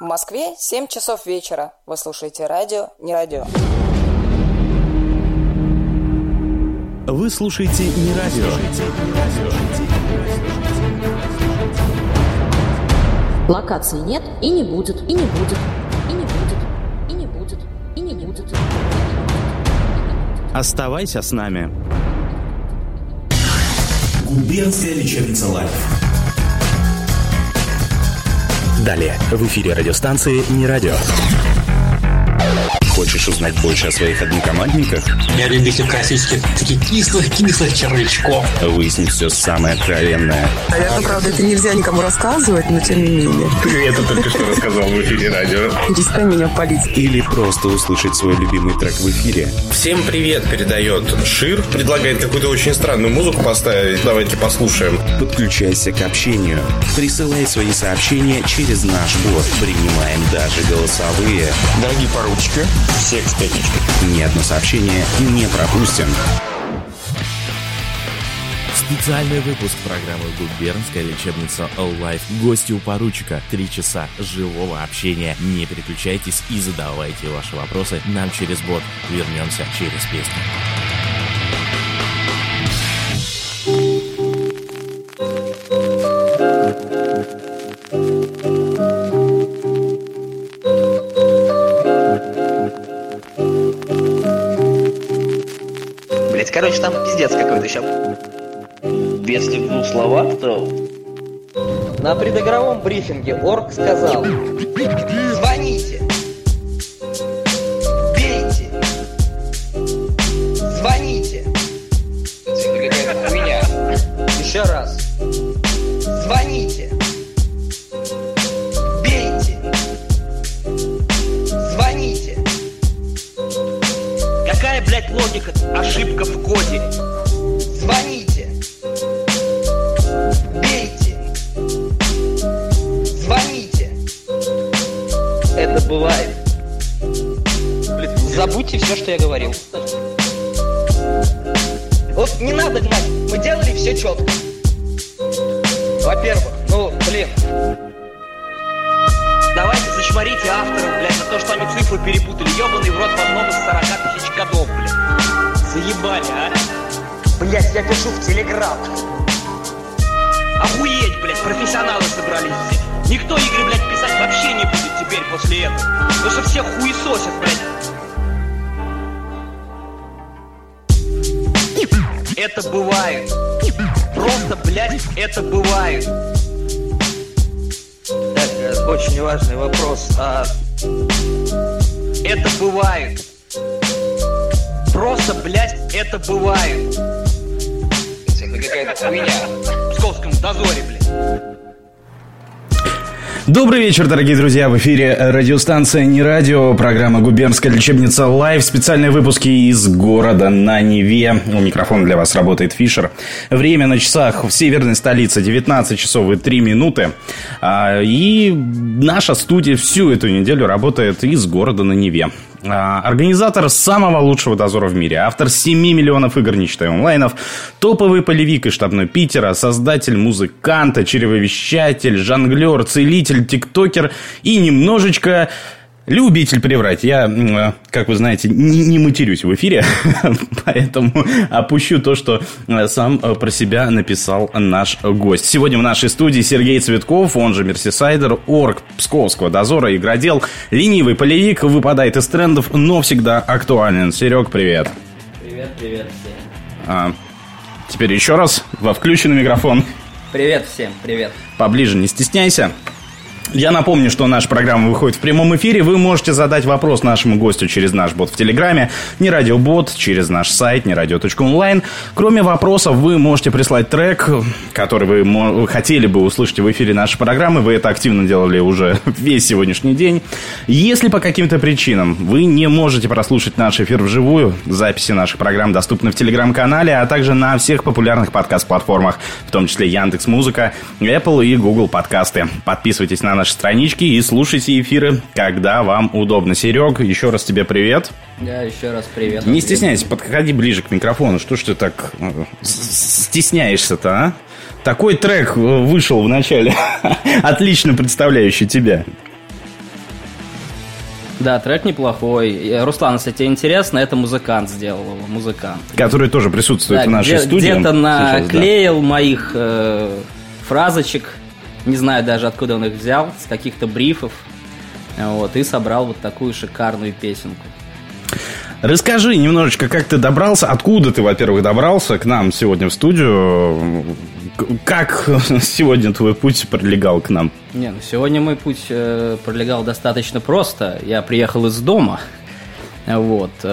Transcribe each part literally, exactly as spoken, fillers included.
В Москве семь часов вечера. Вы слушаете радио, не радио. Вы слушаете не радио. Локации нет и не будет, и не будет, и не будет, и не будет, и не будет. Оставайся с нами. Губернская лечебница лайф. Далее в эфире радиостанции «Не радио». Хочешь узнать больше о своих однокомандниках? Я любитель классических, таких кислых-кислых червячков. Выяснить все самое откровенное. Наверное, правда, это нельзя никому рассказывать, но тем не менее. Ты это только что рассказал в эфире радио. Перестань меня палить. Или просто услышать свой любимый трек в эфире. Всем привет передает Шир. Предлагает какую-то очень странную музыку поставить. Давайте послушаем. Подключайся к общению. Присылай свои сообщения через наш бот. Принимаем даже голосовые. Дорогие поручики. Всех с пятничкой. Ни одно сообщение не пропустим. Специальный выпуск программы «Губернская лечебница All-Life». Гости у поручика. Три часа живого общения. Не переключайтесь и задавайте ваши вопросы нам через бот. Вернемся через песню. Короче, там пиздец какой-то сейчас. Если в двух словах, то... На предыгровом брифинге Орг сказал: звоните! Бейте! Звоните! У меня. Еще раз. Звоните! Бейте! Звоните! Какая, блядь, логика? Ошибка в коде. Звоните. Бейте. Звоните. Это бывает. Забудьте все, что я говорил. Вот не надо гнать. Мы делали все четко. Во-первых, ну, блин. Давайте зачморите авторов, блядь, за то, что они цифры перепутали. Ёбаный в рот во много сорока тысяч годов, блядь. Заебали, а? Блять, я пишу в телеграм. Охуеть, блять, профессионалы собрались. Никто игры, блять, писать вообще не будет теперь после этого. Потому что все хуесосят, блять. Это бывает. Просто, блять, это бывает. Так, очень важный вопрос. А... Это бывает. Просто, блядь, это бывает. Это какая-то хуйня. В Псковском дозоре, блядь. Добрый вечер, дорогие друзья, в эфире радиостанция «Не радио», программа «Губернская лечебница Лайв», специальные выпуски из города на Неве. У микрофона для вас работает Фишер. Время на часах в северной столице девятнадцать часов и три минуты. И наша студия всю эту неделю работает из города на Неве. Организатор самого лучшего дозора в мире, автор семи миллионов игр, не считая онлайнов, топовый полевик и штабной Питера, создатель музыканта, черевовещатель, жонглер, целитель, тиктокер и немножечко любитель приврать. Я, как вы знаете, не, не матерюсь в эфире, поэтому опущу то, что сам про себя написал наш гость. Сегодня в нашей студии Сергей Цветков, он же Мерсисайдер, орг Псковского дозора, игродел, ленивый полевик, выпадает из трендов, но всегда актуален. Серег, привет. Привет, привет всем. А, теперь еще раз во включенный микрофон. Привет всем, привет. Поближе, не стесняйся. Я напомню, что наша программа выходит в прямом эфире. Вы можете задать вопрос нашему гостю через наш бот в Телеграме, не радиобот, через наш сайт нерадио точка онлайн. Кроме вопросов, вы можете прислать трек, который вы хотели бы услышать в эфире нашей программы. Вы это активно делали уже весь сегодняшний день. Если по каким-то причинам вы не можете прослушать наш эфир вживую, записи наших программ доступны в Телеграм-канале, а также на всех популярных подкаст-платформах, в том числе Яндекс.Музыка, Apple и Google подкасты. Подписывайтесь на наши странички и слушайте эфиры, когда вам удобно. Серег, еще раз тебе привет. Да, еще раз привет. Не стесняйся, подходи ближе к микрофону. Что ж ты так стесняешься-то, а? Такой трек вышел в начале, отлично представляющий тебя. Да, трек неплохой. Руслан, если тебе интересно, это музыкант сделал его, музыкант. Который тоже присутствует, да, в нашей где- студии. Где-то наклеил да. моих э, фразочек, не знаю даже, откуда он их взял, с каких-то брифов, вот, и собрал вот такую шикарную песенку. Расскажи немножечко, как ты добрался, откуда ты, во-первых, добрался к нам сегодня в студию, как сегодня твой путь пролегал к нам? Не, ну сегодня мой путь э, пролегал достаточно просто, я приехал из дома, вот, э,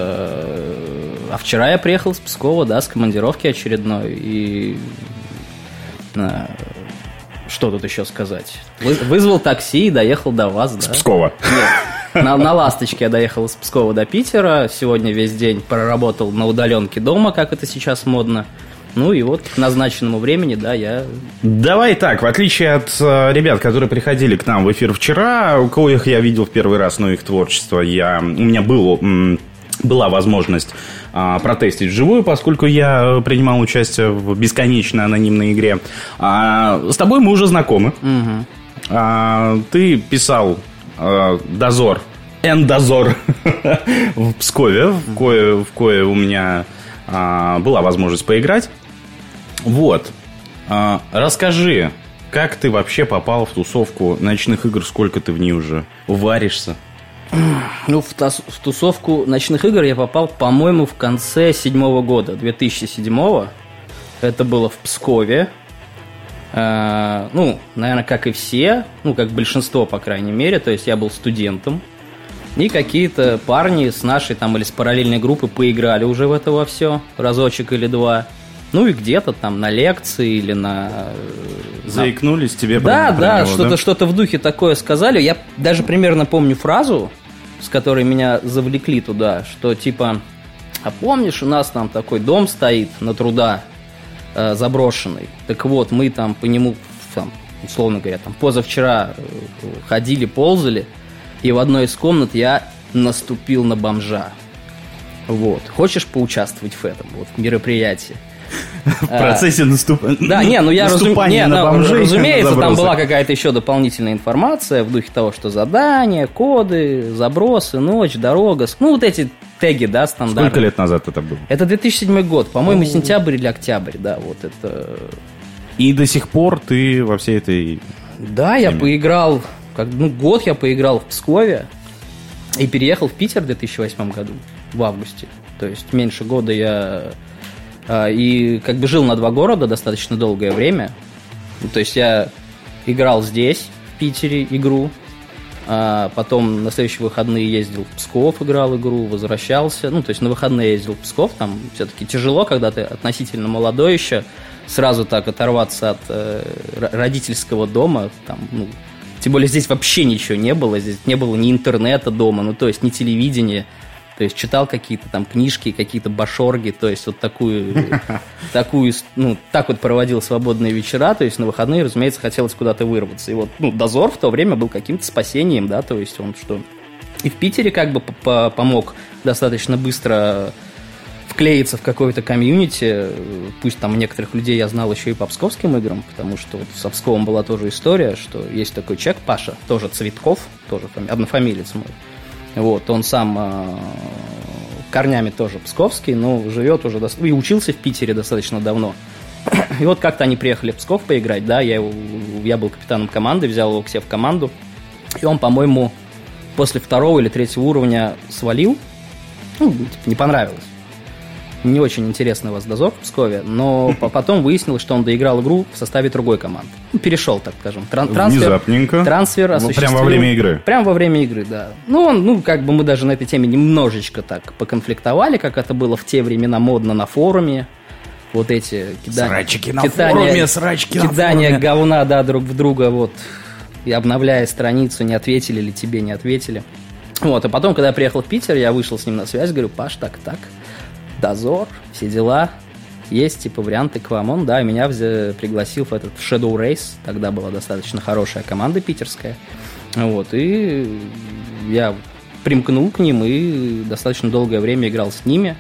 а вчера я приехал из Пскова, да, с командировки очередной, и... Э, Что тут еще сказать? Вы, вызвал такси и доехал до вас, да? С Пскова. Нет, на, на «Ласточке» я доехал из Пскова до Питера. Сегодня весь день проработал на удаленке дома, как это сейчас модно. Ну и вот к назначенному времени, да, я... Давай так, в отличие от э, ребят, которые приходили к нам в эфир вчера, у кого их я видел в первый раз, но их творчество, я... у меня был... М- была возможность а, протестить вживую, поскольку я принимал участие в бесконечно анонимной игре. А, с тобой мы уже знакомы. Угу. А, ты писал а, «Дозор», «Н-Дозор» в Пскове, в кое, в кое у меня а, была возможность поиграть. Вот. А, расскажи, как ты вообще попал в тусовку ночных игр, сколько ты в ней уже варишься? Ну, в, тас- в тусовку ночных игр я попал, по-моему, в конце седьмого года, две тысячи седьмого. Это было в Пскове. Э-э- ну, наверное, как и все, ну, как большинство, по крайней мере. То есть я был студентом. И какие-то парни с нашей там или с параллельной группы поиграли уже в это во все разочек или два. Ну и где-то там на лекции или на... Заикнулись на... тебе? Да, про да, него, что-то, да, что-то в духе такое сказали. Я даже примерно помню фразу, с которой меня завлекли туда, что типа, а помнишь, у нас там такой дом стоит на Труда э, заброшенный. Так вот, мы там по нему, там, условно говоря, там позавчера ходили, ползали, и в одной из комнат я наступил на бомжа. Вот. Хочешь поучаствовать в этом, вот, в мероприятии? В процессе а, наступания. Да, не, ну я разумею, на бомжей, разумеется, там была какая-то еще дополнительная информация в духе того, что задания, коды, забросы, ночь, дорога. Ну, вот эти теги, да, стандартные. Сколько лет назад это было? Это две тысячи седьмой год, по-моему, О-о-о. сентябрь или октябрь, да, вот это. И до сих пор ты во всей этой... Да, я поиграл, как, ну, год я поиграл в Пскове и переехал в Питер в две тысячи восьмом году, в августе. То есть меньше года я... И как бы жил на два города достаточно долгое время. То есть я играл здесь, в Питере, игру. А потом на следующие выходные ездил в Псков, играл игру, возвращался. Ну, то есть на выходные ездил в Псков. Там все-таки тяжело, когда ты относительно молодой еще, сразу так оторваться от э, родительского дома. Там, ну, тем более здесь вообще ничего не было. Здесь не было ни интернета дома, ну, то есть ни телевидения. То есть читал какие-то там книжки, какие-то башорги, то есть вот такую, такую, ну, так вот проводил свободные вечера, то есть на выходные, разумеется, хотелось куда-то вырваться. И вот, ну, «Дозор» в то время был каким-то спасением, да, то есть он что... И в Питере как бы помог достаточно быстро вклеиться в какое-то комьюнити, пусть там некоторых людей я знал еще и по псковским играм, потому что вот со Псковом была тоже история, что есть такой человек, Паша, тоже Цветков, тоже однофамилец мой. Вот, он сам э, корнями тоже псковский, но живет уже до... и учился в Питере достаточно давно. И вот как-то они приехали в Псков поиграть, да, я, его, я был капитаном команды, взял его к себе в команду, и он, по-моему, после второго или третьего уровня свалил, ну, типа, не понравилось. Не очень интересный у вас дозор в Пскове, но потом выяснилось, что он доиграл игру в составе другой команды. Перешел, так скажем. Тран- трансфер, Внезапненько. Трансфер осуществил. Прямо во время игры. Прямо во время игры, да. Ну, он, ну, как бы мы даже на этой теме немножечко так поконфликтовали, как это было в те времена модно на форуме. Вот эти кидания. Срачики на кидания, форуме, срачки на кидания говна, да, друг в друга, вот. И обновляя страницу, не ответили ли тебе, не ответили. Вот, а потом, когда я приехал в Питер, я вышел с ним на связь, говорю, Паш, так-так. Дозор, все дела, есть типа варианты к вам. Он, да, меня взял, пригласил в этот Shadow Race, тогда была достаточно хорошая команда питерская, вот, и я примкнул к ним и достаточно долгое время играл с ними,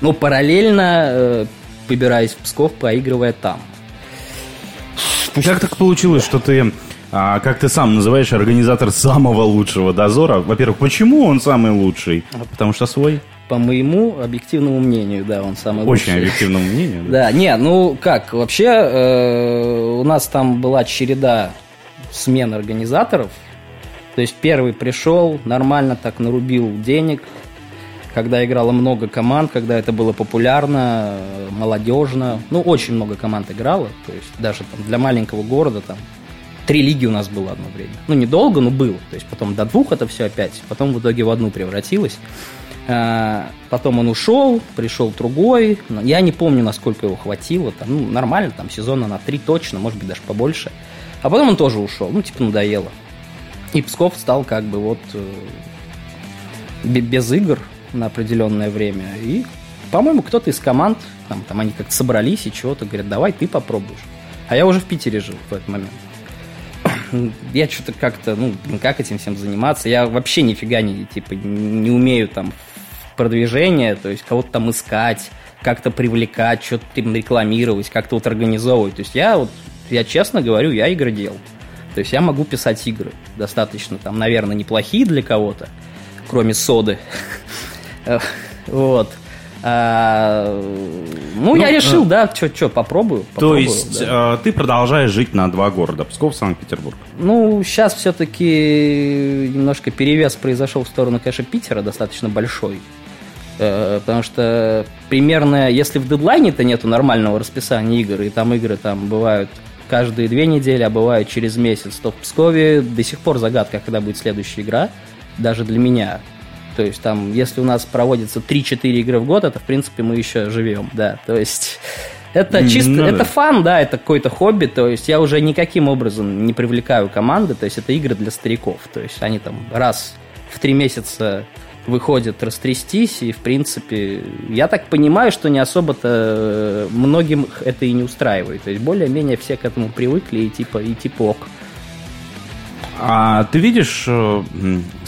но параллельно э, побираясь в Псков, поигрывая там. Как так получилось, что ты А как ты сам называешь организатор самого лучшего дозора? Во-первых, почему он самый лучший? Потому что свой? По моему объективному мнению, да, он самый лучший. Очень объективному мнению? Да, не, ну как, вообще у нас там была череда смен организаторов. То есть первый пришел, нормально так нарубил денег, когда играло много команд, когда это было популярно, молодежно. Ну, очень много команд играло. То есть даже там, для маленького города там три лиги у нас было одно время. Ну, недолго, но было. То есть потом до двух это все опять. Потом в итоге в одну превратилось. Потом он ушел, пришел другой. Я не помню, насколько его хватило. Там, ну, нормально, там сезона на три точно, может быть, даже побольше. А потом он тоже ушел. Ну, типа надоело. И Псков стал как бы вот без игр на определенное время. И, по-моему, кто-то из команд, там, там они как-то собрались и чего-то, говорят, давай ты попробуешь. А я уже в Питере жил в этот момент. Я что-то как-то, ну, как этим всем заниматься? Я вообще нифига не, типа, не умею там продвижение, то есть кого-то там искать, как-то привлекать, что-то там рекламировать, как-то вот организовывать. То есть я вот, я честно говорю, я игры делал. То есть я могу писать игры достаточно, там, наверное, неплохие для кого-то, кроме соды. Вот. А, ну, ну, я решил, э... да, что, попробую, попробую. То есть да. э, ты продолжаешь жить на два города, Псков, Санкт-Петербург? Ну, сейчас все-таки немножко перевес произошел в сторону, конечно, Питера, достаточно большой. Э, потому что примерно, если в Дедлайне-то нету нормального расписания игр, и там игры там бывают каждые две недели, а бывают через месяц, то в Пскове до сих пор загадка, когда будет следующая игра, даже для меня. То есть там, если у нас проводится три-четыре игры в год, это, в принципе, мы еще живем, да, то есть это чисто, ну, это да. фан, да, это какое-то хобби, то есть я уже никаким образом не привлекаю команды, то есть это игры для стариков, то есть они там раз в три месяца выходят растрястись, и, в принципе, я так понимаю, что не особо-то многим это и не устраивает, то есть более-менее все к этому привыкли, и типа, и типа ок. А ты видишь,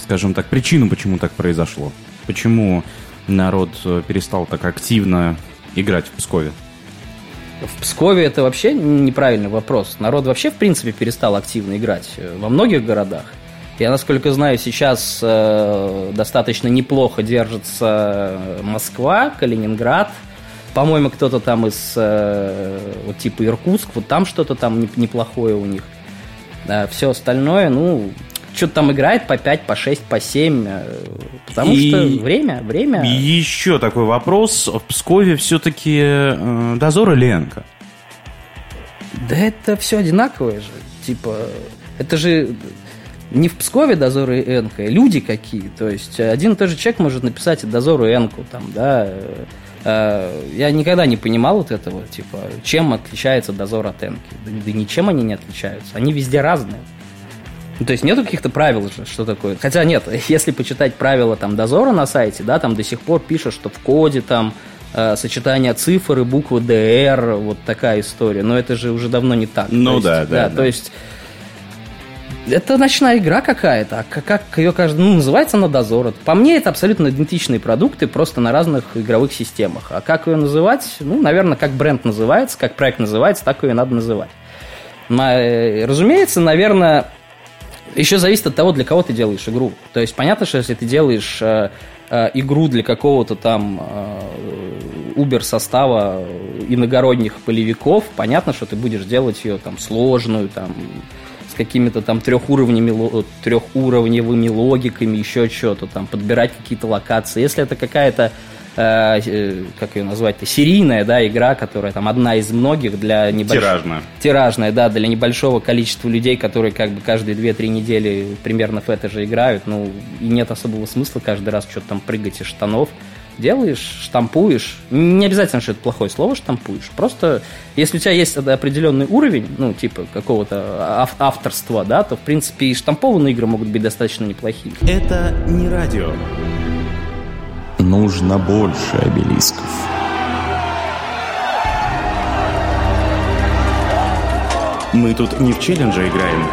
скажем так, причину, почему так произошло? Почему народ перестал так активно играть в Пскове? В Пскове это вообще неправильный вопрос. Народ вообще, в принципе, перестал активно играть во многих городах. Я, насколько знаю, сейчас достаточно неплохо держится Москва, Калининград. По-моему, кто-то там из, вот типа Иркутск, вот там что-то там неплохое у них. А все остальное, ну, что-то там играет по пять, по шесть, по семь, потому и что время, время... Еще такой вопрос. В Пскове все-таки э, Дозор или Энка? Да это все одинаковое же. Типа, это же не в Пскове Дозор и Энка, люди какие. То есть один и тот же человек может написать и Дозор и Энку, там, да... Я никогда не понимал вот этого, типа, чем отличается Дозор от Энки. Да, да ничем они не отличаются, они везде разные. Ну, то есть нету каких-то правил же, что такое. Хотя нет, если почитать правила там Дозора на сайте, да, там до сих пор пишут, что в коде там э, сочетание цифр и буквы ДР, вот такая история. Но это же уже давно не так. Ну да, да, да, да. То есть это ночная игра какая-то, а как ее каждый... Ну, называется она Дозор. По мне, это абсолютно идентичные продукты, просто на разных игровых системах. А как ее называть? Ну, наверное, как бренд называется, как проект называется, так ее надо называть. Но, разумеется, наверное, еще зависит от того, для кого ты делаешь игру. То есть, понятно, что если ты делаешь э, э, игру для какого-то там э, убер-состава иногородних полевиков, понятно, что ты будешь делать ее там сложную, там... какими-то там трехуровневыми, трехуровневыми логиками, еще что-то там, подбирать какие-то локации. Если это какая-то, э, как ее назвать-то, серийная, да, игра, которая там одна из многих для небольшого... Тиражная. Тиражная, да, для небольшого количества людей, которые как бы каждые две-три недели примерно в это же играют, ну, и нет особого смысла каждый раз что-то там прыгать из штанов. Делаешь, штампуешь. Не обязательно, что это плохое слово, штампуешь. Просто, если у тебя есть определенный уровень, ну, типа, какого-то авторства, да, то, в принципе, и штампованные игры могут быть достаточно неплохие. Это не радио. Нужно больше обелисков. Мы тут не в челлендже играем.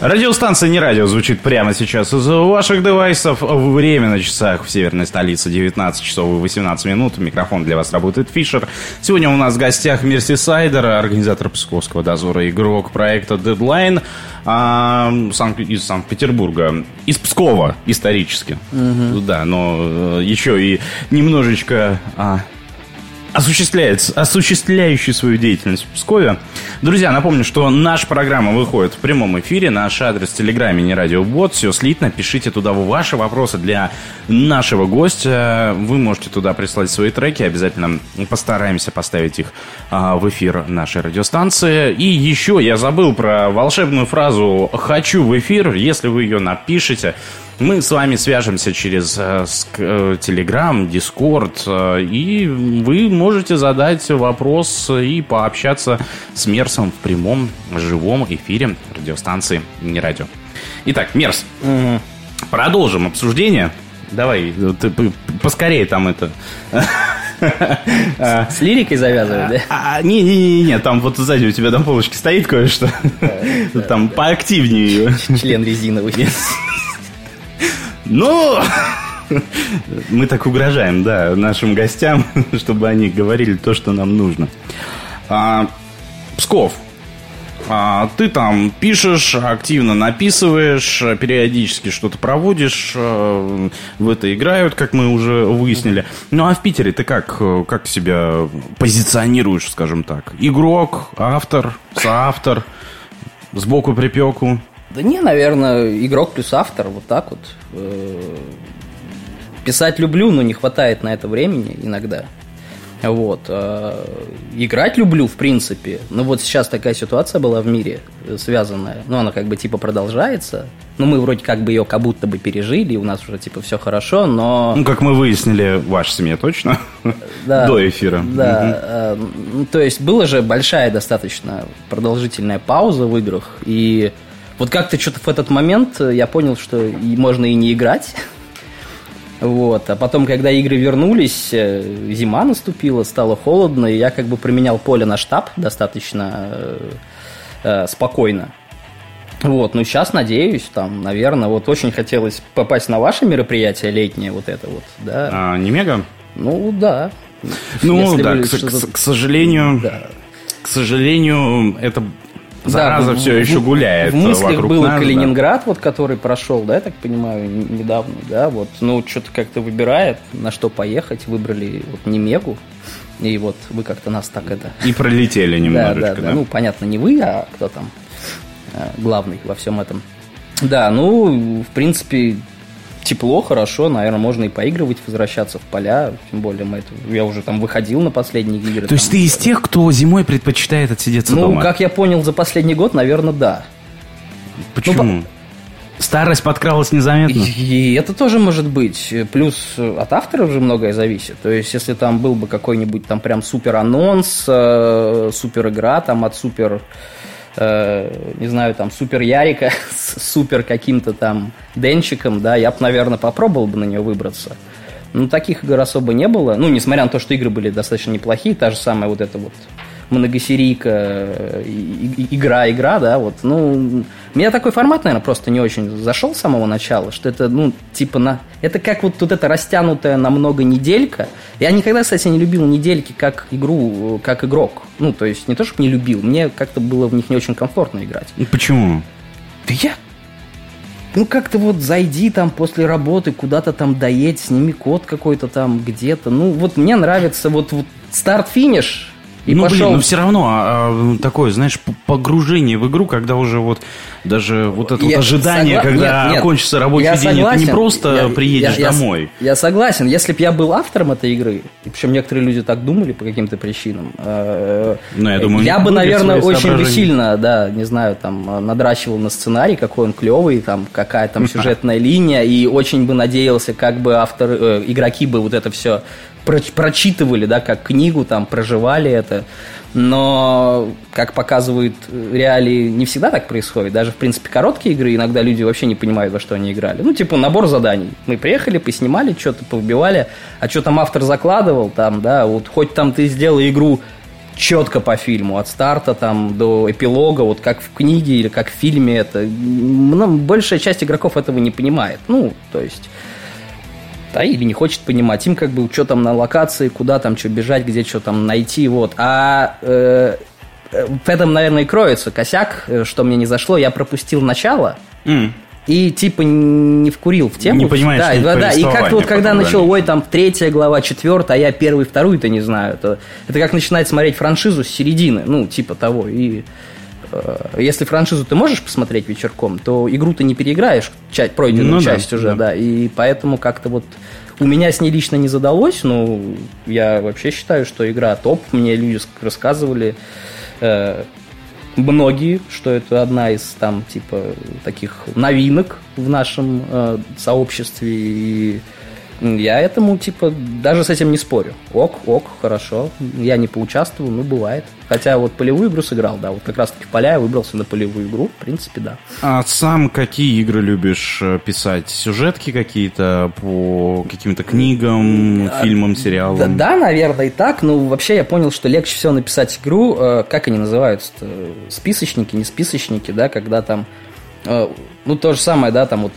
Радиостанция «Не радио» звучит прямо сейчас из ваших девайсов. Время на часах в северной столице девятнадцать часов и восемнадцать минут. Микрофон для вас работает Фишер. Сегодня у нас в гостях Мерсисайдер, организатор Псковского дозора, игрок проекта «Дедлайн» из Санкт-Петербурга. Из Пскова исторически. Угу. Да, но еще и немножечко... осуществляется, осуществляющий свою деятельность в Пскове. Друзья, напомню, что наша программа выходит в прямом эфире. Наш адрес в Телеграме «Нерадиобот». Все слитно. Пишите туда ваши вопросы для нашего гостя. Вы можете туда прислать свои треки. Обязательно постараемся поставить их а, в эфир нашей радиостанции. И еще я забыл про волшебную фразу «хочу в эфир». Если вы ее напишете, мы с вами свяжемся через э, э, Telegram, Discord, э, и вы можете задать вопрос и пообщаться с Мерсом в прямом живом эфире радиостанции «Не радио». Итак, Мерс, mm-hmm. продолжим обсуждение. Давай, ты, поскорее там это... С, с лирикой завязывать, да? Не-не-не, там вот сзади у тебя на полочке стоит кое-что. Там поактивнее ее. Член резиновый. Ну, мы так угрожаем, да, нашим гостям, чтобы они говорили то, что нам нужно. А, Псков, а, ты там пишешь, активно написываешь, периодически что-то проводишь, в это играют, как мы уже выяснили. Ну, а в Питере ты как, как себя позиционируешь, скажем так? Игрок, автор, соавтор, сбоку-припеку? Да не, наверное, игрок плюс автор, вот так вот. Писать люблю, но не хватает на это времени иногда. Вот. Играть люблю, в принципе. Ну вот сейчас такая ситуация была в мире связанная. Ну она как бы типа продолжается. Ну мы вроде как бы ее как будто бы пережили, у нас уже типа все хорошо, но... Ну как мы выяснили, ваша семья точно? Да, до эфира. Да. Угу. То есть была же большая достаточно продолжительная пауза в играх, и... Вот как-то что-то в этот момент я понял, что можно и не играть. Вот. А потом, когда игры вернулись, зима наступила, стало холодно, и я как бы применял поле на штаб достаточно э, спокойно. Вот. Ну, сейчас, надеюсь, там, наверное, вот очень хотелось попасть на ваше мероприятие летнее, вот это вот, да. А, не мега? Ну, да. Ну, да, к, к, к сожалению, да. К сожалению, это... Зараза да, все в, еще гуляет. В мыслях был нас, Калининград, да. Вот, который прошел, да, я так понимаю, недавно, да, вот. Ну, что-то как-то выбирает, на что поехать. Выбрали вот не Мегу. И вот вы как-то нас так это... И пролетели немножечко, да, да, да. да? Ну, понятно, не вы, а кто там главный во всем этом. Да, ну, в принципе, тепло, хорошо. Наверное, можно и поигрывать, возвращаться в поля. Тем более, мы это... я уже там выходил на последние игры. То есть, ты из тех, кто зимой предпочитает отсидеться ну, дома? Ну, как я понял, за последний год, наверное, да. Почему? Ну, по... Старость подкралась незаметно? И, и это тоже может быть. Плюс от авторов же многое зависит. То есть, если там был бы какой-нибудь там прям супер-анонс, э, супер-игра там от супер... не знаю, там, супер Ярика с супер каким-то там Денчиком, да, я бы, наверное, попробовал бы на нее выбраться. Но таких игр особо не было. Ну, несмотря на то, что игры были достаточно неплохие, та же самая вот эта вот многосерийка, игра-игра, да, вот, ну, меня такой формат, наверное, просто не очень зашел с самого начала, что это, ну, типа на... Это как вот тут эта растянутая на много неделька. Я никогда, кстати, не любил недельки как игру, как игрок. Ну, то есть, не то, чтобы не любил, мне как-то было в них не очень комфортно играть. И почему? Да я... Ну, как-то вот зайди там после работы, куда-то там доедь, сними код какой-то там где-то. Ну, вот мне нравится вот, вот старт-финиш... И ну, пошел... блин, но все равно а, а, такое, знаешь, погружение в игру, когда уже вот даже вот это я вот ожидание, согла... когда нет, нет. окончится рабочий я день, согласен. Ты не просто я, приедешь я, домой. Я, я согласен. Если бы я был автором этой игры, причем некоторые люди так думали по каким-то причинам, э, но я, думаю, я бы, наверное, очень бы сильно, да, не знаю, там, надрачивал на сценарий, какой он клевый, там, какая там сюжетная линия, и очень бы надеялся, как бы автор, э, игроки бы вот это все... прочитывали, да, как книгу, там, проживали это, но, как показывают реалии, не всегда так происходит, даже, в принципе, короткие игры, иногда люди вообще не понимают, во что они играли, ну, типа, набор заданий, мы приехали, поснимали, что-то повбивали, а что там автор закладывал, там, да, вот, хоть там ты сделал игру четко по фильму, от старта там до эпилога, вот как в книге или как в фильме. Это большая часть игроков этого не понимает. Ну, то есть, да, или не хочет понимать. Им как бы что там на локации, куда там что бежать, где что там найти, вот. А э, в этом, наверное, и кроется косяк, что мне не зашло. Я пропустил начало. Mm. И типа не вкурил в тему. Не понимаешь, да, да, да. И как-то вот когда начал, ой, там третья глава, четвертая, а я первый, вторую-то не знаю. Это, это как начинать смотреть франшизу с середины, ну, типа того. И э, если франшизу ты можешь посмотреть вечерком, то игру ты не переиграешь, часть, пройденную ну, часть да, уже, да. да. И поэтому как-то вот у меня с ней лично не задалось, но я вообще считаю, что игра топ. Мне люди рассказывали... Э, Многие, что это одна из там типа таких новинок в нашем э, сообществе, и я этому типа даже с этим не спорю. Ок, ок, хорошо, я не поучаствовал, ну бывает. Хотя вот полевую игру сыграл, да, вот как раз-таки в поля я выбрался на полевую игру, в принципе, да. А сам какие игры любишь писать? Сюжетки какие-то по каким-то книгам, фильмам, сериалам? Да, да, наверное, и так. Ну, вообще я понял, что легче всего написать игру, как они называются-то, списочники, не списочники, да, когда там, ну, то же самое, да, там вот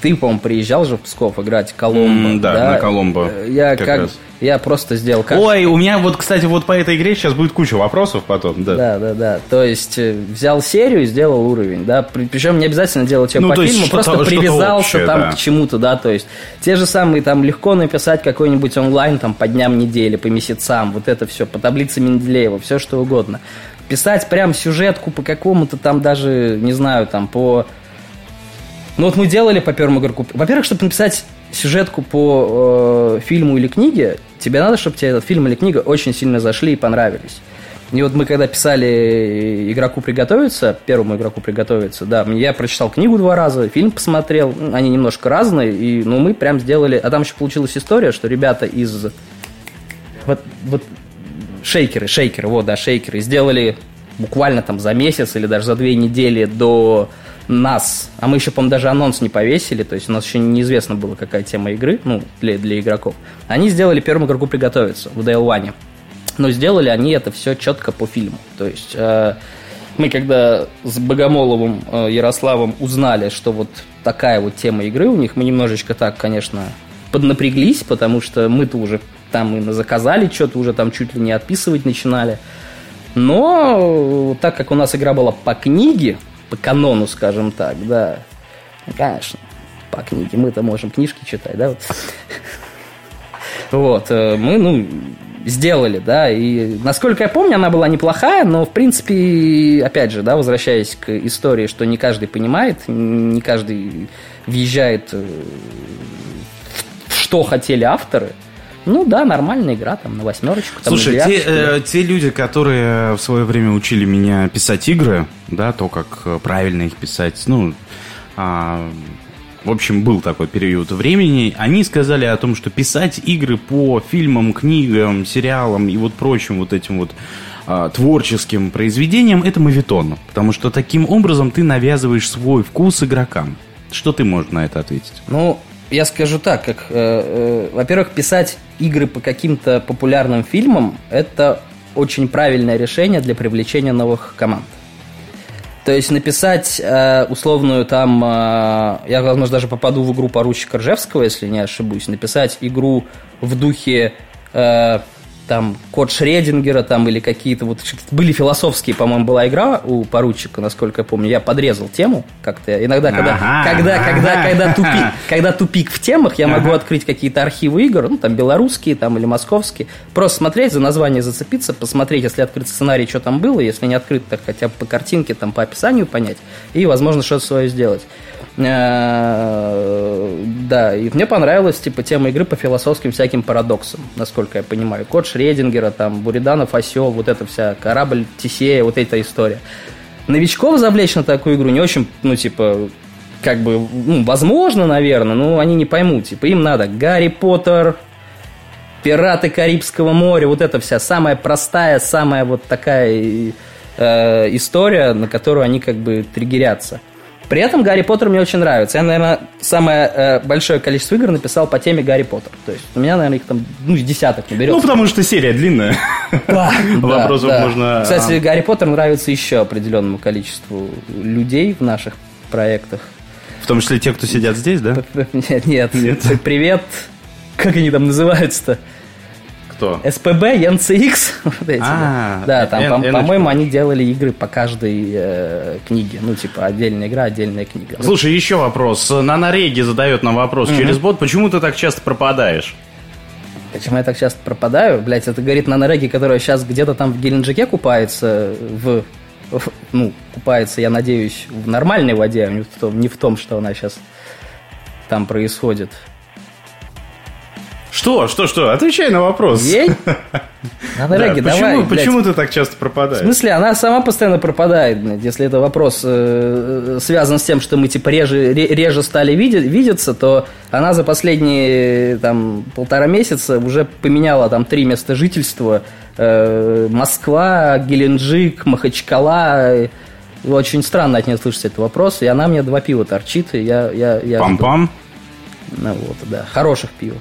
ты, по-моему, приезжал же в Псков играть Коломбо. Mm, да, да, на Коломбо. Я, как как, я просто сделал... Как... Ой, у меня вот, кстати, вот по этой игре сейчас будет куча вопросов потом. Да, да, да. да. То есть, взял серию и сделал уровень. Да? Причем не обязательно делать ее ну, по фильму, просто привязался общее, там да. к чему-то. Да, то есть, те же самые, там, легко написать какой-нибудь онлайн там по дням недели, по месяцам, вот это все, по таблице Менделеева, все что угодно. Писать прям сюжетку по какому-то там даже, не знаю, там, по... Ну вот мы делали по первому игроку. Во-первых, чтобы написать сюжетку по э, фильму или книге, тебе надо, чтобы тебе этот фильм или книга очень сильно зашли и понравились. И вот мы когда писали игроку приготовиться, первому игроку приготовиться, да, я прочитал книгу два раза, фильм посмотрел, они немножко разные, и, ну мы прям сделали... А там еще получилась история, что ребята из... Вот, вот шейкеры, шейкеры, вот, да, шейкеры, сделали буквально там за месяц или даже за две недели до... нас, а мы еще, по-моему, даже анонс не повесили, то есть у нас еще неизвестно было, какая тема игры, ну, для, для игроков. Они сделали первому игроку приготовиться в Дейлване, но сделали они это все четко по фильму, то есть э, мы когда с Богомоловым э, Ярославом узнали, что вот такая вот тема игры у них, мы немножечко так, конечно, поднапряглись, потому что мы-то уже там и заказали что-то, уже там чуть ли не отписывать начинали, но так как у нас игра была по книге, по канону, скажем так, да. Конечно, по книге. Мы-то можем книжки читать, да? Вот. Мы, ну, сделали, да. И, насколько я помню, она была неплохая, но, в принципе, опять же, да, возвращаясь к истории, что не каждый понимает, не каждый въезжает в что хотели авторы. Ну да, нормальная игра, там, на восьмерочку. Там, слушай, те, э, те люди, которые в свое время учили меня писать игры, да, то, как правильно их писать, ну, а, в общем, был такой период времени, они сказали о том, что писать игры по фильмам, книгам, сериалам и вот прочим вот этим вот а, творческим произведениям, это моветон, потому что таким образом ты навязываешь свой вкус игрокам. Что ты можешь на это ответить? Ну... Я скажу так, как, э, э, во-первых, писать игры по каким-то популярным фильмам – это очень правильное решение для привлечения новых команд. То есть написать э, условную там, э, я, возможно, даже попаду в игру поручика Ржевского, если не ошибусь, написать игру в духе э, там Кот Шредингера там, или какие-то вот… Были философские, по-моему, была игра у поручика, насколько я помню. Я подрезал тему как-то. Иногда, когда, ага, когда, ага. когда, когда, тупик, когда тупик в темах, я ага. могу открыть какие-то архивы игр, ну, там, белорусские там, или московские, просто смотреть, за название зацепиться, посмотреть, если открыт сценарий, что там было, если не открыт, так хотя бы по картинке, там, по описанию понять, и, возможно, что-то свое сделать. Да, и мне понравилась типа тема игры по философским всяким парадоксам, насколько я понимаю. Кот Шредингера, там, Буриданов, Осел, вот эта вся корабль, Тесея, вот эта история. Новичков завлечь на такую игру не очень, ну, типа, как бы, ну, возможно, наверное, но они не поймут. Типа, им надо Гарри Поттер, Пираты Карибского моря, вот эта вся самая простая, самая вот такая э, история, на которую они как бы триггерятся. При этом Гарри Поттер мне очень нравится. Я, наверное, самое большое количество игр написал по теме Гарри Поттер. То есть у меня, наверное, их там, ну, десяток наберется. Ну, потому что серия длинная. Да, вопросов да, можно... Да. Кстати, Гарри Поттер нравится еще определенному количеству людей в наших проектах. В том числе те, кто сидят здесь, да? Нет, нет. нет. Привет. Как они там называются-то? Кто? эс пэ бэ, эн цэ икс. Вот эти, а, да. да, там, Н- по- Н- по-моему, Н- они делали игры по каждой э, книге. Ну, типа, отдельная игра, отдельная книга. Слушай, еще вопрос. Нанореги задает нам вопрос mm-hmm. через бот. Почему ты так часто пропадаешь? Почему я так часто пропадаю? Блять, это говорит Нанореги, которая сейчас где-то там в Геленджике купается в... Ну, купается, я надеюсь, в нормальной воде, а не в том, не в том, что она сейчас там происходит. Что? Что? Что? Отвечай на вопрос. Ей? Нанореги, да, давай. Почему, почему ты так часто пропадаешь? В смысле, она сама постоянно пропадает. Если это вопрос э, связан с тем, что мы типа реже, реже стали види- видеться, то она за последние там, полтора месяца уже поменяла там три места жительства. Э, Москва, Геленджик, Махачкала. Очень странно от нее слышать этот вопрос. И она мне два пива торчит. И я, я, я Пам-пам? Жду. Ну вот, да. Хороших пива.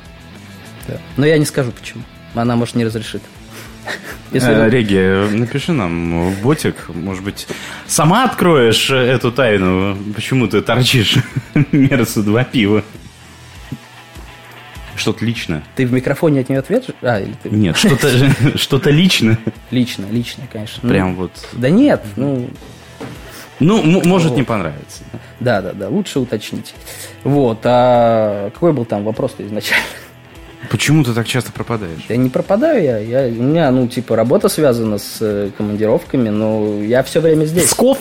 Да. Но я не скажу, почему. Она, может, не разрешит. Реги, напиши нам в ботик. Может быть, сама откроешь эту тайну. Почему ты торчишь Мерсу два пива? Что-то личное. Ты в микрофоне от нее ответишь? А, или ты... Нет, что-то, что-то личное. Личное, личное, конечно. Прям ну, вот... Да нет, ну... Ну, м- может, вот. Не понравится. Да-да-да, лучше уточнить. Вот, а какой был там вопрос-то изначально? Почему ты так часто пропадаешь? Да не пропадаю я. я. У меня, ну, типа, работа связана с командировками, но я все время здесь. Псков?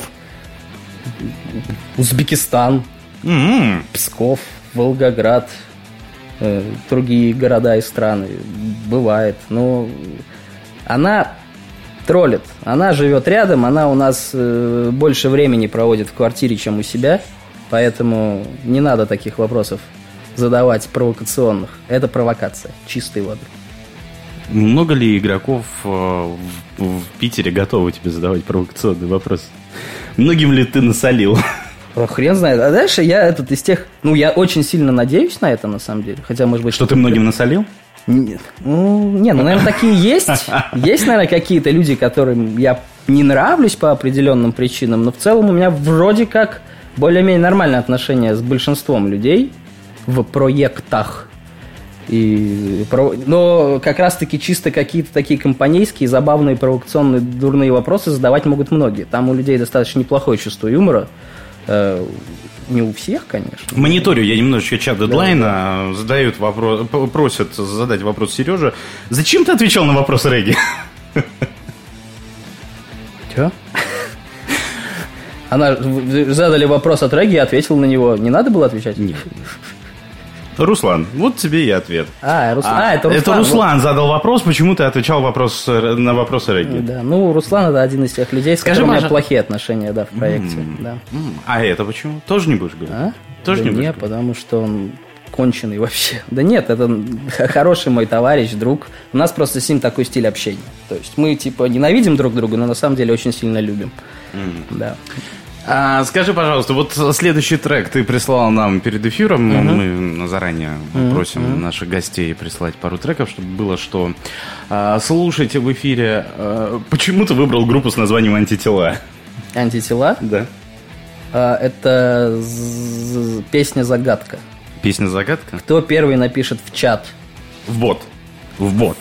Узбекистан. Mm-hmm. Псков, Волгоград, э, другие города и страны. Бывает. Но она троллит. Она живет рядом, она у нас э, больше времени проводит в квартире, чем у себя. Поэтому не надо таких вопросов задавать провокационных. Это провокация чистой воды. Много ли игроков в Питере готовы тебе задавать провокационный вопрос? Многим ли ты насолил? Хрен знает. А дальше я этот из тех... Ну, я очень сильно надеюсь на это, на самом деле. Хотя, может быть... Что ты многим насолил? Нет. Ну, не, ну, наверное, такие есть. Есть, наверное, какие-то люди, которым я не нравлюсь по определенным причинам, но в целом у меня вроде как более-менее нормальные отношения с большинством людей в проектах. И, но как раз-таки чисто какие-то такие компанейские, забавные, провокационные, дурные вопросы задавать могут многие. Там у людей достаточно неплохое чувство юмора. Не у всех, конечно. Мониторю я немножечко чат Дедлайна. Да, да. Задают вопрос, просят задать вопрос Сереже. Зачем ты отвечал на вопрос Реги? Чё? Она задали вопрос от Реги, я ответил на него. Не надо было отвечать? Нет. Руслан, вот тебе и ответ. А, Руслан, а, а это Руслан. Это Руслан вот. Задал вопрос, почему ты отвечал вопрос, на вопросы Реги. Да, ну, Руслан это один из тех людей, с Скажи, которым у меня Маша... плохие отношения, да, в проекте. Mm-hmm. Да. Mm-hmm. А это почему? Тоже не будешь говорить? А? Тоже да не будешь не, говорить? Потому что он конченый вообще. Да нет, это хороший мой товарищ, друг. У нас просто с ним такой стиль общения. То есть мы, типа, ненавидим друг друга, но на самом деле очень сильно любим. Mm-hmm. Да. А, скажи, пожалуйста, вот следующий трек ты прислал нам перед эфиром. Uh-huh. Мы заранее uh-huh. просим uh-huh. наших гостей прислать пару треков, чтобы было что а, слушать в эфире. А, почему ты выбрал группу с названием «Антитела»? «Антитела»? Да. А, это з- песня-загадка. Песня-загадка? Кто первый напишет в чат? В бот. В бот.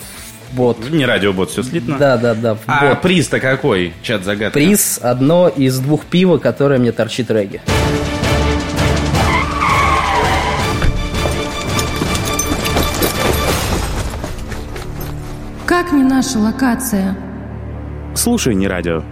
Бот. Не радиобот, все слитно. Да, да, да. А бот. Приз-то какой? Чат-загадка. Приз одно из двух пива, которое мне торчит Реги. Как не наша локация? Слушай, не радио.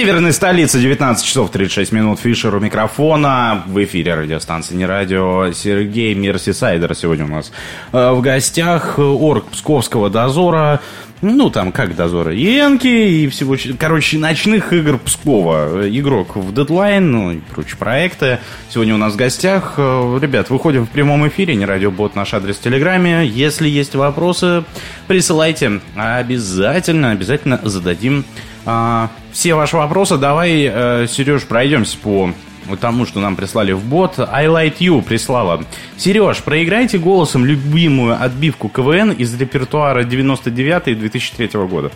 северной столицы, девятнадцать часов тридцать шесть минут, Фишер у микрофона. В эфире радиостанции «Не радио». Сергей Мерсисайдер сегодня у нас в гостях. Орг Псковского дозора. Ну, там, как дозоры, и Энки, и всего... Короче, ночных игр Пскова. Игрок в Дедлайн, ну, и прочие проекты. Сегодня у нас в гостях. Ребят, выходим в прямом эфире. Не радиобот, наш адрес в Телеграме. Если есть вопросы, присылайте. Обязательно, обязательно зададим а, все ваши вопросы. Давай, а, Сереж, пройдемся по... тому, что нам прислали в бот. I Light You прислала: Сереж, проиграйте голосом любимую отбивку КВН из репертуара девяносто девятого и две тысячи третьего года.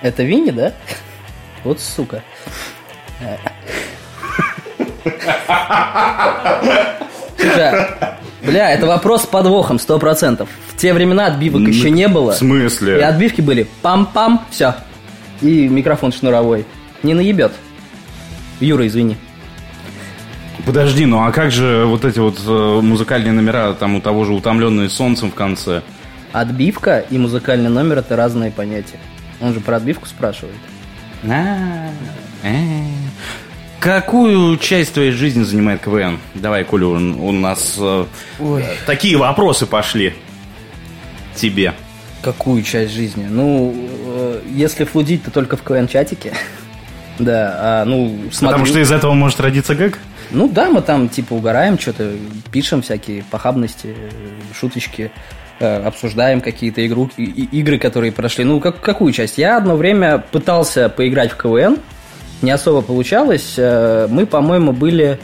Это Винни, да? Вот сука. Бля, это вопрос с подвохом, сто процентов. В те времена отбивок еще не было. В смысле? И отбивки были пам-пам, все. И микрофон шнуровой. Не наебет. Юра, извини. Подожди, ну а как же вот эти вот музыкальные номера, там у того же «Утомленные солнцем» в конце? Отбивка и музыкальный номер — это разные понятия. Он же про отбивку спрашивает. Какую часть твоей жизни занимает КВН? Давай, Коля, у нас такие вопросы пошли тебе. Какую часть жизни? Ну, если флудить, то только в КВН-чатике. Да, а, ну, смотри... Потому что из этого может родиться гэг? Ну да, мы там типа угораем, что-то пишем, всякие похабности, шуточки, э, обсуждаем какие-то игру, и, и, игры, которые прошли. Ну, как, какую часть? Я одно время пытался поиграть в КВН, не особо получалось. Э, мы, по-моему, были...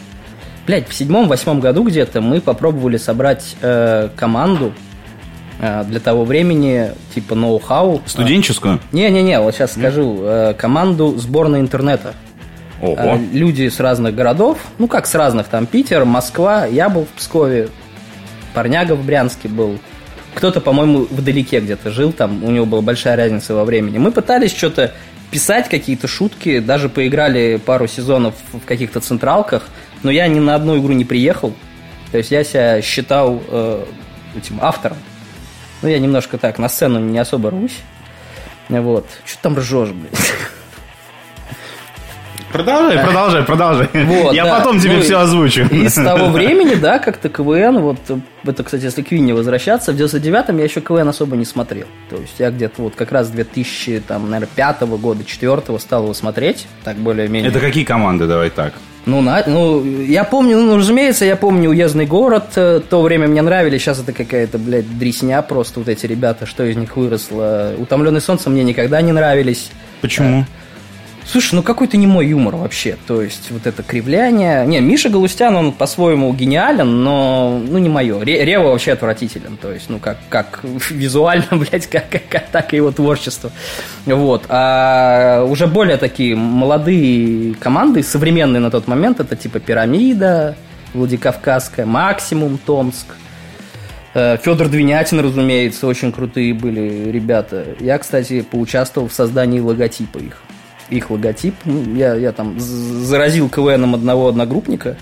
Блядь, в седьмом-восьмом году где-то мы попробовали собрать э, команду э, для того времени, типа ноу-хау. Студенческую? Не-не-не, вот сейчас скажу. Э, команду сборной интернета. Ого. Э, люди с разных городов, ну как с разных, там Питер, Москва, я был в Пскове, парняга в Брянске был, кто-то, по-моему, вдалеке где-то жил, там у него была большая разница во времени. Мы пытались что-то писать, какие-то шутки, даже поиграли пару сезонов в каких-то централках, но я ни на одну игру не приехал, то есть я себя считал э, этим автором. Ну, я немножко так, на сцену не особо рвусь. Вот. Чё ты там ржёшь, блядь? Продолжай, продолжай, продолжай. Вот, я да. потом тебе ну, все озвучу. И, и с того времени, да, как-то КВН, вот, это, кстати, если к Винне возвращаться, в девяносто девятом я еще КВН особо не смотрел. То есть я где-то вот как раз две тысячи пятого года, две тысячи четвёртого стал его смотреть, так более-менее. Это какие команды, давай так? Ну, на, ну, я помню, ну, разумеется, я помню уездный город, то время мне нравились, сейчас это какая-то, блядь, дресня просто, вот эти ребята, что из них выросло. «Утомленный солнцем» мне никогда не нравились. Почему? Слушай, ну какой-то не мой юмор вообще, то есть вот это кривляние. Не, Миша Галустян, он по-своему гениален, но ну не мое. Рева вообще отвратителен, то есть ну как, как визуально, блядь, как, как, так и его творчество. Вот, а уже более такие молодые команды, современные на тот момент, это типа «Пирамида», «Владикавказская», «Максимум», «Томск». Федор Двинятин, разумеется, очень крутые были ребята. Я, кстати, поучаствовал в создании логотипа их. их логотип. Я, я там заразил КВНом одного одногруппника.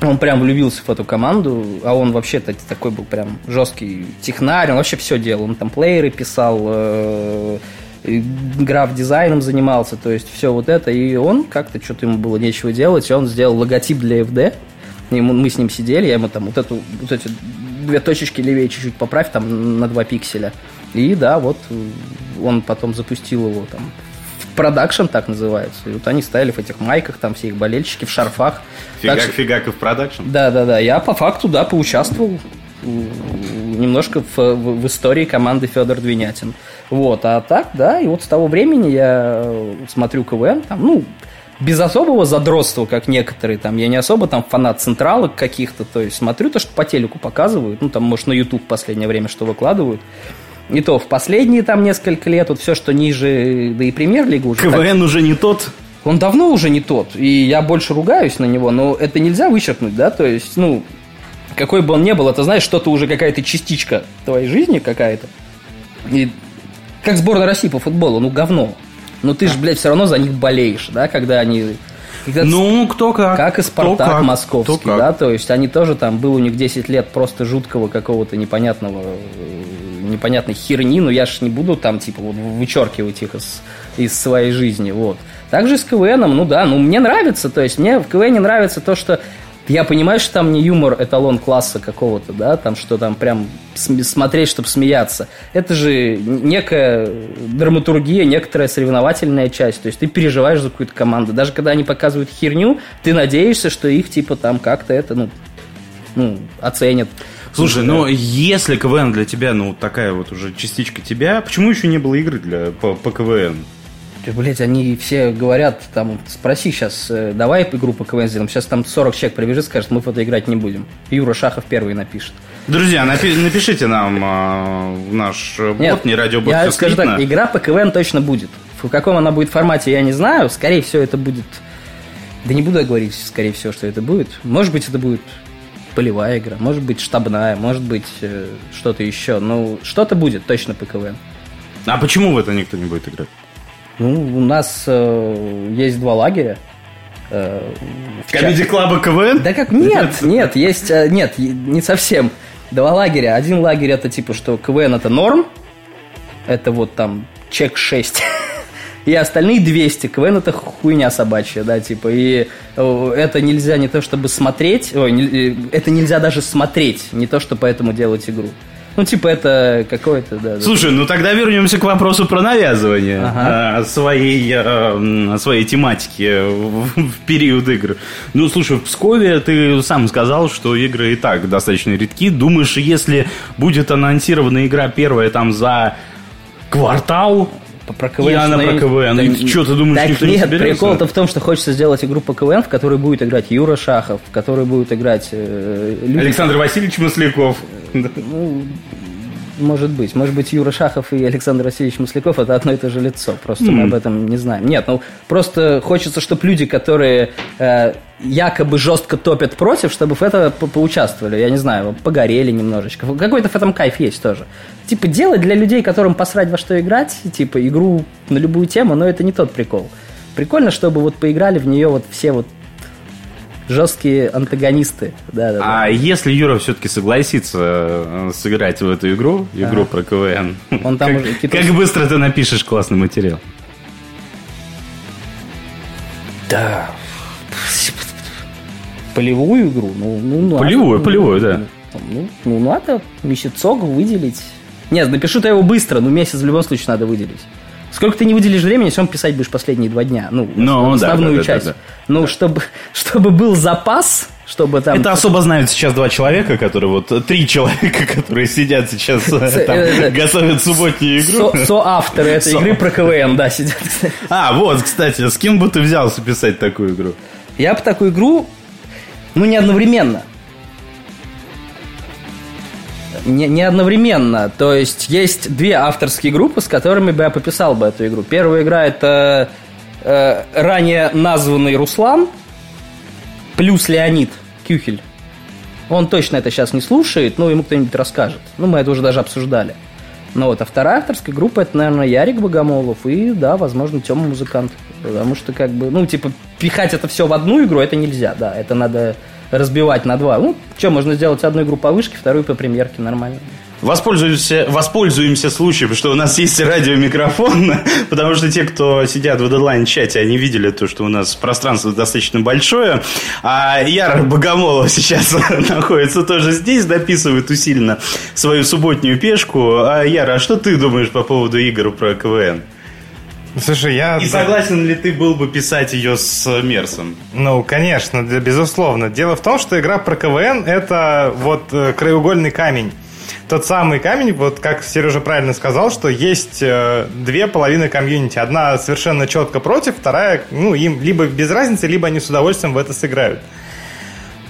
Он прям влюбился в эту команду, а он вообще-то такой был прям жесткий технарь, он вообще все делал. Он там плееры писал, э- граф-дизайном занимался, то есть все вот это. И он как-то, что-то ему было нечего делать, и он сделал логотип для ФД. И мы с ним сидели, я ему там вот, эту, вот эти две точечки левее чуть-чуть поправь, там на два пикселя. И да, вот он потом запустил его там продакшн, так называется. И вот они стояли в этих майках, там все их болельщики, в шарфах. Фигак, так... фигак и в продакшн? Да, да, да. Я по факту, да, поучаствовал немножко в, в, в истории команды Федор Двинятин. Вот, а так, да, и вот с того времени я смотрю КВН, там, ну, без особого задротства, как некоторые, там, я не особо там фанат централок каких-то, то есть смотрю то, что по телеку показывают, ну, там, может, на YouTube в последнее время что выкладывают. И то в последние там несколько лет, вот все, что ниже, да и премьер-лига уже... КВН так, уже не тот? Он давно уже не тот, и я больше ругаюсь на него, но это нельзя вычеркнуть, да, то есть, ну, какой бы он ни был, это, знаешь, что-то уже какая-то частичка твоей жизни какая-то. И как сборная России по футболу, ну, говно. Но ты же, блядь, все равно за них болеешь, да, когда они... Когда ну, кто как. Как и «Спартак» как, московский, как. Да, то есть они тоже там, был у них десять лет просто жуткого какого-то непонятного... непонятной херни, но я ж не буду там, типа, вот вычеркивать их из из своей жизни, вот. Также с КВНом, ну да, ну мне нравится, то есть мне в КВНе нравится то, что я понимаю, что там не юмор эталон класса какого-то, да, там что там прям смотреть, чтобы смеяться. Это же некая драматургия, некоторая соревновательная часть, то есть ты переживаешь за какую-то команду. Даже когда они показывают херню, ты надеешься, что их типа там как-то это, ну, ну оценят. Слушай, да. Но если КВН для тебя, ну, такая вот уже частичка тебя, почему еще не было игры для, по, по КВН? Блять, они все говорят, там, спроси сейчас, давай игру по КВН сделаем. Сейчас там сорок человек прибежит, скажет, мы в это играть не будем. Юра Шахов первый напишет. Друзья, напи- напишите нам э, наш бот, Нет, не радиобот, я все скажу скрытно. Так, игра по КВН точно будет. В каком она будет формате, я не знаю. Скорее всего, это будет... Да не буду я говорить, скорее всего, что это будет. Может быть, это будет полевая игра, может быть, штабная, может быть, э, что-то еще. Ну, что-то будет точно по КВН. А почему в это никто не будет играть? Ну, у нас э, есть два лагеря. Э, Комеди-клаба КВН? Да как, нет, нет, есть, э, нет, не совсем. Два лагеря. Один лагерь это типа, что КВН это норм, это вот там чек шесть. И остальные двести. КВН это хуйня собачья, да, типа. И это нельзя не то, чтобы смотреть, ой, не, это нельзя даже смотреть, не то, что поэтому делать игру. Ну, типа, это какое-то... Да, слушай, да. Ну тогда вернемся к вопросу про навязывание ага. а, своей, а, своей тематики в, в период игр. Ну, слушай, в Пскове ты сам сказал, что игры и так достаточно редки. Думаешь, если будет анонсирована игра первая там за квартал... Про КВН, и она про КВН. И ты, что, ты думаешь, так никто нет, не соберется? Нет, прикол-то в том, что хочется сделать игру по КВН, в которой будет играть Юра Шахов, в которой будет играть... Э, люди... Александр Васильевич Масляков. Ну, может быть. Может быть, Юра Шахов и Александр Васильевич Масляков – это одно и то же лицо. Просто mm. мы об этом не знаем. Нет, ну, просто хочется, чтобы люди, которые э, якобы жестко топят против, чтобы в это по- поучаствовали. Я не знаю, погорели немножечко. Какой-то в этом кайф есть тоже. Типа, делать для людей, которым посрать во что играть, типа, игру на любую тему, но это не тот прикол. Прикольно, чтобы вот поиграли в нее вот все вот жесткие антагонисты. Да, да, а да. Если Юра все-таки согласится сыграть в эту игру, игру ага. про КВН, он там как, уже китайский... как быстро ты напишешь классный материал? Да. Полевую игру? Ну, ну, полевую, ну, полевую, ну, да. Ну, ну, надо месяцок выделить. Нет, напишу-то его быстро, но месяц в любом случае надо выделить. Сколько ты не выделишь времени, все равно писать будешь последние два дня. Ну, ну основную да, да, часть. Да, да, да. Ну, да. Чтобы, чтобы был запас, чтобы там... Это особо знают сейчас два человека, которые вот... Три человека, которые сидят сейчас, там, готовят субботнюю игру. Со- соавторы этой Со- игры про КВН, да, сидят. А, вот, кстати, с кем бы ты взялся писать такую игру? Я бы такую игру... Ну, не одновременно. Не, не одновременно. То есть, есть две авторские группы, с которыми бы я пописал бы эту игру. Первая игра – это э, ранее названный Руслан плюс Леонид Кюхель. Он точно это сейчас не слушает, но ему кто-нибудь расскажет. Ну, мы это уже даже обсуждали. Ну вот, а вторая авторская группа – это, наверное, Ярик Богомолов и, да, возможно, Тёма Музыкант. Потому что, как бы, ну, типа, пихать это все в одну игру – это нельзя, да. Это надо... разбивать на два. Ну, что, можно сделать одну игру по вышке, вторую по премьерке, нормально. Воспользуемся, воспользуемся случаем, что у нас есть радиомикрофон, потому что те, кто сидят в дедлайн-чате, они видели то, что у нас пространство достаточно большое. А Яра Богомолов сейчас находится тоже здесь, дописывает усиленно свою субботнюю пешку. А, Яра, а что ты думаешь по поводу игр про КВН? Слушай, я... И согласен ли ты был бы писать ее с Мерсом? Ну, конечно, безусловно. Дело в том, что игра про КВН – это вот краеугольный камень. Тот самый камень, вот как Сережа правильно сказал, что есть две половины комьюнити. Одна совершенно четко против, вторая, ну, им либо без разницы, либо они с удовольствием в это сыграют.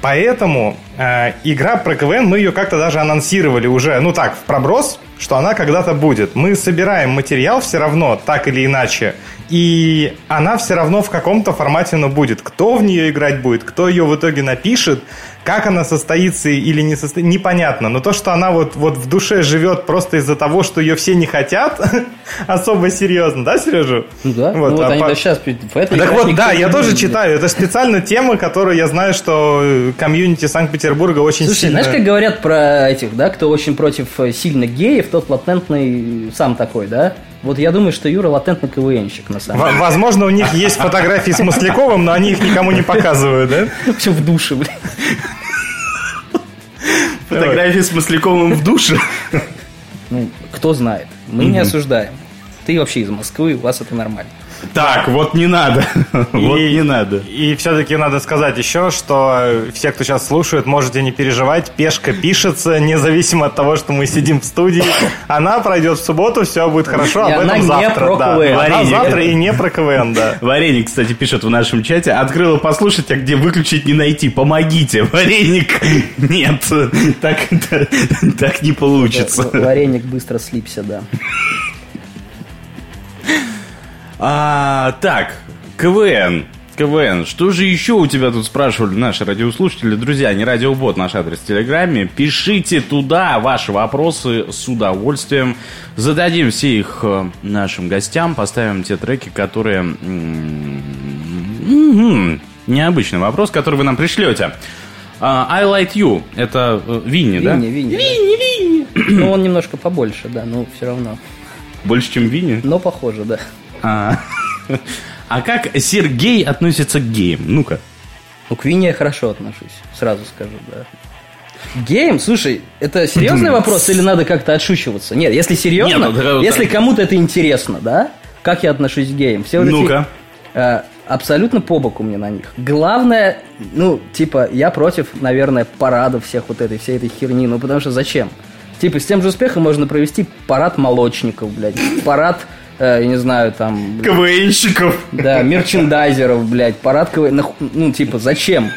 Поэтому э, игра про КВН, мы ее как-то даже анонсировали уже, ну так, в проброс, что она когда-то будет. Мы собираем материал все равно, так или иначе, и она все равно в каком-то формате она будет. Кто в нее играть будет, кто ее в итоге напишет, как она состоится или не состоится, непонятно. Но то, что она вот, вот в душе живет просто из-за того, что ее все не хотят, особо серьезно, да, Сережа? Ну да, вот, ну, вот а они по... даже сейчас в этой... Так вот, да, я тоже читаю, это специально тема, которую я знаю, что комьюнити Санкт-Петербурга очень Слушай, сильно... Слушай, знаешь, как говорят про этих, да, кто очень против сильно геев, тот латентный сам такой, да? Вот я думаю, что Юра латентный КВНщик, на самом деле. Возможно, у них есть фотографии с Масляковым, но они их никому не показывают, да? Вообще в душе, блин. Фотографии с Масляковым в душе? Ну, кто знает. Мы не осуждаем. Ты вообще из Москвы, у вас это нормально. Так, вот не надо. Вот не надо. И все-таки надо сказать еще, что все, кто сейчас слушает, можете не переживать. Пешка пишется, независимо от того, что мы сидим в студии. Она пройдет в субботу, все будет хорошо. Об этом завтра. Она завтра и не про КВН, да. Вареник, кстати, пишет в нашем чате. Открыла послушать, а где выключить не найти. Помогите, Вареник. Нет, так не получится. Вареник быстро слипся, да. А, так, КВН, КВН, что же еще у тебя тут спрашивали наши радиослушатели? Друзья, не радиобот, наш адрес в Телеграме. Пишите туда ваши вопросы с удовольствием. Зададим все их нашим гостям, поставим те треки, которые... М-м-м, необычный вопрос, который вы нам пришлете. uh, I Like You, это Винни, Винни, да? Винни, Винни, Винни, да. Винни. Ну, он немножко побольше, да, но все равно. Больше, чем Винни? Но похоже, да. А, а как Сергей относится к геям? Ну-ка. Ну, к Вине я хорошо отношусь, сразу скажу, да. Геям? Слушай, это серьезный вопрос или надо как-то отшучиваться? Нет, если серьезно, Нет, это... если кому-то это интересно, да? Как я отношусь к геям? Все вот ну-ка. Эти, а, абсолютно по боку мне на них. Главное, ну, типа, я против, наверное, парада всех вот этой, всей этой херни. Ну, потому что зачем? Типа, с тем же успехом можно провести парад молочников, блядь. Парад... Я не знаю, там... КВНщиков. Да, мерчендайзеров, блядь, парад КВН. Ну, типа, зачем?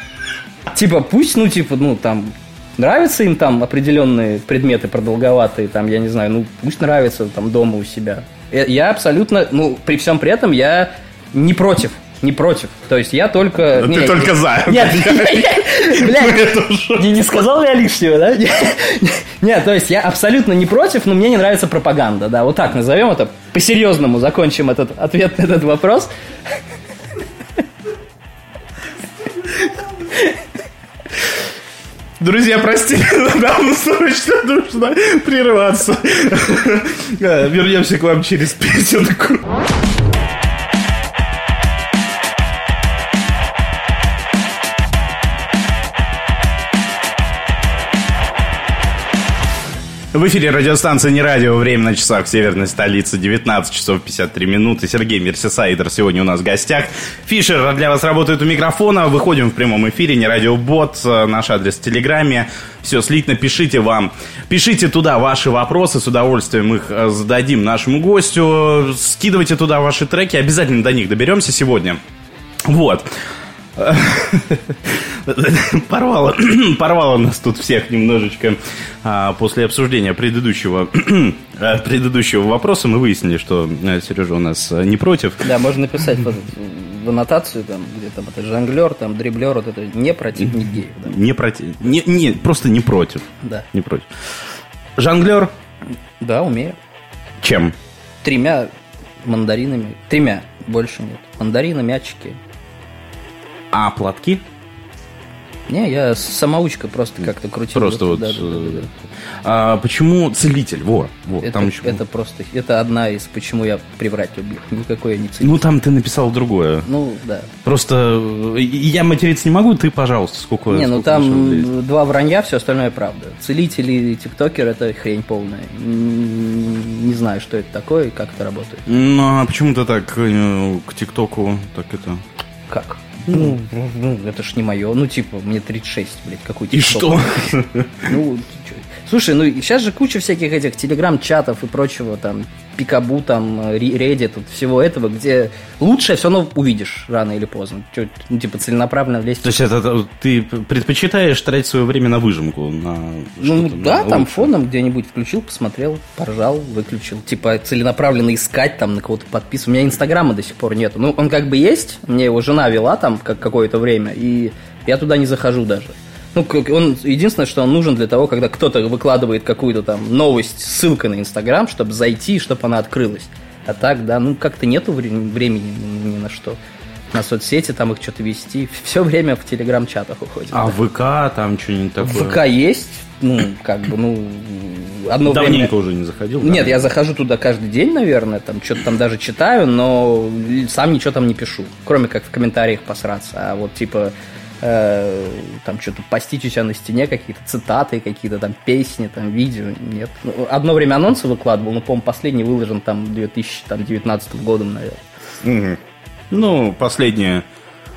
Типа, пусть, ну, типа, ну, там, нравятся им там определенные предметы продолговатые, там, я не знаю, ну, пусть нравится там дома у себя. Я абсолютно, ну, при всем при этом я не против. Не против. То есть я только... Ты только за. Нет, блядь, не сказал я лишнего, да? Нет, то есть я абсолютно не против, но мне не нравится пропаганда, да. Вот так назовем это. По-серьезному закончим этот ответ на этот вопрос. Друзья, простите, нам срочно нужно прерваться. Вернемся к вам через песенку. В эфире радиостанция «Не радио». Время на часах в северной столице. девятнадцать часов пятьдесят три минуты. Сергей Мерсисайдер сегодня у нас в гостях. Фишер для вас работает у микрофона. Выходим в прямом эфире. «Не радиобот». Наш адрес в Телеграме. Все слитно. Пишите вам. Пишите туда ваши вопросы. С удовольствием их зададим нашему гостю. Скидывайте туда ваши треки. Обязательно до них доберемся сегодня. Вот. Порвало, порвало нас тут всех немножечко. а, После обсуждения предыдущего предыдущего вопроса мы выяснили, что Сережа у нас не против. Да, можно написать вот, в аннотацию там, где там это жонглер, там дриблер, вот это не против, не гей, да. Не против, не, не, просто не против, да. Не против. Жонглер? Да, умею. Чем? Тремя мандаринами. Тремя, больше нет. Мандарины, мячики. А платки? Не, я самоучка просто как-то крутил. Просто вот... вот, вот да, да, да. А, почему целитель? Во, во, это, там еще... это просто... Это одна из... Почему я приврать люблю. Никакой я не целитель. Ну, там ты написал другое. Ну, да. Просто я материться не могу, ты, пожалуйста, сколько... Не, сколько ну там два вранья, все остальное правда. Целитель и тиктокер – это хрень полная. Не знаю, что это такое и как это работает. Ну, а почему ты так к тиктоку так это... Как? Ну, ну, это ж не мое. Ну, типа, мне тридцать шесть, блядь, какой-то. И что? Ну, слушай, ну, сейчас же куча всяких этих телеграм-чатов и прочего, там, пикабу, там, Reddit, вот, всего этого, где лучшее все равно увидишь рано или поздно. Чё, ну, типа, целенаправленно лезть. То есть, это ты предпочитаешь тратить свое время на выжимку? На ну, да, на там фоном где-нибудь включил, посмотрел, поржал, выключил. Типа, целенаправленно искать, там, на кого-то подписываться. У меня Инстаграма до сих пор нету. Ну, он как бы есть, мне его жена вела там как какое-то время, и я туда не захожу даже. Ну, он, единственное, что он нужен для того, когда кто-то выкладывает какую-то там новость, ссылка на Инстаграм, чтобы зайти, чтобы она открылась. А так, да, ну, как-то нету времени ни на что. на соцсети, там их что-то вести. Все время в телеграм-чатах уходит. А да. ВК там что-нибудь такое? ВК есть, ну, как бы, ну... Одно Давненько время... уже не заходил? Нет, да? Я захожу туда каждый день, наверное, там что-то там даже читаю, но сам ничего там не пишу, кроме как в комментариях посраться. А вот типа э, там что-то постить у себя на стене, какие-то цитаты, какие-то там песни, там видео, нет. Одно время анонсы выкладывал, но, по-моему, последний выложен там две тысячи девятнадцатым годом, наверное. Угу. Ну, последние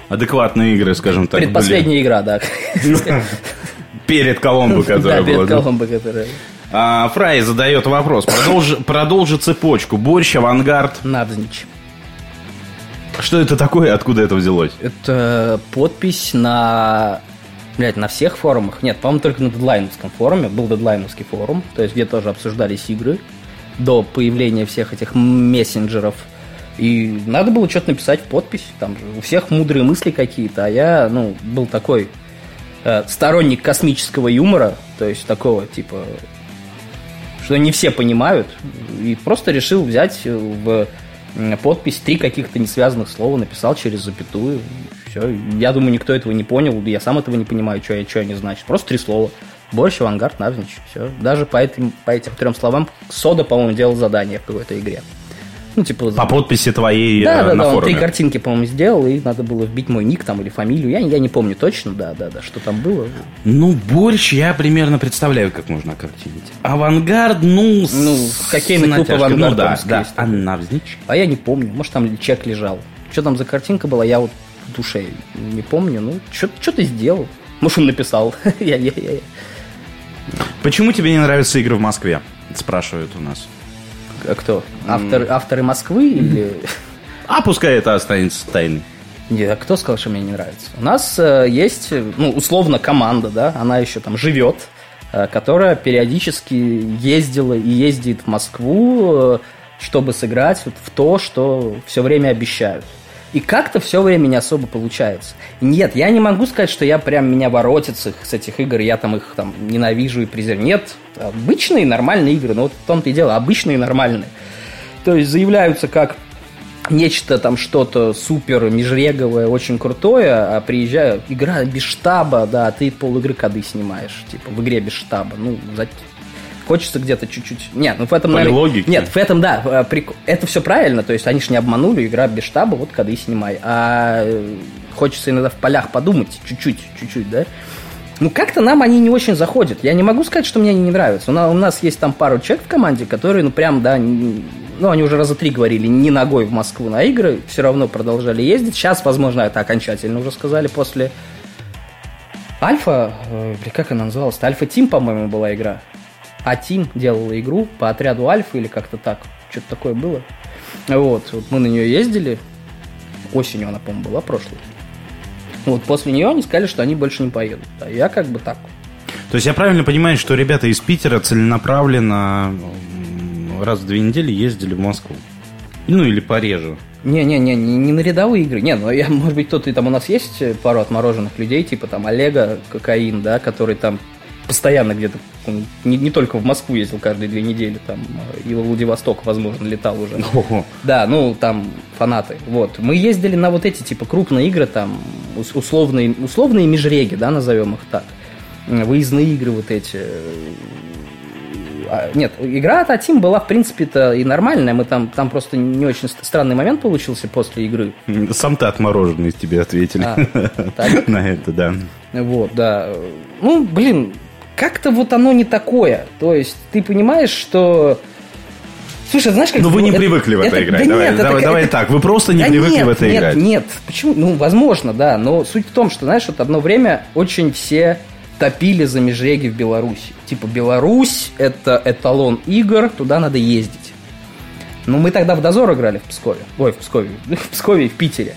адекватные игры, скажем так. Предпоследняя были. Игра, да. Перед Коломбо, которая была. Да, перед Коломбо, которая... А, Фрай задает вопрос. Продолжи, продолжи цепочку. Борщ, авангард. Надзнич. Что это такое? Откуда это взялось? Это подпись на... Блядь, на всех форумах. Нет, по-моему, только на дедлайновском форуме. Был дедлайновский форум, то есть где тоже обсуждались игры до появления всех этих мессенджеров. И надо было что-то написать в подпись. Там же у всех мудрые мысли какие-то. А я, ну, был такой э, сторонник космического юмора. То есть такого, типа... что не все понимают, и просто решил взять в подпись три каких-то несвязанных слова, написал через запятую, все. Я думаю, никто этого не понял, я сам этого не понимаю, что, что они значат. Просто три слова. Борщ, авангард, навзничь, все. Даже по этим, по этим трем словам Сода, по-моему, делал задание в какой-то игре. Ну, типа, по подписи твоей да, э, да, на да, форуме. Да, да, три картинки, по-моему, сделал, и надо было вбить мой ник там или фамилию. Я, я не помню точно, да-да-да, что там было. Ну, борщ я примерно представляю, как можно окартинить. Авангард, ну... Ну, хоккейный клуб «Авангард». Ну, да, да. А навзничь? А я не помню. Может, там чек лежал. Что там за картинка была, я вот в душе не помню. Ну, что ты сделал? Может, он написал. Почему тебе не нравятся игры в Москве? Спрашивают у нас. А кто? Автор, авторы Москвы или... А пускай это останется тайной. Нет, а кто сказал, что мне не нравится? У нас э, есть, ну, условно, команда, да, она еще там живет, э, которая периодически ездила и ездит в Москву, э, чтобы сыграть вот в то, что все время обещают. И как-то все время не особо получается. Нет, я не могу сказать, что я прям меня воротит с, их, с этих игр, я там их там ненавижу и презираю. Нет, обычные нормальные игры, но вот в том-то и дело, обычные нормальные. То есть заявляются как нечто там что-то супер межреговое, очень крутое, а приезжаю, игра без штаба, да, а ты полигры коды снимаешь, типа в игре без штаба, ну, за... Хочется где-то чуть-чуть... Нет, ну в этом... Наверное... Нет, в этом, да, прик... это все правильно, то есть они же не обманули, игра без штаба, вот коды снимай. А хочется иногда в полях подумать, чуть-чуть, чуть-чуть, да? Ну как-то нам они не очень заходят. Я не могу сказать, что мне они не нравятся. У нас, у нас есть там пару человек в команде, которые, ну прям, да, не... ну они уже раза три говорили, не ногой в Москву на игры, все равно продолжали ездить. Сейчас, возможно, это окончательно уже сказали после Альфа, как она называлась? Альфа-Тим, по-моему, была игра. А Тим делала игру по отряду Альфа или как-то так. Что-то такое было. Вот, вот мы на нее ездили. Осенью она, по-моему, была прошлой. Вот после нее они сказали, что они больше не поедут. А я как бы так. То есть я правильно понимаю, что ребята из Питера целенаправленно раз в две недели ездили в Москву? Ну или пореже. Не-не-не, не на рядовые игры. Не, ну, я, может быть, кто-то там у нас есть пару отмороженных людей, типа там Олега, Кокаин, да, который там постоянно где-то, не, не только в Москву ездил каждые две недели, там, и во Владивосток, возможно, летал уже. Ого. Да, ну, там, фанаты. Вот. Мы ездили на вот эти, типа, крупные игры, там, условные, условные межреги, да, назовем их так. Выездные игры вот эти. Нет, игра от А-Тим была, в принципе-то, и нормальная. Мы там, там просто не очень странный момент получился после игры. Сам-то отмороженный тебе ответили. На это, да. Вот, да. Ну, блин, как-то вот оно не такое. То есть ты понимаешь, что... Слушай, знаешь, как... Ну, вы не это, привыкли в это, это играть. Да давай, нет, давай, это, давай это... так, вы просто не да привыкли нет, в это нет, играть. Нет, нет, почему? Ну, возможно, да. Но суть в том, что, знаешь, вот одно время очень все топили за межреги в Беларуси. Типа, Беларусь – это эталон игр, туда надо ездить. Ну, мы тогда в Дозор играли в Пскове. Ой, в Пскове. В Пскове и в Питере.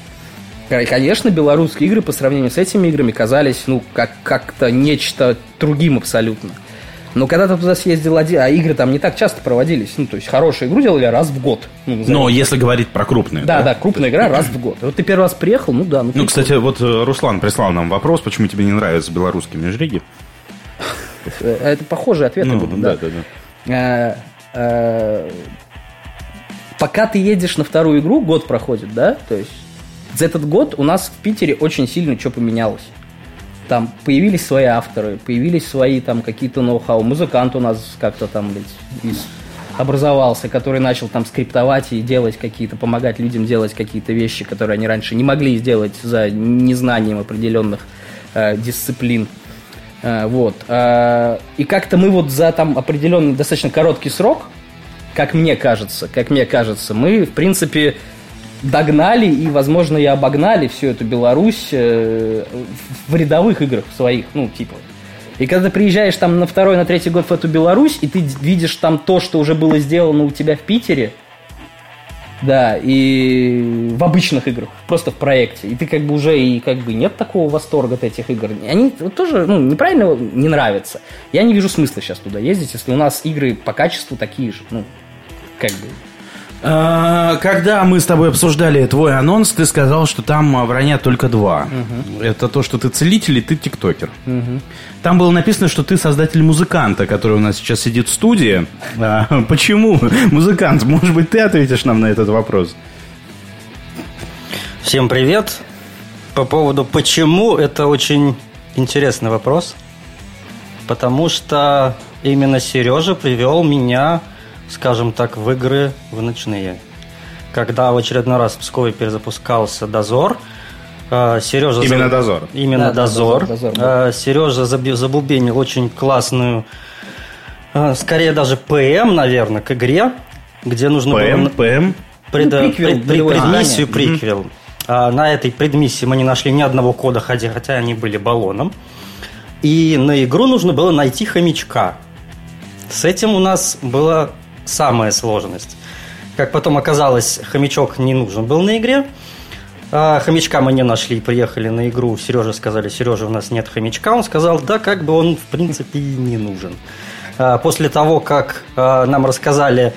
Конечно, белорусские игры по сравнению с этими играми казались, ну, как, как-то нечто другим абсолютно. Но когда ты туда съездил один, а игры там не так часто проводились, ну, то есть хорошую игру делали раз в год. Ну, но если говорить про крупные. Да, да, да крупная игра раз в год. Вот ты первый раз приехал, ну да. Ну, ну кстати, вот Руслан прислал нам вопрос, почему тебе не нравятся белорусские межреги. Это похожие ответы будут, да. Да, да, да. Пока ты едешь на вторую игру, год проходит, да, то есть... За этот год у нас в Питере очень сильно что поменялось. Там появились свои авторы, появились свои там какие-то ноу-хау. Музыкант у нас как-то там, блядь, образовался, который начал там скриптовать и делать какие-то, помогать людям делать какие-то вещи, которые они раньше не могли сделать за незнанием определенных э, дисциплин. Э, вот. Э, и как-то мы вот за там определенный достаточно короткий срок, как мне кажется, как мне кажется, мы, в принципе, догнали и, возможно, и обогнали всю эту Беларусь э, в рядовых играх своих, ну, типа. И когда ты приезжаешь там на второй, на третий год в эту Беларусь, и ты видишь там то, что уже было сделано у тебя в Питере, да, и в обычных играх, просто в проекте, и ты как бы уже, и как бы нет такого восторга от этих игр. Они вот тоже, ну, неправильно не нравятся. Я не вижу смысла сейчас туда ездить, если у нас игры по качеству такие же, ну, как бы... Когда мы с тобой обсуждали твой анонс, ты сказал, что там вранья только два. Угу. Это то, что ты целитель и ты тиктокер. Угу. Там было написано, что ты создатель музыканта, который у нас сейчас сидит в студии. А, почему музыкант? Может быть, ты ответишь нам на этот вопрос? Всем привет. По поводу «почему» — это очень интересный вопрос. Потому что именно Сережа привел меня... скажем так, в игры в ночные. Когда в очередной раз в Пскове перезапускался «Дозор», Сережа... Именно за... «Дозор». Именно да, «Дозор». дозор, дозор Сережа забубенил очень классную, скорее даже ПМ, наверное, к игре, где нужно ПМ, было... ПМ? Пред... Ну, приквел, пред... Пред... Предмиссию, приквел. Угу. На этой предмиссии мы не нашли ни одного кода, хотя они были баллоном. И на игру нужно было найти хомячка. С этим у нас было... самая сложность. Как потом оказалось, хомячок не нужен был на игре. Хомячка мы не нашли, приехали на игру. Сереже сказали: Сережа, у нас нет хомячка. Он сказал, да, как бы он, в принципе, и не нужен. После того, как нам рассказали,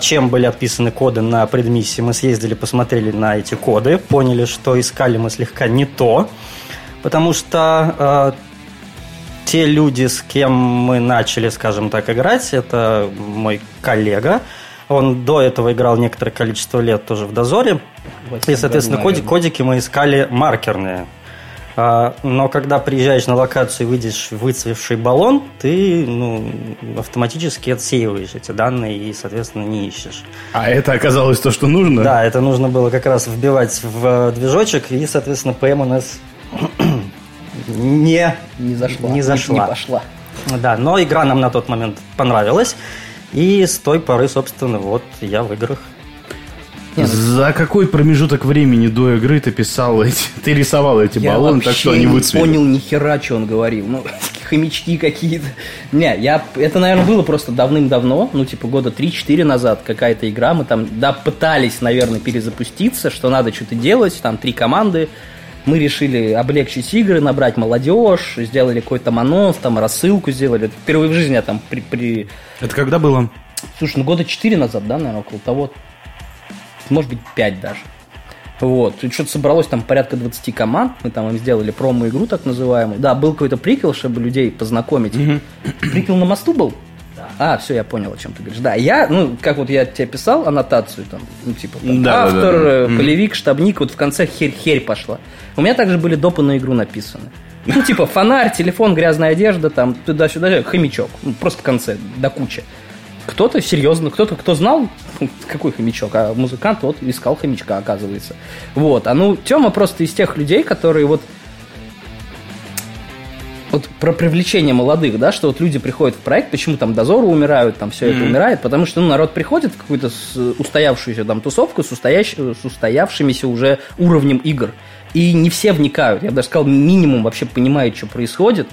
чем были отписаны коды на предмиссии, мы съездили, посмотрели на эти коды, поняли, что искали мы слегка не то. Потому что... те люди, с кем мы начали, скажем так, играть, это мой коллега. Он до этого играл некоторое количество лет тоже в «Дозоре». И, соответственно, кодик, кодики мы искали маркерные. Но когда приезжаешь на локацию и видишь выцвевший баллон, ты, ну, автоматически отсеиваешь эти данные и, соответственно, не ищешь. А это оказалось то, что нужно? Да, это нужно было как раз вбивать в движочек, и, соответственно, ПМ у нас... Не, не зашла. Не зашла. Не пошла. Да, но игра нам на тот момент понравилась. И с той поры, собственно, вот я в играх. За какой промежуток времени до игры ты писал эти... Ты рисовал эти я баллоны, так что они выцвели? Я не понял ни хера, что он говорил. Ну, хомячки какие-то. Не, я... Это, наверное, было просто давным-давно. Ну, типа года три-четыре назад какая-то игра. Мы там, да, пытались, наверное, перезапуститься, что надо что-то делать. Там три команды. Мы решили облегчить игры, набрать молодежь, сделали какой-то анонс, там рассылку сделали. Это впервые в жизни я там при, при... Это когда было? Слушай, ну года четыре назад, да, наверное, около того. Может быть, пять даже. Вот. И что-то собралось там порядка двадцати команд. Мы там им сделали промо-игру, так называемую. Да, был какой-то приквел, чтобы людей познакомить. Mm-hmm. Приквел на мосту был? Да. А, все, я понял, о чем ты говоришь. Да, я, ну, как вот я тебе писал аннотацию, там, ну, типа, там, да, автор, да, да. полевик, штабник, вот в конце херь-херь пошла. У меня также были допы на игру написаны. Ну, типа, фонарь, телефон, грязная одежда, там, туда-сюда, хомячок. Ну, просто в конце, до кучи. Кто-то серьезно, кто-то, кто знал, какой хомячок, а музыкант, вот, искал хомячка, оказывается. Вот, а ну, Тёма просто из тех людей, которые вот... Вот про привлечение молодых, да, что вот люди приходят в проект, почему там дозоры умирают, там все mm-hmm. это умирает, потому что ну, народ приходит в какую-то устоявшуюся там тусовку с, устоящ... с устоявшимися уже уровнем игр. И не все вникают, я бы даже сказал, минимум вообще понимает, что происходит.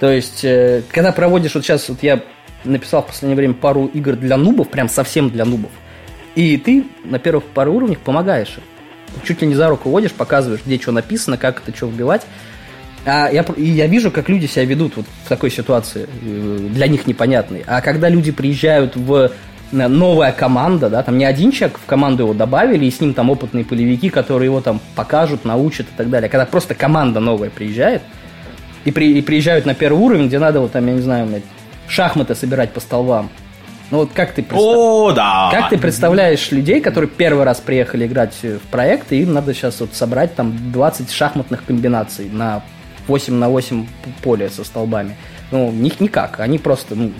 То есть, э, когда проводишь, вот сейчас вот я написал в последнее время пару игр для нубов, прям совсем для нубов, и ты на первых пару уровнях помогаешь им. Чуть ли не за руку водишь, показываешь, где что написано, как это что вбивать. А я, и я вижу, как люди себя ведут вот в такой ситуации, для них непонятной. А когда люди приезжают в новая команда, да, там не один человек, в команду его добавили, и с ним там опытные полевики, которые его там покажут, научат и так далее. Когда просто команда новая приезжает, и, при, и приезжают на первый уровень, где надо, вот, там, я не знаю, шахматы собирать по столбам. Ну вот как ты, представ... О, да. Как ты представляешь людей, которые первый раз приехали играть в проект, и им надо сейчас вот собрать там двадцать шахматных комбинаций на восемь на восемь поле со столбами. Ну, у них никак. Они просто, ну,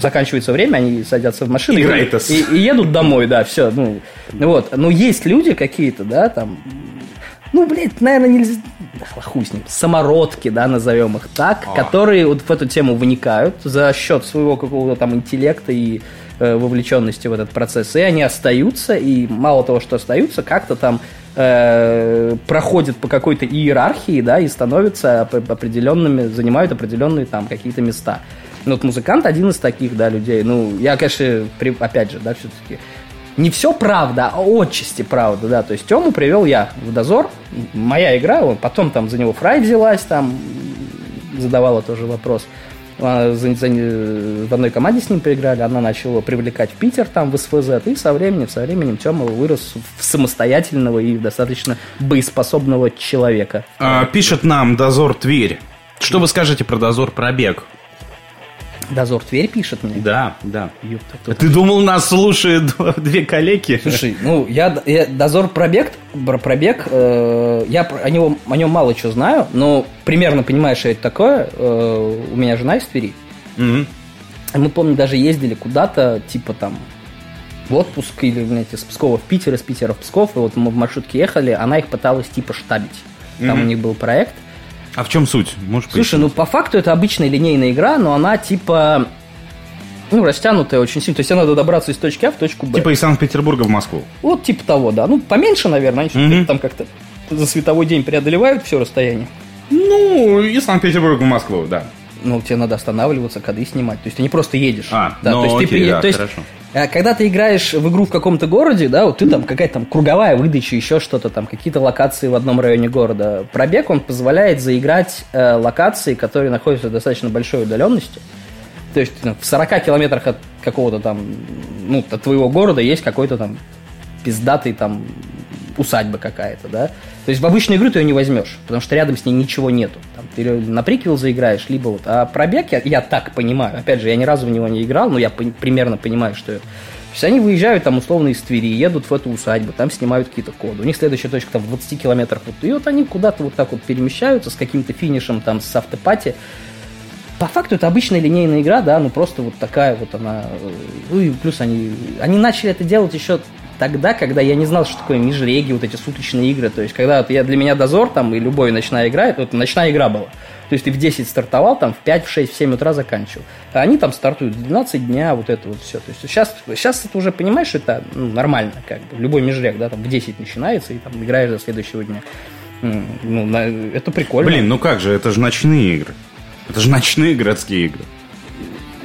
заканчивается время, они садятся в машину и, и, и едут домой, да, все. Ну, вот. Но есть люди какие-то, да, там... Ну, блядь, наверное, нельзя... Да, хуй с ним. Самородки, да, назовем их так, а. которые вот в эту тему вникают за счет своего какого-то там интеллекта и э, вовлеченности в этот процесс. И они остаются, и мало того, что остаются, как-то там э, проходят по какой-то иерархии, да, и становятся определенными, занимают определенные там какие-то места. Ну, вот музыкант один из таких, да, людей. Ну, я, конечно, при... опять же, да, все-таки... Не все правда, а отчасти правда, да. То есть Тему привел я в Дозор, моя игра, он потом там за него Фрай взялась, там задавала тоже вопрос. За, за, в одной команде с ним поиграли, она начала привлекать в Питер, там, в СВЗ, и со временем, со временем Тёма вырос в самостоятельного и достаточно боеспособного человека. А, пишет нам Дозор Тверь. Что вы скажете про Дозор Пробег? Дозор Тверь пишет мне? Да, да. Ёпта, ты думал, нас слушают две коллеги? Слушай, ну, я, я Дозор Пробег, пробег э, я о, него, о нем мало чего знаю, но примерно понимаешь, что это такое. Э, у меня жена из Твери. Угу. Мы, помню, даже ездили куда-то, типа там, в отпуск, или, знаете, из Пскова в Питер, из Питера в Псков, и вот мы в маршрутке ехали, она их пыталась, типа, штабить. Там угу. у них был проект. А в чем суть? Можешь Слушай, пояснить? Ну по факту это обычная линейная игра, но она типа, ну, растянутая очень сильно. То есть, она надо добраться из точки А в точку Б. Типа из Санкт-Петербурга в Москву. Вот типа того, да. Ну, поменьше, наверное, они mm-hmm. там как-то за световой день преодолевают все расстояние. Ну, из Санкт-Петербурга в Москву, да. Ну, тебе надо останавливаться, коды снимать. То есть, ты не просто едешь. А, да, ну, то есть, окей, ты, да, то есть, хорошо. Когда ты играешь в игру в каком-то городе, да, вот ты там какая-то там круговая выдача, еще что-то там, какие-то локации в одном районе города. Пробег, он позволяет заиграть э, локации, которые находятся в достаточно большой удаленности. То есть в сорока километрах от какого-то там, ну, от твоего города есть какой-то там пиздатый там усадьба какая-то, да. То есть в обычную игру ты ее не возьмешь, потому что рядом с ней ничего нету. Там, ты на приквел заиграешь, либо вот. А пробег, я, я так понимаю, опять же, я ни разу в него не играл, но я по- примерно понимаю, что... То есть они выезжают там условно из Твери, едут в эту усадьбу, там снимают какие-то коды. У них следующая точка там в двадцати километрах. Вот, и вот они куда-то вот так вот перемещаются с каким-то финишем там с автопати. По факту это обычная линейная игра, да, ну просто вот такая вот она... Ну и плюс они... Они начали это делать еще... Тогда, когда я не знал, что такое межреги, вот эти суточные игры, то есть, когда вот я, для меня Дозор там и любая ночная игра, это вот ночная игра была. То есть, ты в десять стартовал, там в пять, в шесть, в семь утра заканчивал. А они там стартуют в двенадцать дня, вот это вот все. То есть, сейчас, сейчас ты уже понимаешь, что это, ну, нормально, как бы. Любой межрег, да, там в десять начинается, и там играешь до следующего дня. Ну, это прикольно. Блин, ну как же, это же ночные игры. Это же ночные городские игры.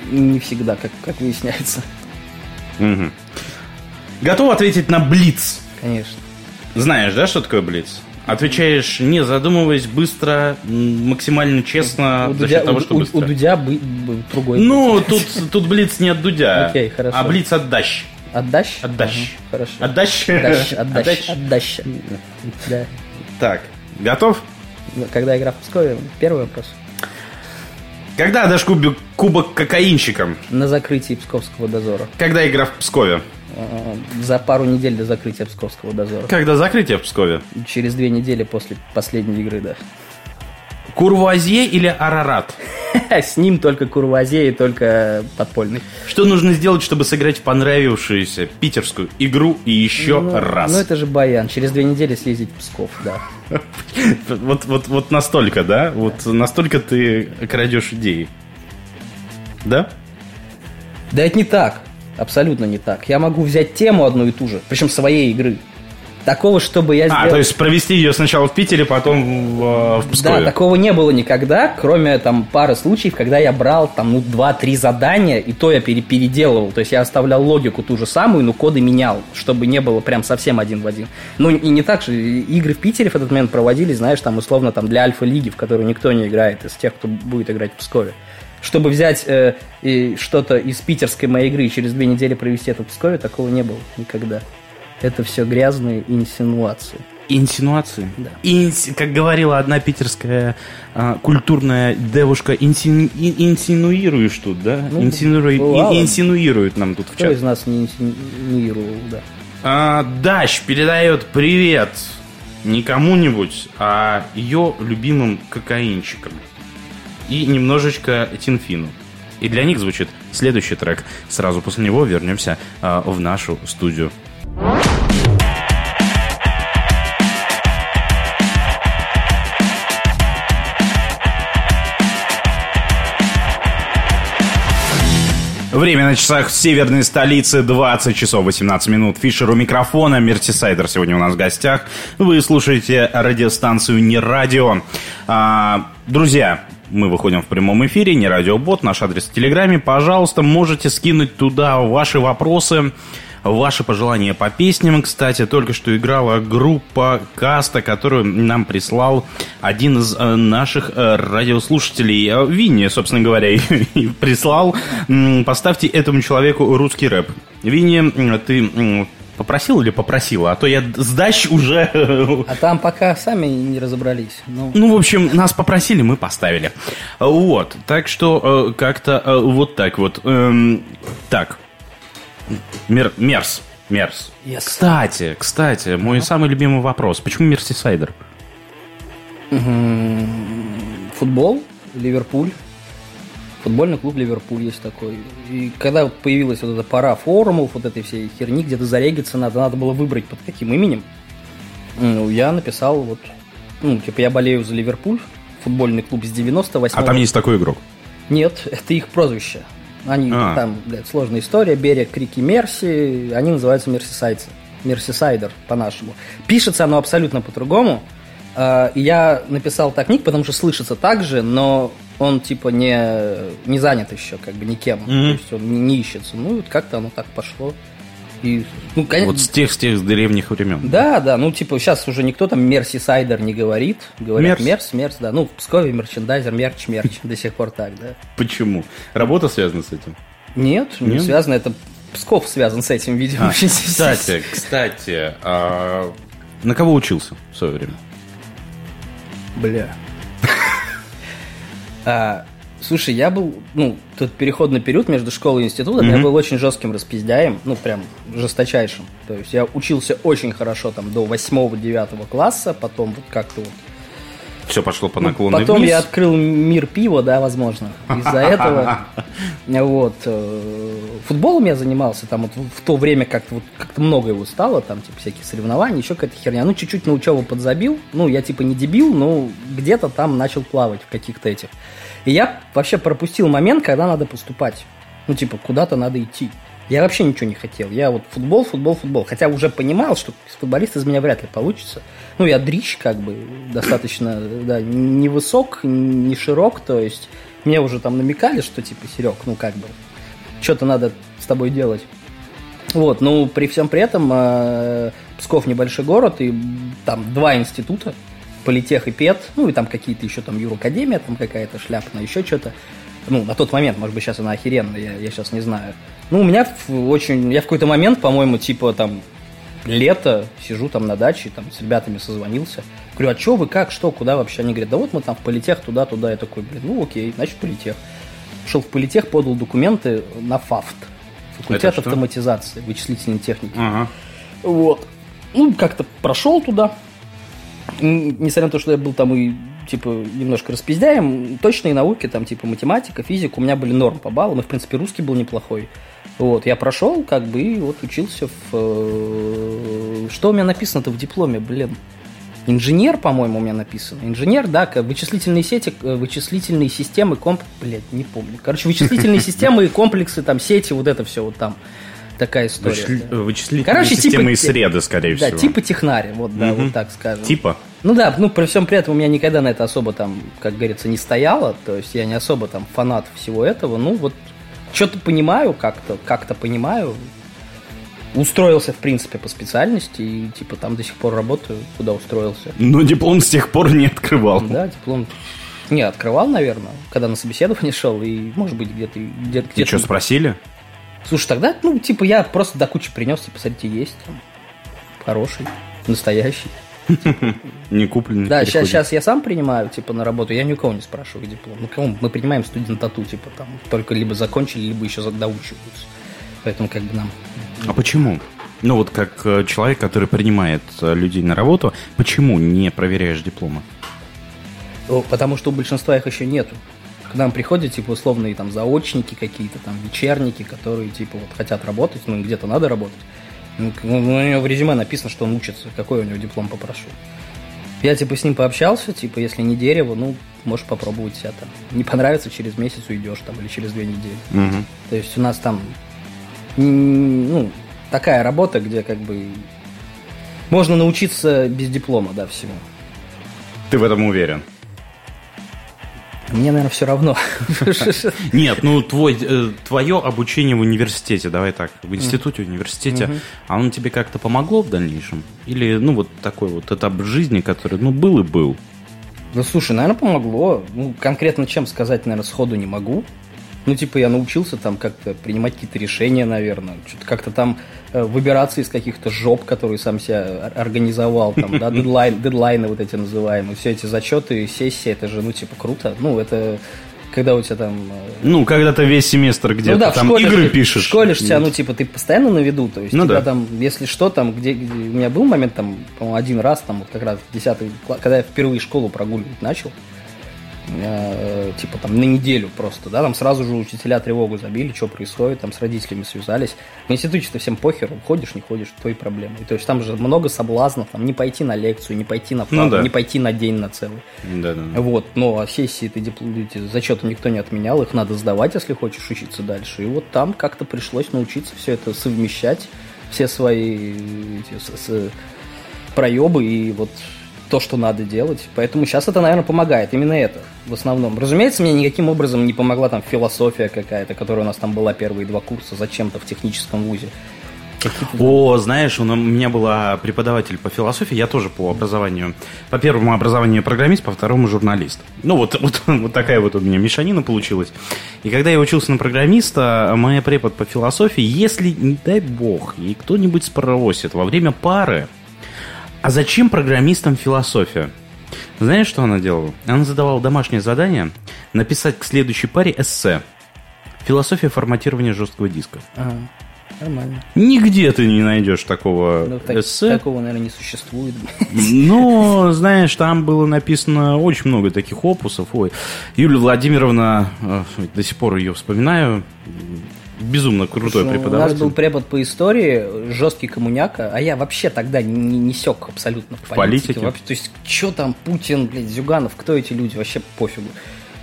Не всегда, как, как выясняется. Угу. Готов ответить на блиц? Конечно. Знаешь, да, что такое блиц? Отвечаешь, не задумываясь, быстро, максимально честно, у за Дудя, счет того, у, что у, быстро. У Дудя бы, бы, другой. Ну, тут, тут блиц не от Дудя, okay, хорошо. А блиц от Дащ. От Дащ? От Дащ. Угу, хорошо. От Дащ? От Дащ. Да. Так, готов? Когда игра в Пскове, первый вопрос. Когда дашь кубик, кубок кокаинщикам? На закрытии Псковского Дозора. Когда игра в Пскове? За пару недель до закрытия Псковского Дозора. Когда закрытие в Пскове? Через две недели после последней игры, да. Курвуазье или Арарат? С ним только Курвуазье и только подпольный. Что нужно сделать, чтобы сыграть в понравившуюся питерскую игру и еще ну, раз? Ну это же баян. Через две недели съездить в Псков, да. Вот, вот, вот настолько, да? Вот настолько ты крадешь идеи. Да? Да это не так. Абсолютно не так. Я могу взять тему одну и ту же, причем своей игры. Такого, чтобы я сделал... А, то есть провести ее сначала в Питере, потом в, в Пскове. Да, такого не было никогда, кроме там пары случаев, когда я брал там, ну, два-три задания, и то я переделывал. То есть я оставлял логику ту же самую, но коды менял, чтобы не было прям совсем один в один. Ну, и не так же. Игры в Питере в этот момент проводились, знаешь, там, условно, там, для Альфа-лиги, в которую никто не играет из тех, кто будет играть в Пскове. Чтобы взять э, э, что-то из питерской моей игры и через две недели провести это в Пскове, такого не было никогда. Это все грязные инсинуации. Инсинуации? Да. Инс... Как говорила одна питерская а, культурная девушка, инсину... инсинуируешь тут, да? Ну, Инсинуи... ну, инсинуирует нам тут в чат. Кто из нас не инсинуировал, да? А, Даш передает привет не кому-нибудь, а ее любимым кокаинщикам. И немножечко Тинфину. И для них звучит следующий трек. Сразу после него вернемся а, в нашу студию. Время на часах в северной столице, двадцать часов восемнадцать минут. Фишер у микрофона, Мерсисайдер сегодня у нас в гостях. Вы слушаете радиостанцию «Не радио». А, друзья, мы выходим в прямом эфире, «Не радиобот», наш адрес в Телеграме. Пожалуйста, можете скинуть туда ваши вопросы, ваши пожелания по песням. Кстати, только что играла группа «Каста», которую нам прислал один из наших радиослушателей. Винни, собственно говоря, и прислал. Поставьте этому человеку русский рэп. Винни, ты попросил или попросила? А то я сдачу уже... А там пока сами не разобрались. Но... Ну, в общем, нас попросили, мы поставили. Вот, так что как-то вот так вот. Так. Мер, мерс, мерс. Yes. Кстати, кстати, мой uh-huh. самый любимый вопрос. Почему Мерсисайдер? Mm-hmm. Футбол, Ливерпуль. Футбольный клуб Ливерпуль есть такой. И когда появилась вот эта пора форумов, вот этой всей херни, где-то зарегиться надо, надо было выбрать под каким именем. Ну, я написал вот, ну, типа, я болею за Ливерпуль, футбольный клуб с девяносто восьмого. А там есть такой игрок? Нет, это их прозвище. Они а. там, блядь, сложная история. Берег, крики, мерси. Они называются мерсисайдцы. Мерсисайдер по-нашему. Пишется оно абсолютно по-другому. Я написал так ник, потому что слышится так же, но он типа не, не занят еще как бы никем. Mm-hmm. То есть он не ищется. Ну вот как-то оно так пошло. И, ну, конечно... Вот с тех, с тех древних времен. Да, да, ну типа сейчас уже никто там мерсисайдер не говорит. Говорят мерс, мерс, мерс да. Ну в Пскове мерчендайзер, мерч, мерч. До сих пор так, да. Почему? Работа связана с этим? Нет, Нет? не связано. Это Псков связан с этим, видимо. А, кстати, кстати, а... на кого учился в свое время? Бля. А... Слушай, я был, ну, тот переходный период между школой и институтом, mm-hmm. я был очень жестким распиздяем, ну, прям жесточайшим. То есть я учился очень хорошо там до восьмого-девятого класса, потом вот как-то вот... Все пошло по наклонной вниз. Потом я открыл мир пива, да, возможно, из-за этого. Вот. Футболом я занимался, там вот в то время как-то вот как-то много его стало, там типа всякие соревнования, еще какая-то херня. Ну, чуть-чуть на учебу подзабил, ну, я типа не дебил, но где-то там начал плавать в каких-то этих... И я вообще пропустил момент, когда надо поступать. Ну, типа, куда-то надо идти. Я вообще ничего не хотел. Я вот футбол, футбол, футбол. Хотя уже понимал, что футболист из меня вряд ли получится. Ну, я дрищ, как бы, достаточно, да, не высок, не широк. То есть, мне уже там намекали, что, типа, Серег, ну, как бы, что-то надо с тобой делать. Вот, ну, при всем при этом, Псков небольшой город, и там два института. Политех и ПЕД, ну и там какие-то еще там Юракадемия, там какая-то шляпная, еще что-то. Ну, на тот момент, может быть, сейчас она охеренная, я, я сейчас не знаю. Ну, у меня в, очень... Я в какой-то момент, по-моему, типа там лето, сижу там на даче, там с ребятами созвонился. Говорю, а что вы, как, что, куда вообще? Они говорят, да вот мы там в политех, туда-туда. Я такой, блин, ну окей, значит, политех. Шел в политех, подал документы на ФАФТ. Факультет автоматизации, вычислительной техники. Ага. Вот. Ну, как-то прошел туда. Несмотря на то, что я был там и, типа, немножко распиздяем, точные науки, там, типа, математика, физика, у меня были норм по баллам, и, в принципе, русский был неплохой. Вот, я прошел, как бы, и вот учился в... Что у меня написано-то в дипломе, блин? Инженер, по-моему, у меня написано. Инженер, да, вычислительные сети, вычислительные системы, комп... Блядь, не помню. Короче, вычислительные системы и комплексы, там, сети, вот это все вот там. Такая история. Вычисли... Да. Вычислительные Короче, системы типа... и среды, скорее да, всего. Да, типа технари, вот, да, mm-hmm. вот так скажем. Типа? Ну да, ну при всем при этом у меня никогда на это особо там, как говорится, не стояло, то есть я не особо там фанат всего этого, ну вот что-то понимаю как-то, как-то понимаю, устроился в принципе по специальности и типа там до сих пор работаю, куда устроился. Но диплом с тех пор не открывал. Да, диплом... Не, открывал, наверное, когда на собеседование шел и, может быть, где-то... где-то, где-то... И что, спросили? Слушай, тогда, ну, типа, я просто до кучи принес, типа, смотрите, есть, там, хороший, настоящий. Не купленный. Да, сейчас, сейчас я сам принимаю, типа, на работу. Я ни у кого не спрашиваю диплом. Ну, мы принимаем студентату, типа, там, только либо закончили, либо еще доучиваются. Поэтому как бы нам... А почему? Ну, вот как человек, который принимает людей на работу, почему не проверяешь дипломы? Потому что у большинства их еще нету. К нам приходят, типа, условные там заочники какие-то, там, вечерники, которые, типа, вот хотят работать, ну, где-то надо работать. Ну, у него в резюме написано, что он учится, какой у него диплом, попрошу. Я, типа, с ним пообщался, типа, если не дерево, ну, можешь попробовать себя там. Не понравится, через месяц уйдешь там или через две недели. Угу. То есть у нас там, ну, такая работа, где, как бы, можно научиться без диплома, да, всему. Ты в этом уверен? Мне, наверное, все равно. Нет, ну, твой, э, твое обучение в университете, давай так, в институте, в университете, mm-hmm. оно тебе как-то помогло в дальнейшем? Или, ну, вот такой вот этап жизни, который, ну, был и был? Ну, слушай, наверное, помогло. Ну, конкретно чем сказать, наверное, сходу не могу. Ну, типа, я научился там как-то принимать какие-то решения, наверное, что-то как-то там выбираться из каких-то жоп, которые сам себя организовал, там, да, дедлайн, дедлайны вот эти называемые, все эти зачеты, сессии, это же, ну, типа, круто. Ну, это когда у тебя там... Ну, когда ты весь семестр где-то, ну, да, там игры ты, пишешь. В школе же тебя, ну, типа, ты постоянно на виду, то есть, ну, тебя да. там, если что, там, где, где... У меня был момент, там, по-моему, один раз, там, вот как раз в десятый класс, когда я впервые школу прогуливать начал, типа там на неделю просто, да, там сразу же учителя тревогу забили, что происходит, там с родителями связались. В институте-то всем похеру, ходишь, не ходишь, твои проблемы. И, то есть там же много соблазнов, там не пойти на лекцию, не пойти на флаг, ну, да. не пойти на день на целый. Да, да, да. Вот, но а сессии, ты зачеты никто не отменял, их надо сдавать, если хочешь учиться дальше. И вот там как-то пришлось научиться все это совмещать, все свои эти, с, с, проебы и вот... то, что надо делать. Поэтому сейчас это, наверное, помогает. Именно это в основном. Разумеется, мне никаким образом не помогла там философия какая-то, которая у нас там была первые два курса зачем-то в техническом вузе. Какие-то... О, знаешь, у меня была преподаватель по философии, я тоже по образованию, по первому образованию программист, по второму журналист. Ну, вот, вот, вот такая вот у меня мешанина получилась. И когда я учился на программиста, моя препод по философии, если, не дай бог, и кто-нибудь спросит во время пары, а зачем программистам философия? Знаешь, что она делала? Она задавала домашнее задание написать к следующей паре эссе. Философия форматирования жесткого диска. Ага, нормально. Нигде ты не найдешь такого ну, так, эссе. Такого, наверное, не существует. Ну, знаешь, там было написано очень много таких опусов. Ой, Юлия Владимировна, до сих пор ее вспоминаю, безумно крутой преподаватель. У нас был препод по истории, жесткий коммуняка, а я вообще тогда не, не сёк абсолютно в политике. В политике. Вообще, то есть, что там Путин, блядь, Зюганов, кто эти люди, вообще пофигу.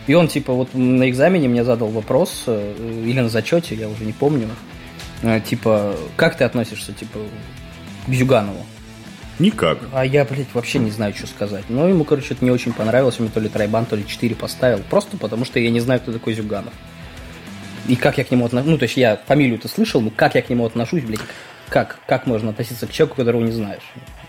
И он, типа, вот на экзамене мне задал вопрос, или на зачете, я уже не помню, типа, как ты относишься, типа, к Зюганову? Никак. А я, блядь, вообще не знаю, что сказать. Ну, ему, короче, это не очень понравилось, ему то ли тройбан, то ли четыре поставил, просто потому что я не знаю, кто такой Зюганов. И как я к нему отношусь, ну, то есть я фамилию-то слышал, но как я к нему отношусь, блядь, как, как можно относиться к человеку, которого не знаешь?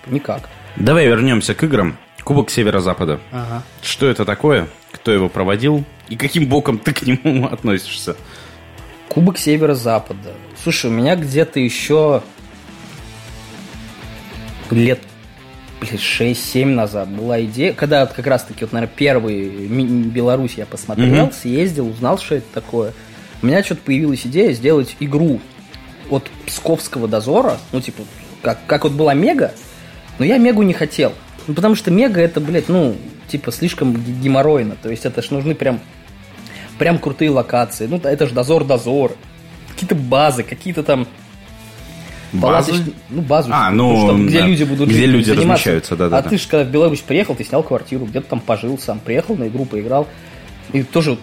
Никак. Давай вернемся к играм. Кубок Северо-Запада. Ага. Что это такое? Кто его проводил? И каким боком ты к нему относишься? Кубок Северо-Запада. Слушай, у меня где-то еще лет... шесть-семь назад была идея, когда как раз-таки, вот, наверное, первый Беларусь я посмотрел, угу. съездил, узнал, что это такое. У меня что-то появилась идея сделать игру от Псковского дозора, ну, типа, как, как вот была Мега, но я Мегу не хотел. Ну, потому что Мега это, блядь, ну, типа, слишком геморройно. То есть это ж нужны прям, прям крутые локации. Ну, это ж дозор-дозор. Какие-то базы, какие-то там... Базы? Палаточ... Ну, базу, а, ну, ну, чтобы, где да. люди будут жить. Где люди размещаются, да-да-да. А ты же, когда в Беларусь приехал, ты снял квартиру, где-то там пожил сам, приехал на игру, поиграл. И тоже...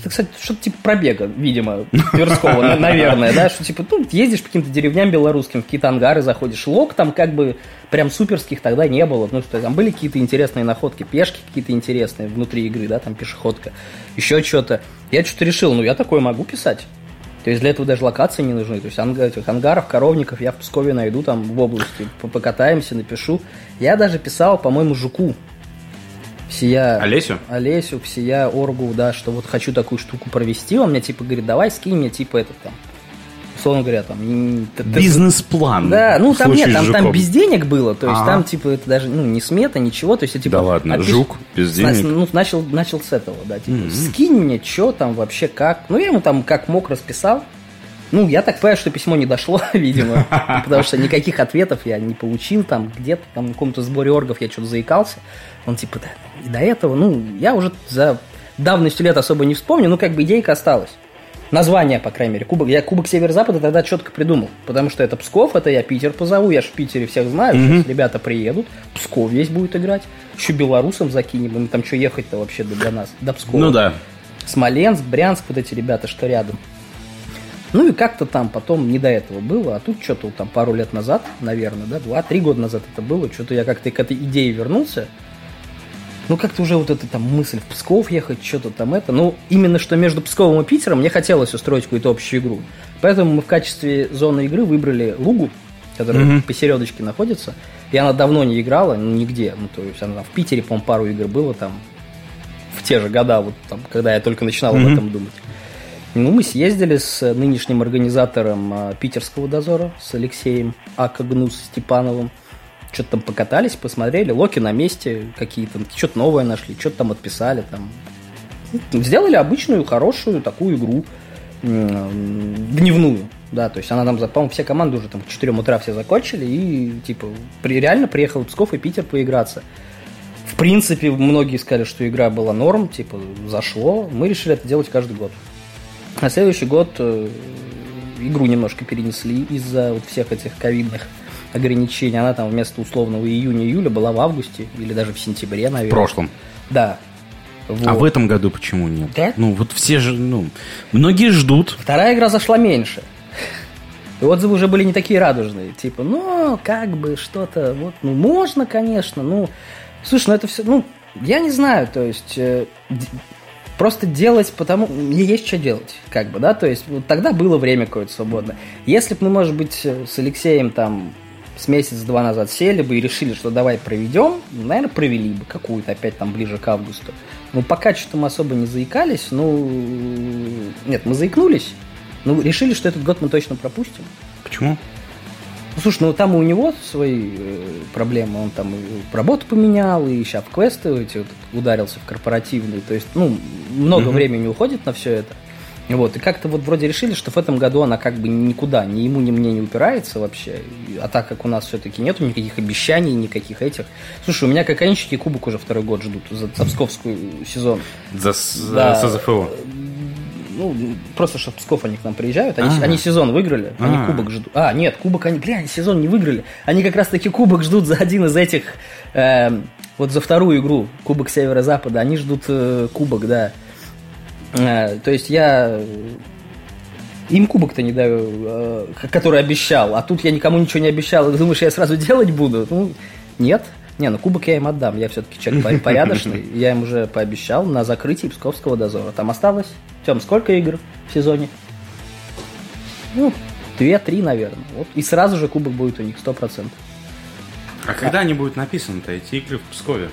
Это, кстати, что-то типа пробега, видимо, Тверского, наверное, да, что типа, ну, ездишь по каким-то деревням белорусским, в какие-то ангары заходишь, лог там как бы прям суперских тогда не было, ну, что там были какие-то интересные находки, пешки какие-то интересные внутри игры, да, там пешеходка, еще что-то. Я что-то решил, ну, я такое могу писать. То есть для этого даже локации не нужны. То есть ангаров, коровников я в Пскове найду, там, в области, покатаемся, напишу. Я даже писал, по-моему, Жуку. Всея... Олесю? Олесю, всея Оргу, да, что вот хочу такую штуку провести. Он мне, типа, говорит, давай скинь мне, типа, этот там условно говоря, там... Бизнес-план. Да, ну там нет, там, там без денег было, то есть а-га. там типа это даже ну, не смета, ничего, то есть это типа... Да ладно, отпиш... жук, без денег. Ну, начал, начал с этого, да, типа, mm-hmm. скинь мне, что там вообще, как... Ну, я ему там как мог расписал. Ну, я так понимаю, что письмо не дошло, видимо, потому что никаких ответов я не получил, там где-то, там на каком-то сборе оргов я что-то заикался. Он типа, да, и до этого, ну, я уже за давностью лет особо не вспомню, но как бы идейка осталась. Название, по крайней мере, Кубок. Я Кубок Северо-Запада тогда четко придумал, потому что это Псков, это я Питер позову, я ж в Питере всех знаю, mm-hmm. сейчас ребята приедут, Псков весь будет играть, еще белорусам закинем, им там что ехать-то вообще для нас, до Пскова. Ну да. Смоленск, Брянск, вот эти ребята, что рядом. Ну и как-то там потом не до этого было, а тут что-то там пару лет назад, наверное, да, два-три года назад это было, что-то я как-то к этой идее вернулся. Ну как-то уже вот эта там мысль в Псков ехать, что-то там это. Ну именно что между Псковом и Питером мне хотелось устроить какую-то общую игру. Поэтому мы в качестве зоны игры выбрали Лугу, которая mm-hmm. посередочке находится. И она давно не играла, ну нигде. Ну то есть она в Питере, по-моему, пару игр было там в те же года, вот там, когда я только начинал mm-hmm. об этом думать. Ну мы съездили с нынешним организатором Питерского дозора, с Алексеем Акагнус Степановым. Что-то там покатались, посмотрели, локи на месте какие-то, что-то новое нашли, что-то там отписали. Там. Сделали обычную, хорошую такую игру, дневную. Да, то есть она там, по-моему, все команды уже там к четырем утра все закончили, и типа при, реально приехал в Псков и Питер поиграться. В принципе, многие сказали, что игра была норм, типа зашло. Мы решили это делать каждый год. На следующий год игру немножко перенесли из-за вот всех этих ковидных ограничений. Она там вместо условного июня-июля была в августе или даже в сентябре, наверное. В прошлом. Да. Вот. А в этом году почему нет? Да? Ну, вот все же, ну, многие ждут. Вторая игра зашла меньше. И отзывы уже были не такие радужные. Типа, ну, как бы что-то, вот, ну, можно, конечно, ну, слушай, ну, это все, ну, я не знаю, то есть... Э, Просто делать, потому... Мне есть что делать, как бы, да, то есть вот тогда было время какое-то свободное. Если бы мы, может быть, с Алексеем там с месяц-два назад сели бы и решили, что давай проведем, наверное, провели бы какую-то опять там ближе к августу. Ну, пока что-то мы особо не заикались, ну... Нет, мы заикнулись, но решили, что этот год мы точно пропустим. Почему? Ну, слушай, ну там у него свои проблемы, он там и работу поменял, и сейчас в квесты вот, ударился в корпоративный, то есть, ну, много mm-hmm. времени уходит на все это. Вот, и как-то вот вроде решили, что в этом году она как бы никуда, ни ему, ни мне не упирается вообще, а так как у нас все-таки нету никаких обещаний, никаких этих... Слушай, у меня кокаинщики кубок уже второй год ждут за Псковскую сезон. За СЗФО. Ну, просто, что Псков они к нам приезжают. Они, они сезон выиграли, они А-а-а. кубок ждут. А, нет, кубок они, блин, они сезон не выиграли. Они как раз-таки кубок ждут за один из этих, э, вот за вторую игру, Кубок Северо-Запада. Они ждут э, кубок, да. Э, то есть я им кубок-то не даю, э, который обещал. А тут я никому ничего не обещал. Думаешь, я сразу делать буду? Ну, нет. Не, ну кубок я им отдам. Я все-таки человек порядочный. Я им уже пообещал на закрытии Псковского дозора. Там осталось... Тем, сколько игр в сезоне? Ну, две-три, наверное. Вот. И сразу же кубок будет у них, сто процентов. А когда а. они будут написаны-то, эти игры в Пскове?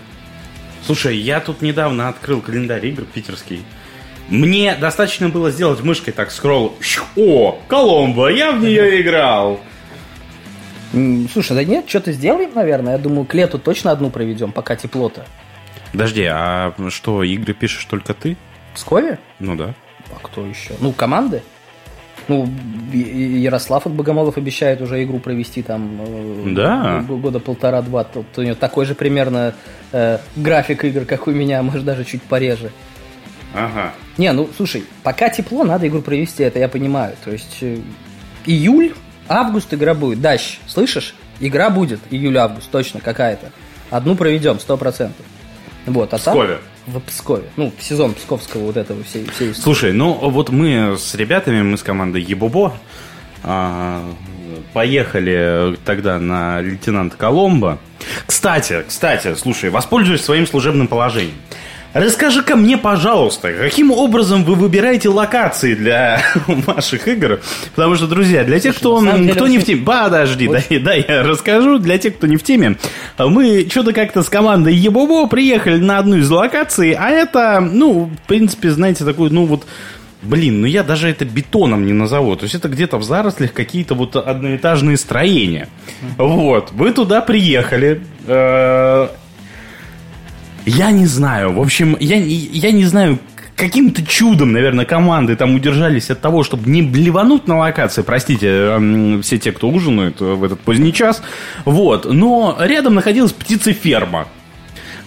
Слушай, я тут недавно открыл календарь игр питерский. Мне достаточно было сделать мышкой так скролл. О, Коломбо, я в нее играл. Слушай, да нет, что-то сделаем, наверное. Я думаю, к лету точно одну проведем, пока тепло-то. Подожди, а что, игры пишешь только ты? В Пскове? Ну да. А кто еще? Ну, команды. Ну, Ярослав от Богомолов обещает уже игру провести там да. года полтора-два. У него такой же примерно э, график игр, как у меня, может, даже чуть пореже. Ага. Не, ну, слушай, пока тепло, надо игру провести, это я понимаю. То есть э, июль, август игра будет. Дащ, слышишь? Игра будет июль-август, точно, какая-то. Одну проведем, сто процентов. Вот, а там... Пскове. В Пскове. Ну, в сезон псковского вот этого всей, всей истории. Слушай, ну вот мы с ребятами, мы с командой Ебубо а, поехали тогда на лейтенанта Коломбо. Кстати, кстати, слушай, воспользуюсь своим служебным положением. Расскажи-ка мне, пожалуйста, каким образом вы выбираете локации для ваших игр? Потому что, друзья, для тех, кто, кто не в теме... Подожди, да, да, я расскажу. Для тех, кто не в теме, мы что-то как-то с командой Ебубо приехали на одну из локаций, а это, ну, в принципе, знаете, такой, ну, вот... блин, ну я даже это бетоном не назову. То есть это где-то в зарослях какие-то вот одноэтажные строения. Вот, вы туда приехали. Я не знаю, в общем, я, я не знаю, каким-то чудом, наверное, команды там удержались от того, чтобы не блевануть на локации, простите, все те, кто ужинают в этот поздний час, вот, но рядом находилась птицеферма.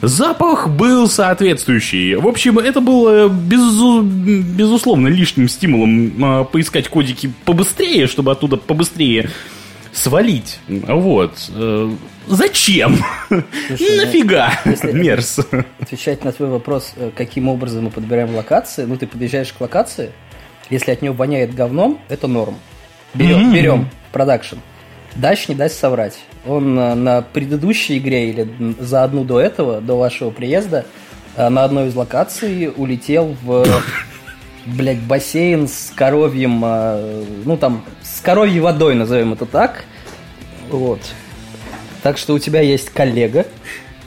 Запах был соответствующий. В общем, это было безу... безусловно лишним стимулом поискать кодики побыстрее, чтобы оттуда побыстрее свалить. Вот. Зачем? Слушай, нафига? Мерз. Отвечать на твой вопрос, каким образом мы подбираем локации. Ну, ты подъезжаешь к локации, если от нее воняет говном, это норм. Берем, mm-hmm. берем продакшн. Дашь, не даст соврать. Он на предыдущей игре или за одну до этого, до вашего приезда, на одной из локаций улетел в... блять, бассейн с коровьем, ну там, с коровьей водой, назовем это так. Вот. Так что у тебя есть коллега,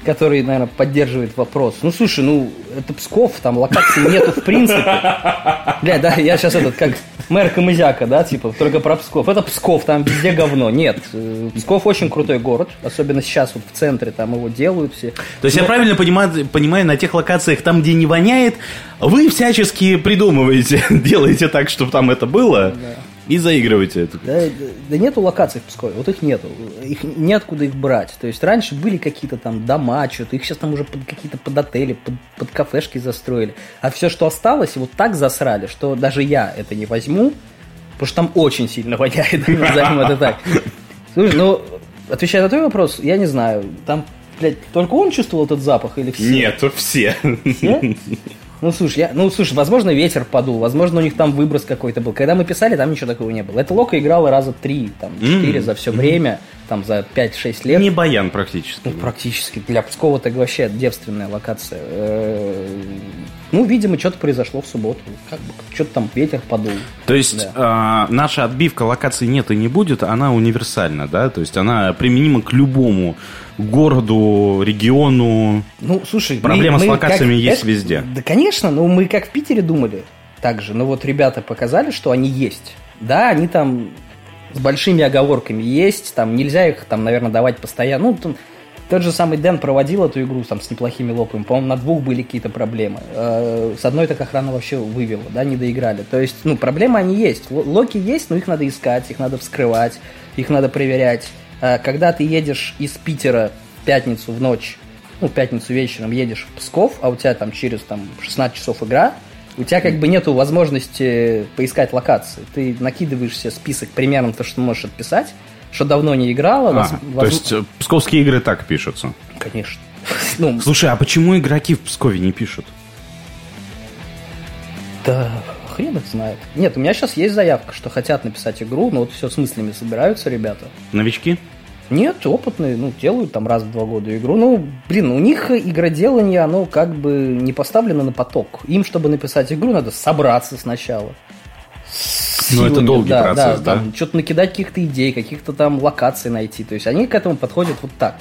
который, наверное, поддерживает вопрос. Ну, слушай, ну, это Псков, там локаций нету в принципе. Бля, да, я сейчас этот, как мэр Камызяка, да, типа, только про Псков. Это Псков, там везде говно. Нет, Псков очень крутой город, особенно сейчас вот в центре, там его делают все. То есть, но... я правильно понимаю, понимаю, на тех локациях, там, где не воняет, вы всячески придумываете, делаете так, чтобы там это было, да. И заигрываете это. Да, да нету локаций в Пскове, вот их нету. Их неоткуда их брать. То есть раньше были какие-то там дома, что-то, их сейчас там уже под, какие-то под отели, под, под кафешки застроили. А все, что осталось, вот так засрали, что даже я это не возьму, потому что там очень сильно воняет, назовем это так. Слушай, ну, отвечая на твой вопрос, я не знаю, там, блядь, только он чувствовал этот запах или все? Нет, все. Все? Ну слушай, я, ну слушай, возможно, ветер подул, возможно, у них там выброс какой-то был. Когда мы писали, там ничего такого не было. Эта лока играла раза три, там, четыре mm-hmm. за все время, там, за пять-шесть лет. Не баян практически. Ну, практически. Для Пскова это вообще девственная локация. Ну, видимо, что-то произошло в субботу. Как бы, что-то там ветер подул. То есть, да. э, наша отбивка локаций нет и не будет, она универсальна, да? То есть, она применима к любому городу, региону. Ну, слушай, проблема мы, с локациями как, есть это, везде. Да, конечно, но мы как в Питере думали так же. Но вот ребята показали, что они есть. Да, они там с большими оговорками есть, там нельзя их, там, наверное, давать постоянно. Ну, там, тот же самый Дэн проводил эту игру там, с неплохими лопами. По-моему, на двух были какие-то проблемы. С одной так охрана вообще вывела, да, не доиграли. То есть, ну, проблемы они есть. Локи есть, но их надо искать, их надо вскрывать, их надо проверять. Когда ты едешь из Питера в пятницу в ночь, ну, в пятницу вечером едешь в Псков, а у тебя там через там, шестнадцать часов игра, у тебя как бы нету возможности поискать локации. Ты накидываешь себе список примерно то, что можешь отписать, что давно не играла. А, воз... То есть псковские игры так пишутся? Конечно. Ну, слушай, а почему игроки в Пскове не пишут? Да, хрен их знает. Нет, у меня сейчас есть заявка, что хотят написать игру, но вот все с мыслями собираются ребята. Новички? Нет, опытные, ну, делают там раз в два года игру. Ну, блин, у них игроделание, оно как бы не поставлено на поток. Им, чтобы написать игру, надо собраться сначала. Ну, это долгий да, процесс, да? да? Там, что-то накидать каких-то идей, каких-то там локаций найти. То есть они к этому подходят вот так.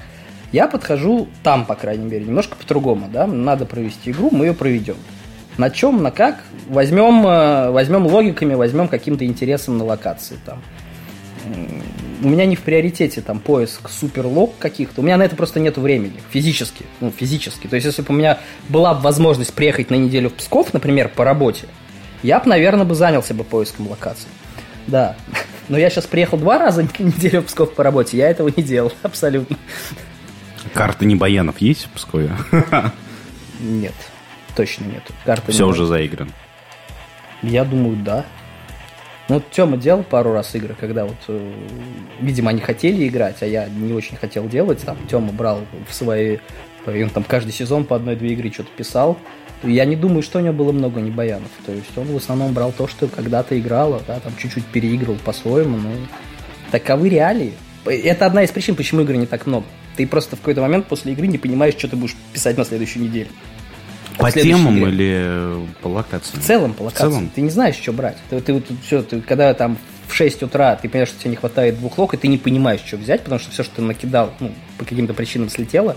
Я подхожу там, по крайней мере, немножко по-другому, да? Надо провести игру, мы ее проведем. На чем, на как? Возьмем, возьмем логиками, возьмем каким-то интересом на локации там. У меня не в приоритете там поиск суперлог каких-то. У меня на это просто нет времени. Физически. Ну, физически. То есть, если бы у меня была бы возможность приехать на неделю в Псков, например, по работе, я бы, наверное, бы занялся бы поиском локаций. Да. Но я сейчас приехал два раза на неделю в Псков по работе. Я этого не делал. Абсолютно. Карта Небоянов есть в Пскове? Нет. Точно нету. Карта Все уже заиграно. Я думаю, да. Ну, вот Тёма делал пару раз игры, когда вот, э, видимо, они хотели играть, а я не очень хотел делать. Там Тёма брал в свои... Он там каждый сезон по одной-две игры что-то писал. Я не думаю, что у него было много небоянов. То есть он в основном брал то, что когда-то играло, да, там чуть-чуть переигрывал по-своему, но таковы реалии. Это одна из причин, почему игр не так много. Ты просто в какой-то момент после игры не понимаешь, что ты будешь писать на следующей неделе. По темам игре. Или по локациям? В целом по локациям. В целом. Ты не знаешь, что брать. Ты, ты, ты, все, ты, когда там в шесть утра ты понимаешь, что тебе не хватает двух лок, и ты не понимаешь, что взять, потому что все, что ты накидал, ну, по каким-то причинам слетело.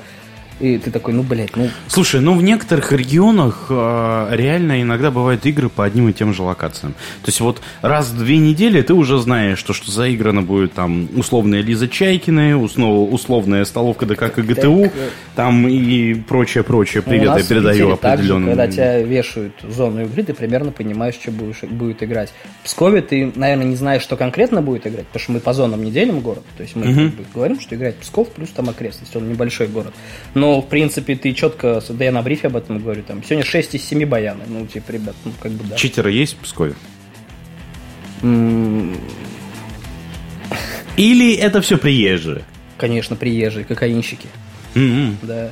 И ты такой, ну, блядь, ну... Слушай, ну, в некоторых регионах э, реально иногда бывают игры по одним и тем же локациям. То есть вот раз в две недели ты уже знаешь, что, что заиграно будет там условная Лиза Чайкина, услов, условная столовка ДК КГТУ, так, там и прочее-прочее. Привет, ну, я передаю определенным. Когда тебя вешают в зону игры, ты примерно понимаешь, что будешь, будет играть. В Пскове ты, наверное, не знаешь, что конкретно будет играть, потому что мы по зонам не делим город. То есть мы uh-huh. как бы говорим, что играет Псков плюс там окрестность. Он небольшой город. Но Ну, в принципе, ты четко, да я на брифе об этом говорю, там, сегодня шесть из семи баяны, ну, типа, ребят, ну, как бы, да. Читеры есть в Пскове? Mm. Или это все приезжие? Конечно, приезжие, кокаинщики. Mm-hmm. Да.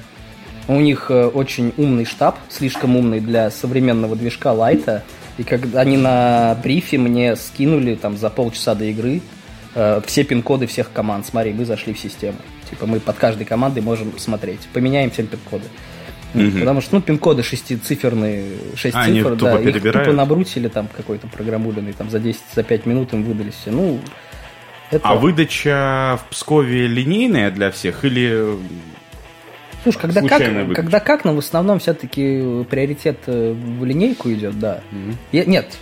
У них очень умный штаб, слишком умный для современного движка лайта, и когда они на брифе мне скинули, там, за полчаса до игры, все пин-коды всех команд. Смотри, мы зашли в систему. Типа мы под каждой командой можем смотреть. Поменяем всем пин-коды. Mm-hmm. Потому что, ну, пин-коды шестициферные, шесть а, цифр, да, тупо их перебирают. Тупо набрутили там какой-то программуленный, там за десять, за пять минут им выдались все. Ну, это... А выдача в Пскове линейная для всех или... Слушай, когда как, когда как, но в основном все-таки приоритет в линейку идет, да. Mm-hmm. Я, нет,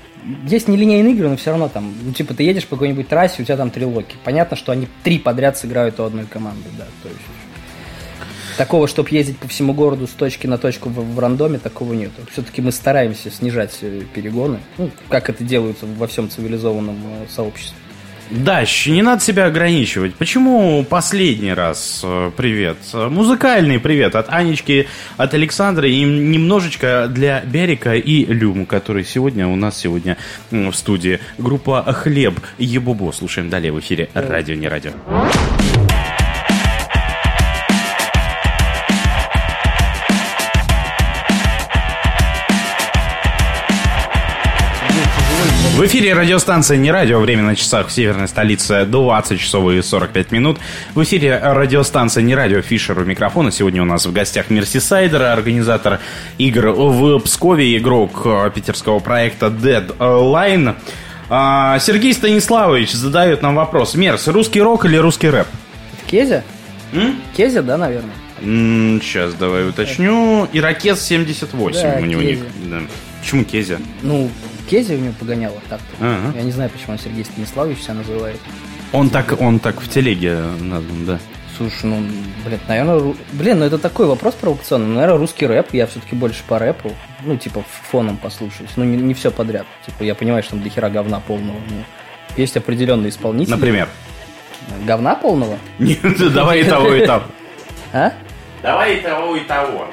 есть нелинейные игры, но все равно там, ну, типа, ты едешь по какой-нибудь трассе, у тебя там трилоки. Понятно, что они три подряд сыграют у одной команды, да. То есть такого, чтобы ездить по всему городу с точки на точку в, в рандоме, такого нету. Все-таки мы стараемся снижать перегоны, ну, как это делается во всем цивилизованном сообществе. Да, не надо себя ограничивать. Почему последний раз привет? Музыкальный привет от Анечки, от Александра и немножечко для Берика и Люм, которые сегодня у нас сегодня в студии. Группа «Хлеб» Ебубо. Слушаем далее в эфире «Радио, не радио». В эфире радиостанция «Не радио». Время на часах в северной столице двадцать часов и сорок пять минут. В эфире радиостанция «Не радио». Фишер у микрофона. Сегодня у нас в гостях Мерсисайдер, организатор игр в Пскове, игрок питерского проекта Дедлайн. Сергей Станиславович задает нам вопрос. Мерс, русский рок или русский рэп? Это Кезя? М? Кезя, да, наверное. М-м, сейчас давай уточню. Ирокез семьдесят восемь. Да, у него ник. Да. Почему Кезя? Ну... Кезя у него погоняло так-то. Ага. Я не знаю, почему он Сергей Станиславович себя называет. Он так, он так в телеге назван, да. Слушай, ну, блин, наверное... Блин, ну это такой вопрос провокационный. Наверное, русский рэп, я все-таки больше по рэпу. Ну, типа, фоном послушаюсь. Ну, не, не все подряд. Типа, я понимаю, что там дохера говна полного. Ну, есть определенные исполнители. Например? Говна полного? Нет, давай и того, и того. А? Давай и того, и того.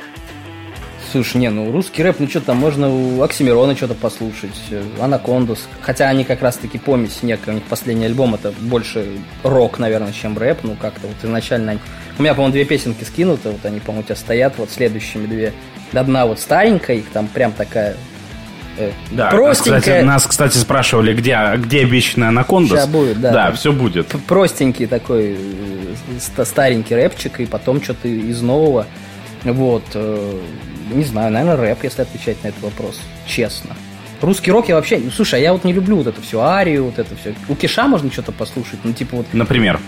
Слушай, не, ну русский рэп, ну что там, можно у Оксимирона что-то послушать, Анакондус. Хотя они как раз-таки помесь некая, у них последний альбом, это больше рок, наверное, чем рэп, ну как-то вот изначально... У меня, по-моему, две песенки скинуты, вот они, по-моему, у тебя стоят, вот следующими две. Одна вот старенькая, их там прям такая... Да, простенькая. Кстати, нас, кстати, спрашивали, где, где обещанная Анакондус. Сейчас будет, да. Да, все будет. Простенький такой старенький рэпчик, и потом что-то из нового. Вот... Не знаю, наверное, рэп, если отвечать на этот вопрос, честно. Русский рок я вообще... Слушай, а я вот не люблю вот это все, арию, вот это все. У Киша можно что-то послушать, ну типа вот... Например?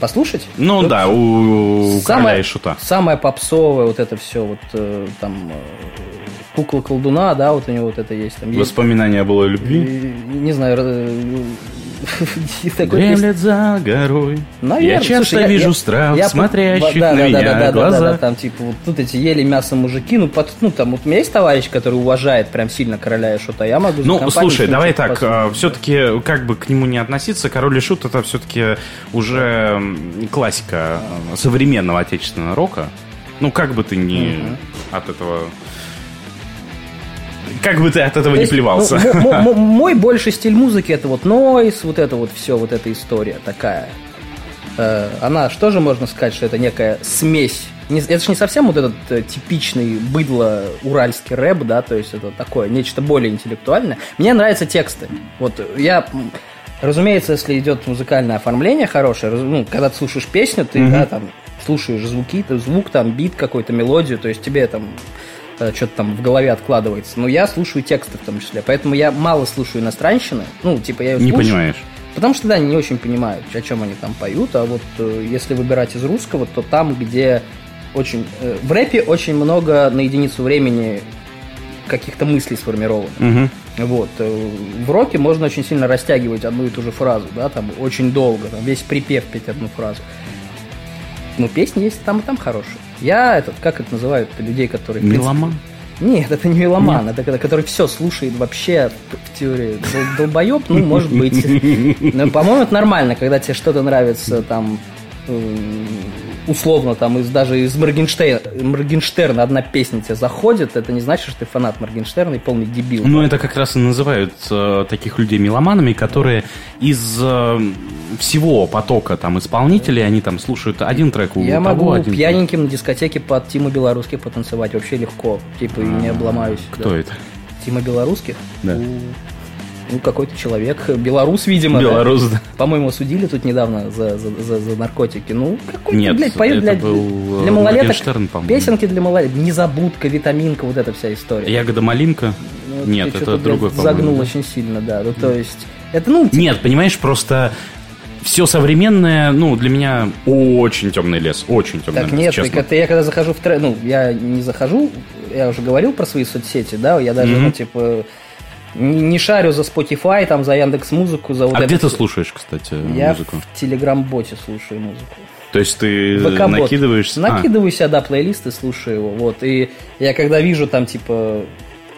Послушать? Ну вот да, у Короля и Шута. Самое попсовое вот это все, вот э, там... Э... Кукла колдуна, да, вот у него вот это есть. Там воспоминания есть... о былой любви? Не знаю. Дремлет за горой. Я часто вижу страх, смотрящих на меня глаза. Там типа вот тут эти ели мясо мужики. Ну, там вот у меня есть товарищ, который уважает прям сильно Короля и Шута. Я могу... Ну, слушай, давай так. Все-таки, как бы к нему не относиться, Король и Шут — это все-таки уже классика современного отечественного рока. Ну, как бы ты ни от этого... Как бы ты от этого есть, не плевался. Ну, м- м- мой больший стиль музыки — это вот нойз, вот это вот все, вот эта история такая. Э- она, что же можно сказать, что это некая смесь. Не, это же не совсем вот этот э, типичный быдло-уральский рэп, да, то есть это такое, нечто более интеллектуальное. Мне нравятся тексты. Вот я... Разумеется, если идет музыкальное оформление хорошее, раз, ну, когда ты слушаешь песню, ты, mm-hmm. да, там, слушаешь звуки, ты, звук, там, бит, какую-то мелодию, то есть тебе там... что-то там в голове откладывается. Но я слушаю тексты в том числе. Поэтому я мало слушаю иностранщины. Ну, типа, я ее слушаю. Не понимаешь. Потому что, да, они не очень понимают, о чем они там поют. А вот если выбирать из русского, то там, где Очень, э, в рэпе очень много на единицу времени каких-то мыслей сформировано. Угу. Вот. В роке можно очень сильно растягивать одну и ту же фразу, да, там очень долго, там весь припев петь одну фразу. Ну, песни есть там и там хорошие. Я этот, как это называют, людей, которые... Меломан? Нет, это не меломан, нет. Это который все слушает вообще в теории. Дол- долбоеб, ну, может быть. Но, по-моему, это нормально, когда тебе что-то нравится, там, условно, там, из, даже из Моргенштерна, Моргенштерна одна песня тебе заходит, это не значит, что ты фанат Моргенштерна и полный дебил. Ну, это как раз и называют э, таких людей меломанами, которые из э, всего потока там исполнителей, они там слушают один трек у Я того, могу один пьяненьким трек. На дискотеке под Тиму Белорусских потанцевать вообще легко, типа, и не обломаюсь. Кто да. это? Тима Белорусских? Да. Ну, какой-то человек, белорус, видимо. Белорус, да. да. По-моему, судили тут недавно за, за, за, за наркотики. Ну, какой-то, Нет, блядь, поет для, для малолеток. Песенки для малолеток. Незабудка, витаминка, вот эта вся история. Ягода-малинка? Ну, Нет, это что-то, другой, блядь, по-моему. Загнул очень сильно, да. Ну, то есть, это, ну... Типа... Нет, понимаешь, просто... Все современное, ну, для меня очень темный лес, очень темный так, лес, нет, честно. Так нет, я когда захожу в трек... Ну, я не захожу, я уже говорил про свои соцсети, да, я даже, mm-hmm. ну, типа... Не шарю за Spotify, там, за Яндекс.Музыку, за вот. А где ты слушаешь, кстати, я музыку? Я в Телеграм-боте слушаю музыку. То есть ты ВК-бот. накидываешь... Накидываю а. себя, да, плейлист и слушаю его, вот. И я когда вижу там, типа,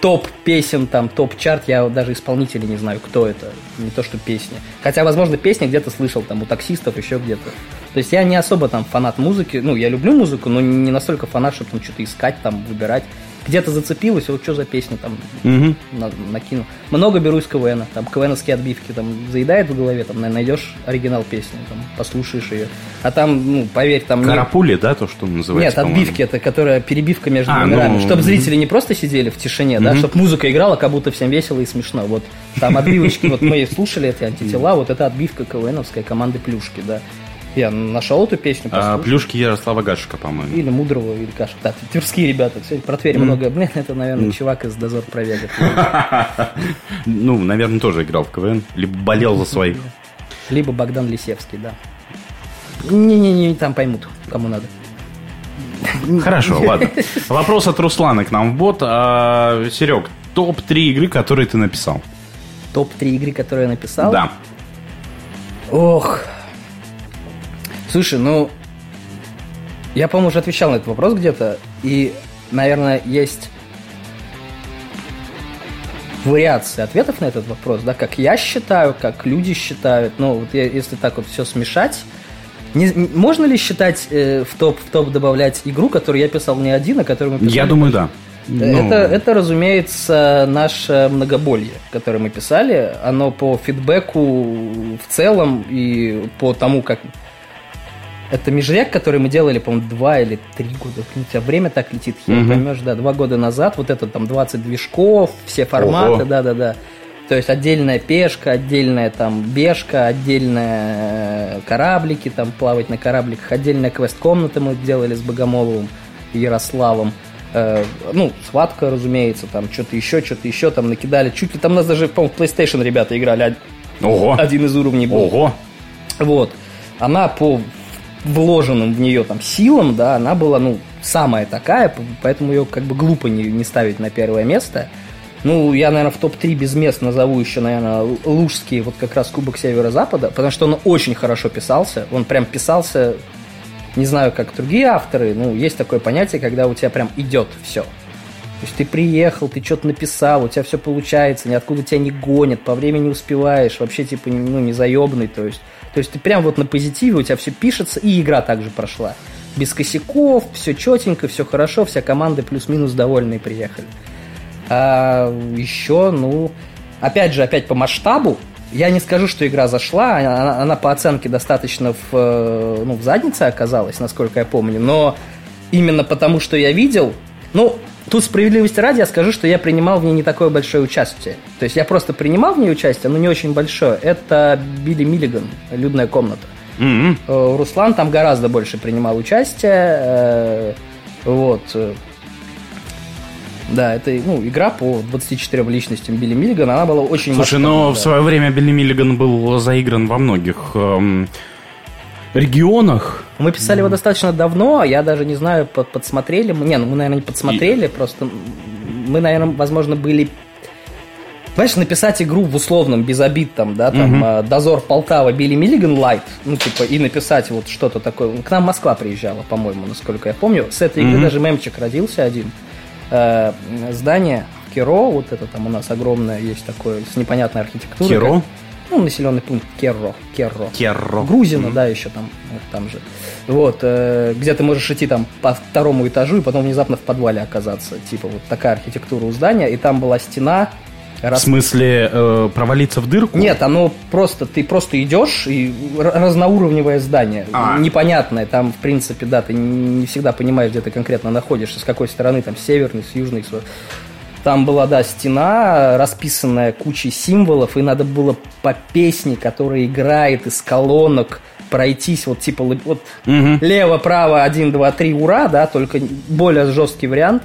топ песен, там, топ-чарт, я даже исполнителей не знаю, кто это. Не то, что песни. Хотя, возможно, песни где-то слышал, там, у таксистов, еще где-то. То есть я не особо, там, фанат музыки. Ну, я люблю музыку, но не настолько фанат, чтобы там что-то искать, там, выбирать. Где-то зацепилась, вот что за песня там угу. на, накину. Много беру из КВНа, там КВНовские отбивки, там заедает в голове, там найдешь оригинал песни, там, послушаешь ее. А там, ну, поверь, там... Карапули, не... да, то, что называется? Нет, по-моему. Отбивки, это которая перебивка между а, номерами, ну... чтобы зрители не просто сидели в тишине, угу. да, чтобы музыка играла, как будто всем весело и смешно. Вот там отбивочки, вот мы слушали эти антитела, вот это отбивка КВНовской команды «Плюшки», да. Я нашел эту песню. А, «Плюшки» Ярослава Гашика, по-моему. Или Мудрого, или Гашика. Да, тверские ребята. Про Тверь mm. много. Блин, это, наверное, mm. чувак из «Дозор Пробега». Ну, наверное, тоже играл в КВН. Либо болел за своих. Либо Богдан Лисевский, да. Не-не-не, там поймут, кому надо. Хорошо, ладно. Вопрос от Руслана к нам в бот. Серег, топ три игры, которые ты написал? Топ три игры, которые я написал? Да. Ох... Слушай, ну, я, по-моему, уже отвечал на этот вопрос где-то, и, наверное, есть вариации ответов на этот вопрос, да, как я считаю, как люди считают, ну, вот я, если так вот все смешать, не, не, можно ли считать э, в топ, в топ добавлять игру, которую я писал не один, а которую мы писали? Я думаю, да. Но... Это, это, разумеется, наше многоболье, которое мы писали, оно по фидбэку в целом и по тому, как... Это межрек, который мы делали, по-моему, два или три года. У тебя время так летит, хер, угу. поймешь, да, два года назад. Вот это там двадцать движков, все форматы, Ого. да-да-да. То есть отдельная пешка, отдельная там бешка, отдельные кораблики, там плавать на корабликах, отдельная квест-комната мы делали с Богомоловым, Ярославом. Э, ну, схватка, разумеется, там что-то еще, что-то еще там накидали. Чуть ли там у нас даже, по-моему, в PlayStation ребята играли. Ого. Один из уровней был. Ого. Вот. Она по... вложенным в нее там силам, да, она была, ну, самая такая, поэтому ее как бы глупо не, не ставить на первое место. Ну, я, наверное, в топ-три без мест назову еще, наверное, Лужский, вот как раз Кубок Северо-Запада, потому что он очень хорошо писался, он прям писался, не знаю, как другие авторы, ну, есть такое понятие, когда у тебя прям идет все. То есть ты приехал, ты что-то написал, у тебя все получается, ниоткуда тебя не гонят, по времени успеваешь, вообще, типа, ну, не заебный, то есть... То есть ты прям вот на позитиве, у тебя все пишется, и игра также прошла. Без косяков, все четенько, все хорошо, вся команда плюс-минус довольные приехали. А еще, ну, опять же, опять по масштабу, я не скажу, что игра зашла, она, она по оценке достаточно в, ну, в заднице оказалась, насколько я помню, но именно потому, что я видел, ну, тут справедливости ради я скажу, что я принимал в ней не такое большое участие. То есть я просто принимал в ней участие, но не очень большое. Это Билли Миллиган, «Людная комната». Mm-hmm. Руслан там гораздо больше принимал участие. Вот. Да, это, ну, игра по двадцати четырем личностям Билли Миллигана. Она была очень... Слушай, но да. в свое время Билли Миллиган был заигран во многих... Эм... регионах, Мы писали его достаточно давно, я даже не знаю, подсмотрели. Не, ну мы, наверное, не подсмотрели, и... просто мы, наверное, возможно, были... Знаешь, написать игру в условном, без обид, там, да, там, mm-hmm. Дозор Полтава, Билли Миллиган Лайт, ну, типа, и написать вот что-то такое. К нам Москва приезжала, по-моему, насколько я помню. С этой игры mm-hmm. даже мемчик родился один. Э, здание в Керо, вот это там у нас огромное есть такое, с непонятной архитектурой. Керо? Как, ну, населенный пункт Керо. Керо. Керо. Грузино, mm-hmm. да, еще там, там же. Вот, э, где ты можешь идти там по второму этажу и потом внезапно в подвале оказаться. Типа, вот такая архитектура у здания, и там была стена... Раз... В смысле, э, провалиться в дырку? Нет, оно просто, ты просто идешь, и разноуровневое здание, а. непонятное, там, в принципе, да, ты не всегда понимаешь, где ты конкретно находишься, с какой стороны, там, с северной, с южной, с... Там была, да, стена, расписанная кучей символов, и надо было по песне, которая играет из колонок, пройтись, вот, типа, вот, угу. лево-право, один, два, три, ура, да, только более жесткий вариант.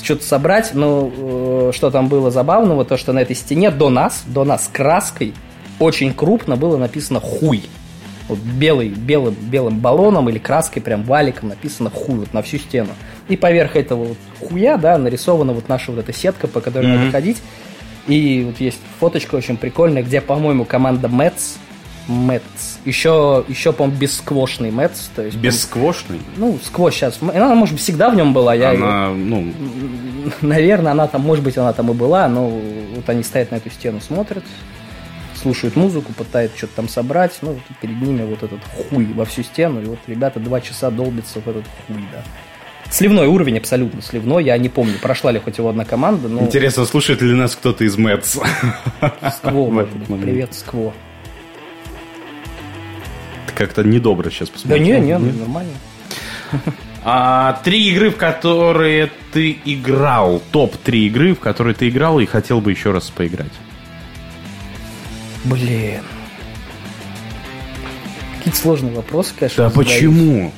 Что-то собрать, но э, что там было забавного, то что на этой стене до нас, до нас краской очень крупно было написано «хуй». Вот белый, белым, белым баллоном или краской, прям валиком написано «хуй» вот на всю стену. И поверх этого вот хуя, да, нарисована вот наша вот эта сетка, по которой mm-hmm. надо ходить. И вот есть фоточка очень прикольная, где, по-моему, команда Мэтс, Мэтс. Еще, еще, по-моему, бесквошный Мэтс. То есть, бесквошный? Ну, сквош сейчас. Она, может быть, всегда в нем была. Я она, ее... ну... Наверное, она там, может быть, она там и была, но вот они стоят на эту стену, смотрят, слушают музыку, пытаются что-то там собрать, ну, вот перед ними вот этот хуй во всю стену, и вот ребята два часа долбятся в этот хуй, да. Сливной уровень, абсолютно сливной. Я не помню, прошла ли хоть его одна команда, но... Интересно, слушает ли нас кто-то из Мэтс? Скво, может быть. Привет, Скво. Как-то недобро сейчас посмотрим. Да не, не, ну, нормально. А, три игры, в которые ты играл. Топ-три игры, в которые ты играл и хотел бы еще раз поиграть. Блин. Какие-то сложные вопросы, конечно. Да задают. Почему?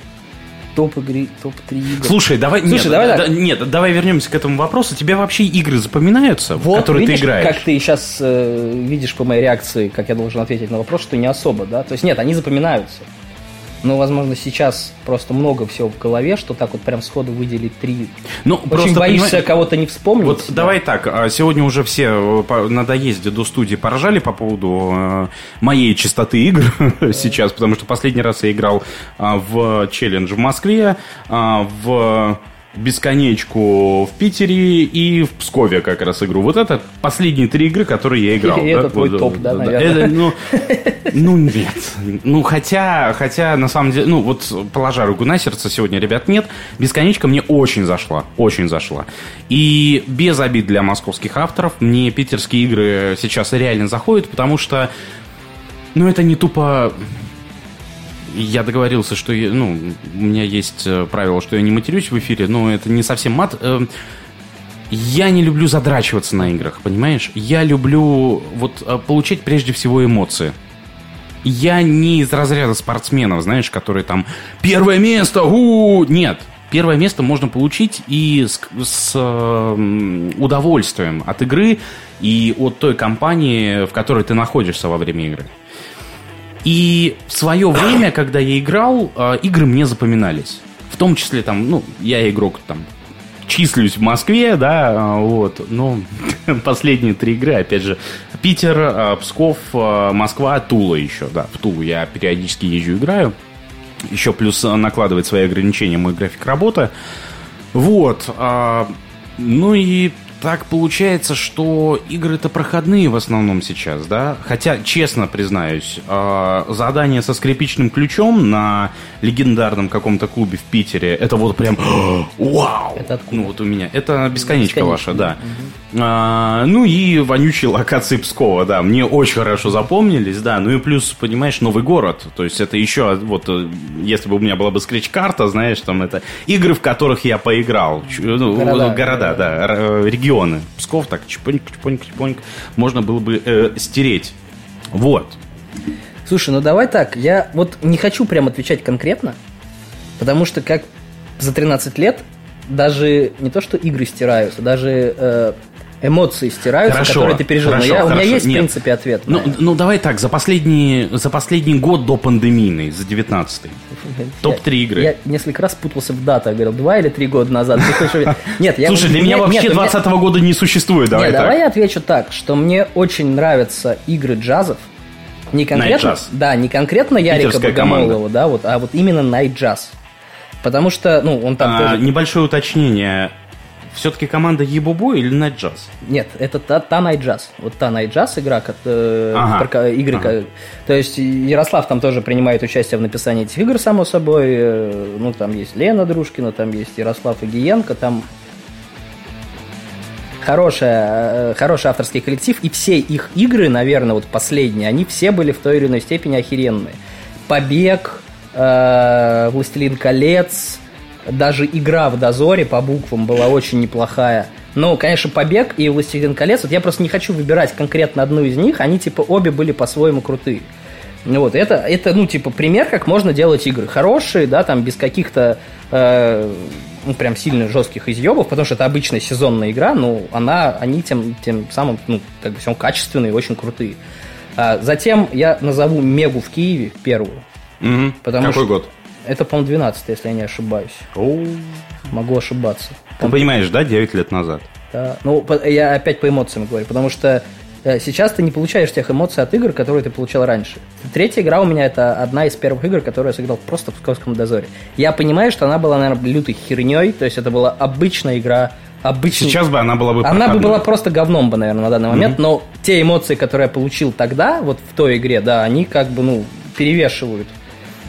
Топ-игры, топ-три игры. Слушай, давай, Слушай, нет, давай да, нет, давай вернемся к этому вопросу. Тебе вообще игры запоминаются, вот, в которые видишь, ты играешь? Как ты сейчас э, видишь по моей реакции, как я должен ответить на вопрос, что не особо, да? То есть нет, они запоминаются. Но, возможно, сейчас просто много всего в голове, что так вот прям сходу выделить три. Ну, очень просто боишься, понимаешь, кого-то не вспомнить. Вот да? Давай так, сегодня уже все на доезде до студии поржали по поводу моей частоты игр сейчас, потому что последний раз я играл в челлендж в Москве, в Бесконечку в Питере и в Пскове как раз игру. Вот это последние три игры, которые я играл. Это да? Твой вот, топ, да, да, наверное. Это, ну, ну, нет. Ну, хотя, хотя, на самом деле, ну, вот положа руку на сердце, сегодня, ребят, нет. Бесконечка мне очень зашла. Очень зашла. И без обид для московских авторов, мне питерские игры сейчас реально заходят, потому что, ну, это не тупо... Я договорился, что я, ну, у меня есть правило, что я не матерюсь в эфире, но это не совсем мат. Я не люблю задрачиваться на играх, понимаешь? Я люблю вот получать прежде всего эмоции. Я не из разряда спортсменов, знаешь, которые там первое место, у-у-у! Нет. Первое место можно получить и с, с э, удовольствием от игры и от той компании, в которой ты находишься во время игры. И в свое время, когда я играл, игры мне запоминались. В том числе, там, ну, я игрок, там, числюсь в Москве, да, вот, но последние три игры, опять же, Питер, Псков, Москва, Тула еще, да, в Тулу я периодически езжу, играю. Еще плюс накладывает свои ограничения мой график работы. Вот, ну и... Так получается, что игры-то проходные в основном сейчас, да? Хотя, честно признаюсь, задание со скрипичным ключом на легендарном каком-то клубе в Питере, это вот прям вау! Это ну вот у меня. Это бесконечка, бесконечка. Ваша, да. Угу. А, ну и вонючие локации Пскова, да. Мне очень хорошо запомнились, да. Ну и плюс, понимаешь, новый город. То есть это еще, вот, если бы у меня была бы скретч-карта, знаешь, там это игры, в которых я поиграл. Города, Города да. Регионы. Псков так, чпоньк-чпоньк-чпоньк, можно было бы э, стереть. Вот. Слушай, ну давай так, я вот не хочу прям отвечать конкретно, потому что как за тринадцать лет даже не то, что игры стираются, даже э, эмоции стираются, хорошо, которые ты пережил. Хорошо, но я, у меня есть, нет, в принципе, ответ. Ну, ну, давай так, за последний, за последний год до пандемийной, за девятнадцатый. Топ-три игры. Я, я несколько раз путался в датах, говорил, два или три года назад. Нет, я, слушай, для меня вообще двадцатого года не существует. Давай, нет, так. Давай я отвечу так, что мне очень нравятся игры джазов. Не конкретно, да, не конкретно Ярика Богомолова, да, вот, а вот именно Найт-джаз. Потому что, ну, он там а, тоже... Небольшое уточнение. Все-таки команда Ебубо или Найт-джаз? Нет, это та, та Найт-джаз. Вот та Найт-джаз игра, как, э, ага. игры, ага. как, то есть Ярослав там тоже принимает участие в написании этих игр, само собой. Ну, там есть Лена Дружкина, там есть Ярослав Игиенко, там хорошая, хороший авторский коллектив. И все их игры, наверное, вот последние, они все были в той или иной степени охеренные. Побег, э, Властелин колец. Даже игра в Дозоре по буквам была очень неплохая. Ну, конечно, Побег и Властелин колец. Вот я просто не хочу выбирать конкретно одну из них. Они, типа, обе были по-своему крутые. Вот, это, это, ну, типа, пример, как можно делать игры. Хорошие, да, там, без каких-то э, ну, прям сильно жестких изъебов, потому что это обычная сезонная игра, но она, они тем, тем самым, ну, как бы, все качественные и очень крутые. А затем я назову Мегу в Киеве первую. Mm-hmm. Какой что... год? Это, по-моему, двенадцатый, если я не ошибаюсь. Оу. Могу ошибаться. Там... Ты понимаешь, да, девять лет назад? Да. Ну, я опять по эмоциям говорю, потому что сейчас ты не получаешь тех эмоций от игр, которые ты получал раньше. Третья игра у меня – это одна из первых игр, которую я сыграл просто в Псковском дозоре. Я понимаю, что она была, наверное, лютой херней, то есть это была обычная игра. Обычный... Сейчас бы она была бы проходной. Она бы была просто говном бы, наверное, на данный момент, mm-hmm. но те эмоции, которые я получил тогда, вот в той игре, да, они как бы, ну, перевешивают.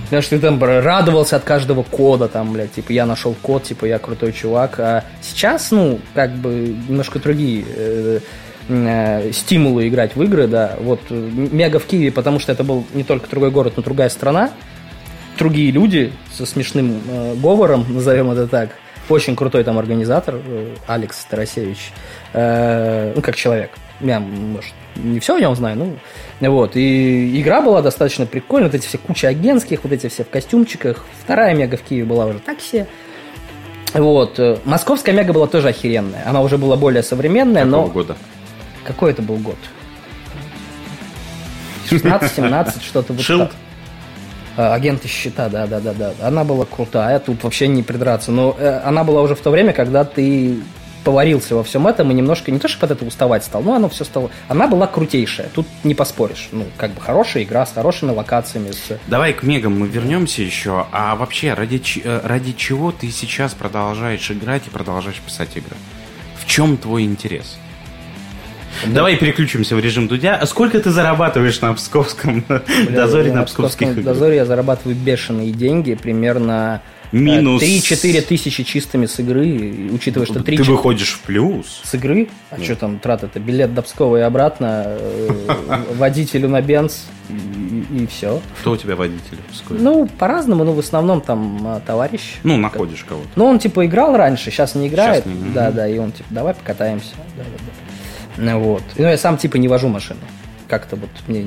Потому что ты там радовался от каждого кода, там, блядь, типа, я нашел код, типа, я крутой чувак. А сейчас, ну, как бы, немножко другие э, э, стимулы играть в игры, да. Вот, Мега в Киеве, потому что это был не только другой город, но другая страна. Другие люди со смешным э, говором, назовем это так. Очень крутой там организатор, э, Алекс Тарасевич. Э, ну, как человек. Я, может, не все о нем знаю, ну, вот, и игра была достаточно прикольная, вот эти все куча агентских, вот эти все в костюмчиках, вторая Мега в Киеве была уже такси, вот, московская Мега была тоже охеренная, она уже была более современная, Какого но... Какого года? Какой это был год? шестнадцать семнадцать, что-то вот так. Агенты щита, да-да-да, она была крутая, тут вообще не придраться, но она была уже в то время, когда ты... поварился во всем этом и немножко не то, чтобы от этого уставать стал, но оно все стало... Она была крутейшая, тут не поспоришь. Ну, как бы хорошая игра с хорошими локациями. С... Давай к Мегам мы вернемся еще. А вообще, ради, ради чего ты сейчас продолжаешь играть и продолжаешь писать игры? В чем твой интерес? Да. Давай переключимся в режим Дудя. А сколько ты зарабатываешь на Псковском дозоре, на псковских играх? На дозоре я зарабатываю бешеные деньги, примерно... Минус... три-четыре тысячи чистыми с игры, учитывая, что три... Ты ч... выходишь в плюс. С игры? А Нет. что там трата-то? Билет до Пскова и обратно, водителю на Бенц и все. Кто у тебя водитель в Пскове? Ну, по-разному, но в основном там товарищ. Ну, находишь кого-то. Ну, он типа играл раньше, сейчас не играет. Да-да, и он типа, давай покатаемся. Вот. Ну, я сам типа не вожу машину. Как-то вот мне...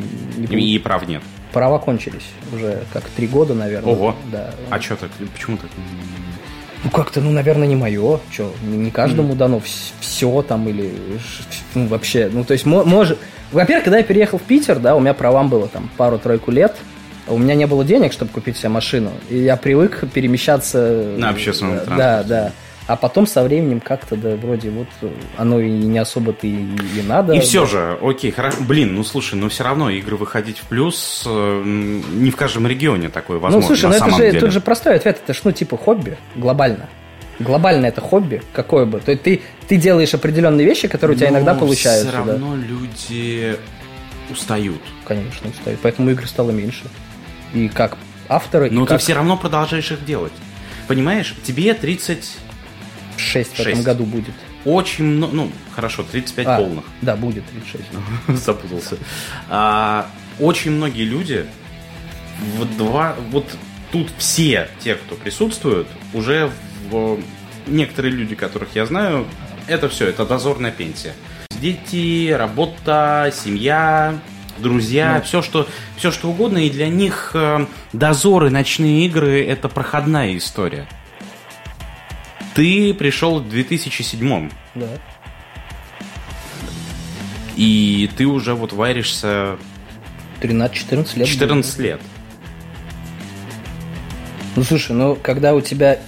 И прав нет. Права кончились уже как три года, наверное. Ого. Да. А что так? Почему так? Ну, как-то, ну, наверное, не мое. Что, не каждому mm. дано все там или ну, вообще. Ну, то есть, может... Во-первых, когда я переехал в Питер, да, у меня правам было там пару-тройку лет. У меня не было денег, чтобы купить себе машину. И я привык перемещаться... На общественном транспорте. Да, да. А потом со временем как-то, да, вроде вот оно и не особо-то и, и надо. И все да. же, окей, хорошо. Блин, ну слушай, но все равно игры выходить в плюс э, не в каждом регионе такое возможно. Ну слушай, на ну самом это же деле. Тут же простой ответ, это ж ну типа хобби глобально. Глобально это хобби, какое бы. То есть ты, ты делаешь определенные вещи, которые у тебя но иногда получаются. Все равно да. люди устают. Конечно, устают. Поэтому игр стало меньше. И как авторы. Но и ты как... все равно продолжаешь их делать. Понимаешь, тебе тридцать. шесть в шесть. Этом году будет. Очень много, ну, хорошо, тридцать пять а, полных. Да, будет тридцать шесть. Запутался. А, очень многие люди, вот, два, вот тут все те, кто присутствуют, уже в, некоторые люди, которых я знаю, это все, это дозорная пенсия. Дети, работа, семья, друзья, ну, все, что, все что угодно. И для них дозоры, ночные игры – это проходная история. Ты пришел в две тысячи седьмом. Да. И ты уже вот варишься... тринадцать-четырнадцать лет. четырнадцать было. Лет. Ну, слушай, ну, когда у тебя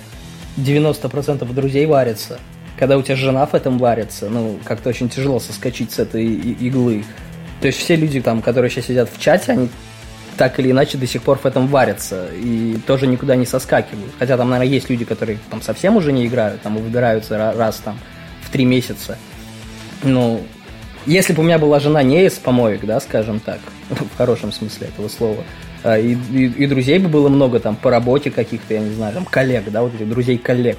девяносто процентов друзей варится, когда у тебя жена в этом варится, ну, как-то очень тяжело соскочить с этой иглы. То есть все люди, там, которые сейчас сидят в чате, они так или иначе до сих пор в этом варятся и тоже никуда не соскакивают. Хотя там, наверное, есть люди, которые там совсем уже не играют, там, и выбираются раз там в три месяца. Ну, если бы у меня была жена не из помоек, да, скажем так, в хорошем смысле этого слова, и, и, и друзей бы было много там по работе каких-то, я не знаю, там, коллег, да, вот этих друзей-коллег,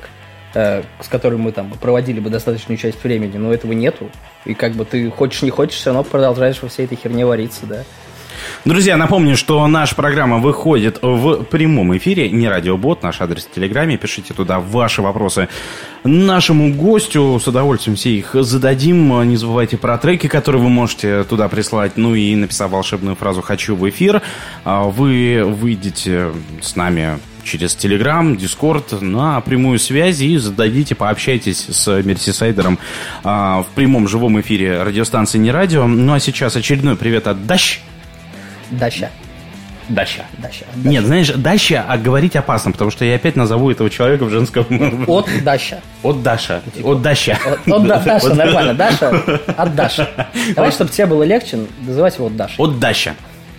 э, с которыми мы там проводили бы достаточную часть времени, но этого нету. И как бы ты хочешь не хочешь, все равно продолжаешь во всей этой херне вариться, да. Друзья, напомню, что наша программа выходит в прямом эфире. Не радиобот, наш адрес в Телеграме. Пишите туда ваши вопросы нашему гостю. С удовольствием все их зададим. Не забывайте про треки, которые вы можете туда прислать. Ну и написав волшебную фразу «хочу в эфир», вы выйдете с нами через Телеграм, Дискорд на прямую связь и зададите, пообщайтесь с Мерсисайдером в прямом живом эфире радиостанции «Не радио». Ну а сейчас очередной привет от Дащ. Дача. Дача. Дача. Дача. Нет, знаешь, Дача, а говорить опасно, потому что я опять назову этого человека в женском... От Дача. От Даша. От Дача. От Даша, нормально. Даша. От Даша. Давай, чтобы тебе было легче, называть его от Даша. От Дача.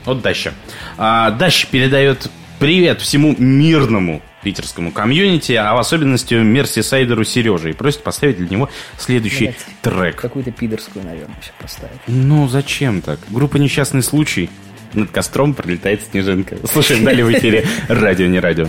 От Дача. Дача передает привет всему мирному питерскому комьюнити, а в особенности мерсисайдеру Сереже, и просит поставить для него следующий Блять, трек. Какую-то пидорскую, наверное, сейчас поставить. Ну, зачем так? Группа «Несчастный случай». Над костром пролетает снежинка. Слушаем далее в эфире «Радио, не радио».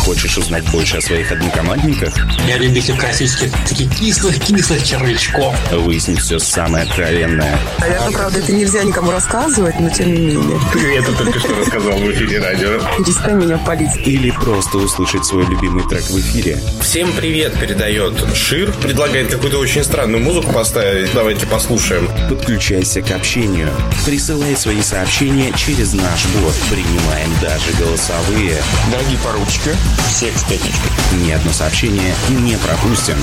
Хочешь узнать больше о своих однокомандниках? Я любитель классических, таких кислых-кислых червячков. Выяснить все самое откровенное. Наверное, правда, это нельзя никому рассказывать, но тем не менее. Ты это только что рассказал в эфире радио. Перестань меня палить. Или просто услышать свой любимый трек в эфире. Всем привет передает Шир. Предлагает какую-то очень странную музыку поставить. Давайте послушаем. Подключайся к общению. Присылай свои сообщения через наш бот. Принимаем даже голосовые. Дорогие поручики, всех с пятничкой. Ни одно сообщение не пропустим.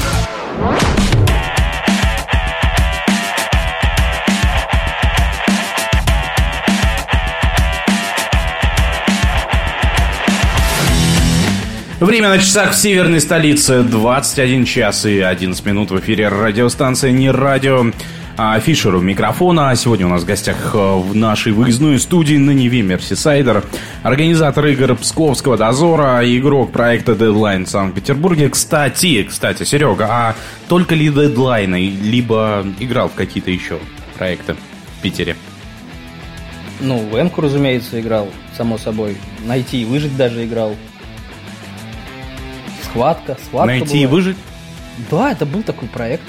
Время на часах в северной столице. двадцать один час и одиннадцать минут. В эфире радиостанция «Не радио». Фишеру микрофона. Сегодня у нас в гостях в нашей выездной студии на Неве мерсисайдер, организатор игр Псковского дозора, игрок проекта Дедлайн в Санкт-Петербурге. Кстати, кстати, Серега, а только ли Дедлайн, либо играл в какие-то еще проекты в Питере? Ну, в Энку, разумеется, играл, само собой. Найти и выжить даже играл. Схватка, схватка Найти была. И выжить? Да, это был такой проект.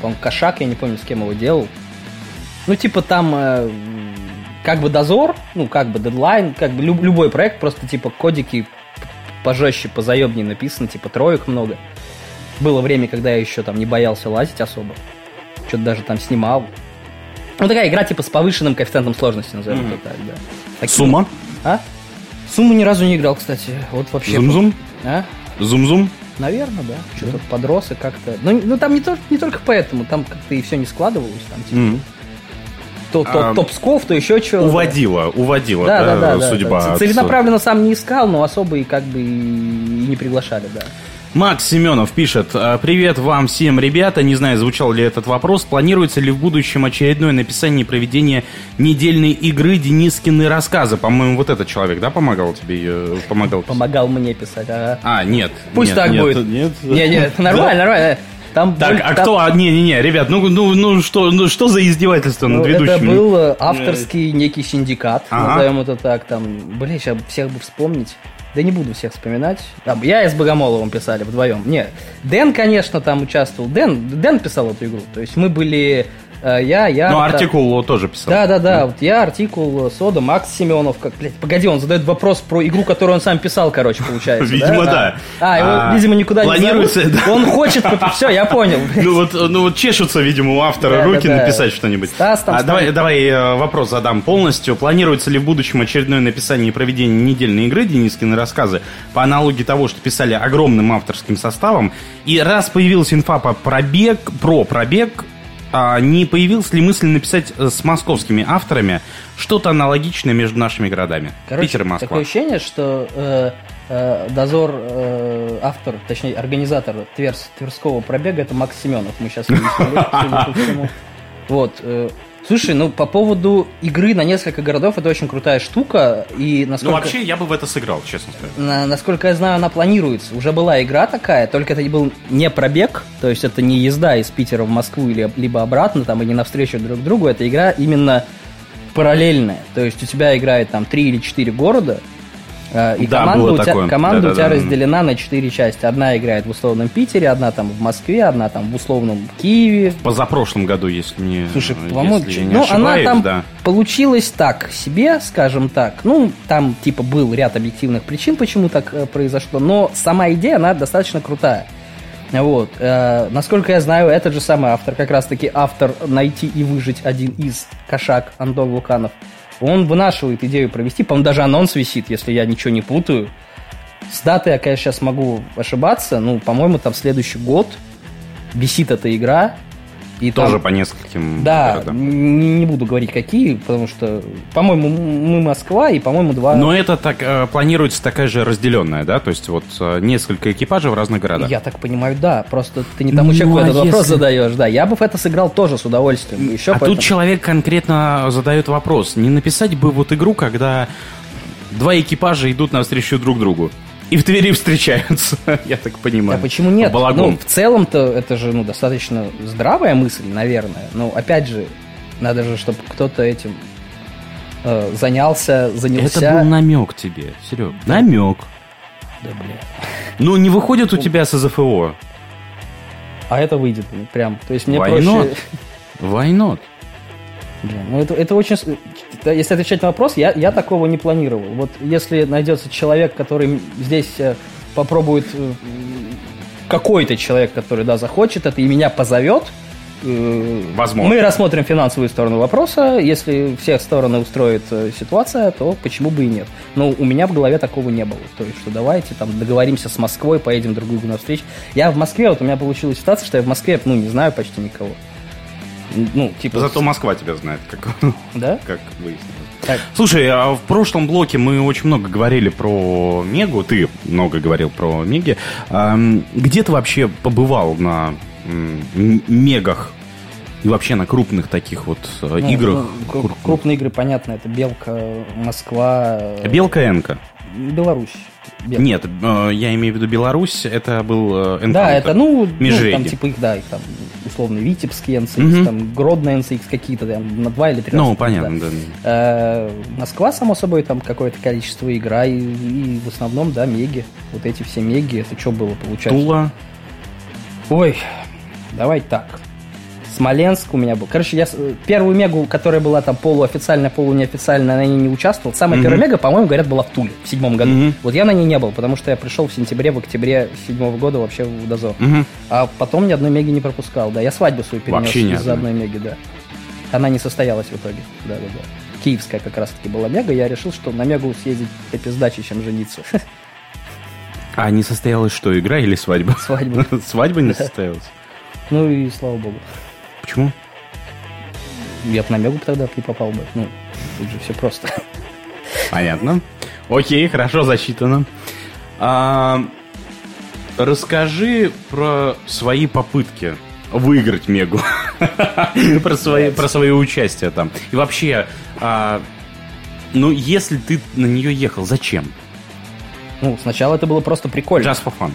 По-моему, Кошак, я не помню, с кем его делал. Ну, типа там э, как бы дозор, ну, как бы дедлайн, как бы люб- любой проект, просто типа кодики пожестче, позаебнее написаны, типа троек много. Было время, когда я еще там не боялся лазить особо. Что-то даже там снимал. Ну, такая игра типа с повышенным коэффициентом сложности, назовем mm-hmm. это так, да. Такие... Сумма? А? Сумму ни разу не играл, кстати. Вот вообще. Зум-зум? А? Зум-зум? Наверное, да. Что-то да. подрос и как-то... Ну, ну там не, то, не только поэтому, там как-то и все не складывалось. Там, типа, mm. то, то, а, то Псков, то еще чего. Уводила, да. уводила да, да, да, да, судьба. Да. Целенаправленно сам не искал, но особо и как бы и не приглашали, да. Макс Семенов пишет: «Привет вам всем, ребята. Не знаю, звучал ли этот вопрос. Планируется ли в будущем очередное написание и проведение недельной игры «Денискины рассказы»?» По-моему, вот этот человек, да, помогал тебе? Помогал, помогал мне писать, ага. А, нет. Пусть нет, так нет, будет. Нет, нет, нет, нормально, нормально. Там так, был, а там... кто? А, не-не-не, ребят, ну, ну, ну, что, ну что за издевательство над ну, ведущими? Это был авторский некий синдикат, ага. назовем это так. Там, блин, сейчас всех бы вспомнить. Да не буду всех вспоминать. Там, я и с Богомоловым писали вдвоем. Не, Дэн, конечно, там участвовал. Дэн, Дэн писал эту игру. То есть мы были... Э, я, я... Ну, артикул та... тоже писал. Да-да-да, вот я, артикул, Сода, Макс Семенов. Как, блядь, погоди, он задает вопрос про игру, которую он сам писал, короче, получается. Видимо, да. А, его, видимо, никуда не планируется. Он хочет... Все, я понял. Ну, вот чешутся, видимо, у автора руки написать что-нибудь. Давай вопрос задам полностью. Планируется ли в будущем очередное написание и проведение недельной игры «Денискины рассказы» по аналогии того, что писали огромным авторским составом? И раз появилась инфа про пробег, а не появилась ли мысль написать с московскими авторами что-то аналогичное между нашими городами? Короче, Питер и Москва. Такое ощущение, что э, э, дозор, э, автор, точнее, организатор Тверс, Тверского пробега — это Макс Семенов. Мы сейчас увидим. Вот. Слушай, ну по поводу игры на несколько городов — это очень крутая штука. И насколько... Ну вообще я бы в это сыграл, честно сказать. На, насколько я знаю, она планируется. Уже была игра такая, только это был не пробег, то есть это не езда из Питера в Москву или, либо обратно, там, и не навстречу друг другу. Это игра именно параллельная. То есть у тебя играет там три или четыре города, и да, команда, у тебя, команда да, да, у тебя да, разделена да. на четыре части. Одна играет в условном Питере, одна там в Москве, одна там в условном Киеве. В позапрошлом году, если не, Слушай, если ч... я не ну, ошибаюсь. Она там да. получилась так себе, скажем так. Ну, там типа был ряд объективных причин, почему так произошло. Но сама идея, она достаточно крутая. Вот. Э, насколько я знаю, этот же самый автор, как раз-таки автор «Найти и выжить», один из кошак Антон Луканов, он вынашивает идею провести, по-моему, даже анонс висит, если я ничего не путаю. С датой я, конечно, сейчас могу ошибаться, ну, по-моему, там следующий год висит эта игра. И тоже там... по нескольким да, городам. Не, не буду говорить, какие, потому что, по-моему, мы Москва, и, по-моему, два... Но это так э, планируется такая же разделенная, да? То есть вот э, несколько экипажей в разных городах. Я так понимаю, да. Просто ты не тому ну, человеку а этот если... вопрос задаешь. Да, я бы в это сыграл тоже с удовольствием. Еще а поэтому... тут человек конкретно задает вопрос. Не написать бы вот игру, когда два экипажа идут навстречу друг другу. И в Твери встречаются, я так понимаю. А почему нет? Ну, в целом-то это же ну, достаточно здравая мысль, наверное. Но опять же, надо же, чтобы кто-то этим э, занялся, занялся. Это был намек тебе, Серег. Намек. Да, бля. Ну, не выходит у тебя с СЗФО. А это выйдет прям. То есть мне Why проще... Why not? Блин, ну это, это очень... Если отвечать на вопрос, я, я такого не планировал. Вот если найдется человек, который здесь попробует... Какой-то человек, который, да, захочет это и меня позовет. Возможно. Мы рассмотрим финансовую сторону вопроса. Если всех сторон устроит ситуация, то почему бы и нет? Но у меня в голове такого не было. То есть, что давайте там договоримся с Москвой, поедем друг другу навстречу. Я в Москве, вот у меня получилась ситуация, что я в Москве, ну, не знаю почти никого. Ну, типа... Зато Москва тебя знает, как, да? Как выяснилось. Так. Слушай, а в прошлом блоке мы очень много говорили про Мегу, ты много говорил про Меги. А где ты вообще побывал на Мегах и вообще на крупных таких вот ну, играх? Ну, крупные игры, понятно, это Белка, Москва. Белка, Энка. Беларусь. Белка. Нет, я имею в виду Беларусь, это был Энка. Да, это, ну, ну, там типа их, да, их там... условно, Витебский эн си икс, mm-hmm. там, Гродно эн си икс какие-то, там, на два или три. Ну, no, понятно, да. да. А, Москва, само собой, там какое-то количество игра, и, и в основном, да, Меги. Вот эти все Меги, это что было, получается? Тула. Ой, давай так. Смоленск у меня был. Короче, я первую Мегу, которая была там полуофициальная, полунеофициальная, на ней не участвовал. Самая mm-hmm. первая Мега, по-моему, говорят, была в Туле в седьмом году. Mm-hmm. Вот я на ней не был, потому что я пришел в сентябре, в октябре седьмого года вообще в Дозор. Mm-hmm. А потом ни одной Меги не пропускал. Да, я свадьбу свою перенес из-за одной Меги, да. Она не состоялась в итоге. Да, да, да. Киевская как раз-таки была Мега. Я решил, что на Мегу съездить пиздаче, чем жениться. А не состоялась что, игра или свадьба? Свадьба. Свадьба не состоялась? Ну и слава богу. Почему? Я бы на Мегу тогда не попал бы. Ну, тут же все просто. Понятно. Окей, хорошо, засчитано. А, расскажи про свои попытки выиграть Мегу. Про свои, про свое участие там. И вообще, а, ну, если ты на нее ехал, зачем? Ну, сначала это было просто прикольно. Just for fun.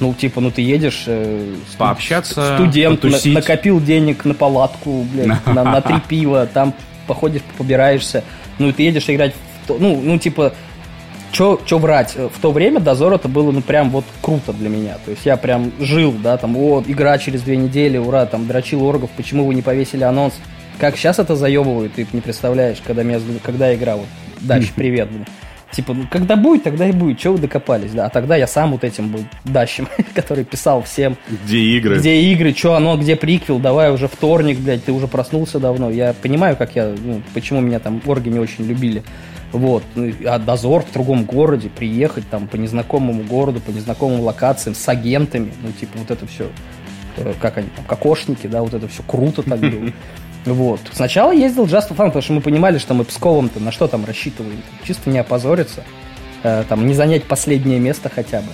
Ну, типа, ну ты едешь, э, пообщаться, студент, на, накопил денег на палатку, блядь, на, на три пива, там походишь, побираешься. Ну, и ты едешь играть, в то, ну, ну, типа, чё, чё врать? В то время Дозор это было, ну, прям вот круто для меня. То есть я прям жил, да, там, о, игра через две недели, ура, там, дрочил оргов, почему вы не повесили анонс? Как сейчас это заебывают, ты не представляешь, когда, между, когда игра, вот, дальше привет, блин. Типа, ну, когда будет, тогда и будет. Чего вы докопались, да? А тогда я сам вот этим был дащим, который писал всем. Где игры? Где игры, что оно, где приквел, давай уже вторник, блядь, ты уже проснулся давно. Я понимаю, как я, ну, почему меня там орги не очень любили. Вот. А Дозор в другом городе, приехать там по незнакомому городу, по незнакомым локациям, с агентами, ну, типа, вот это все. как они там, кокошники, да, вот это все круто так было. Вот. Сначала ездил just for fun, потому что мы понимали, что мы Псковом-то на что там рассчитываем, чисто не опозориться, там, не занять последнее место хотя бы.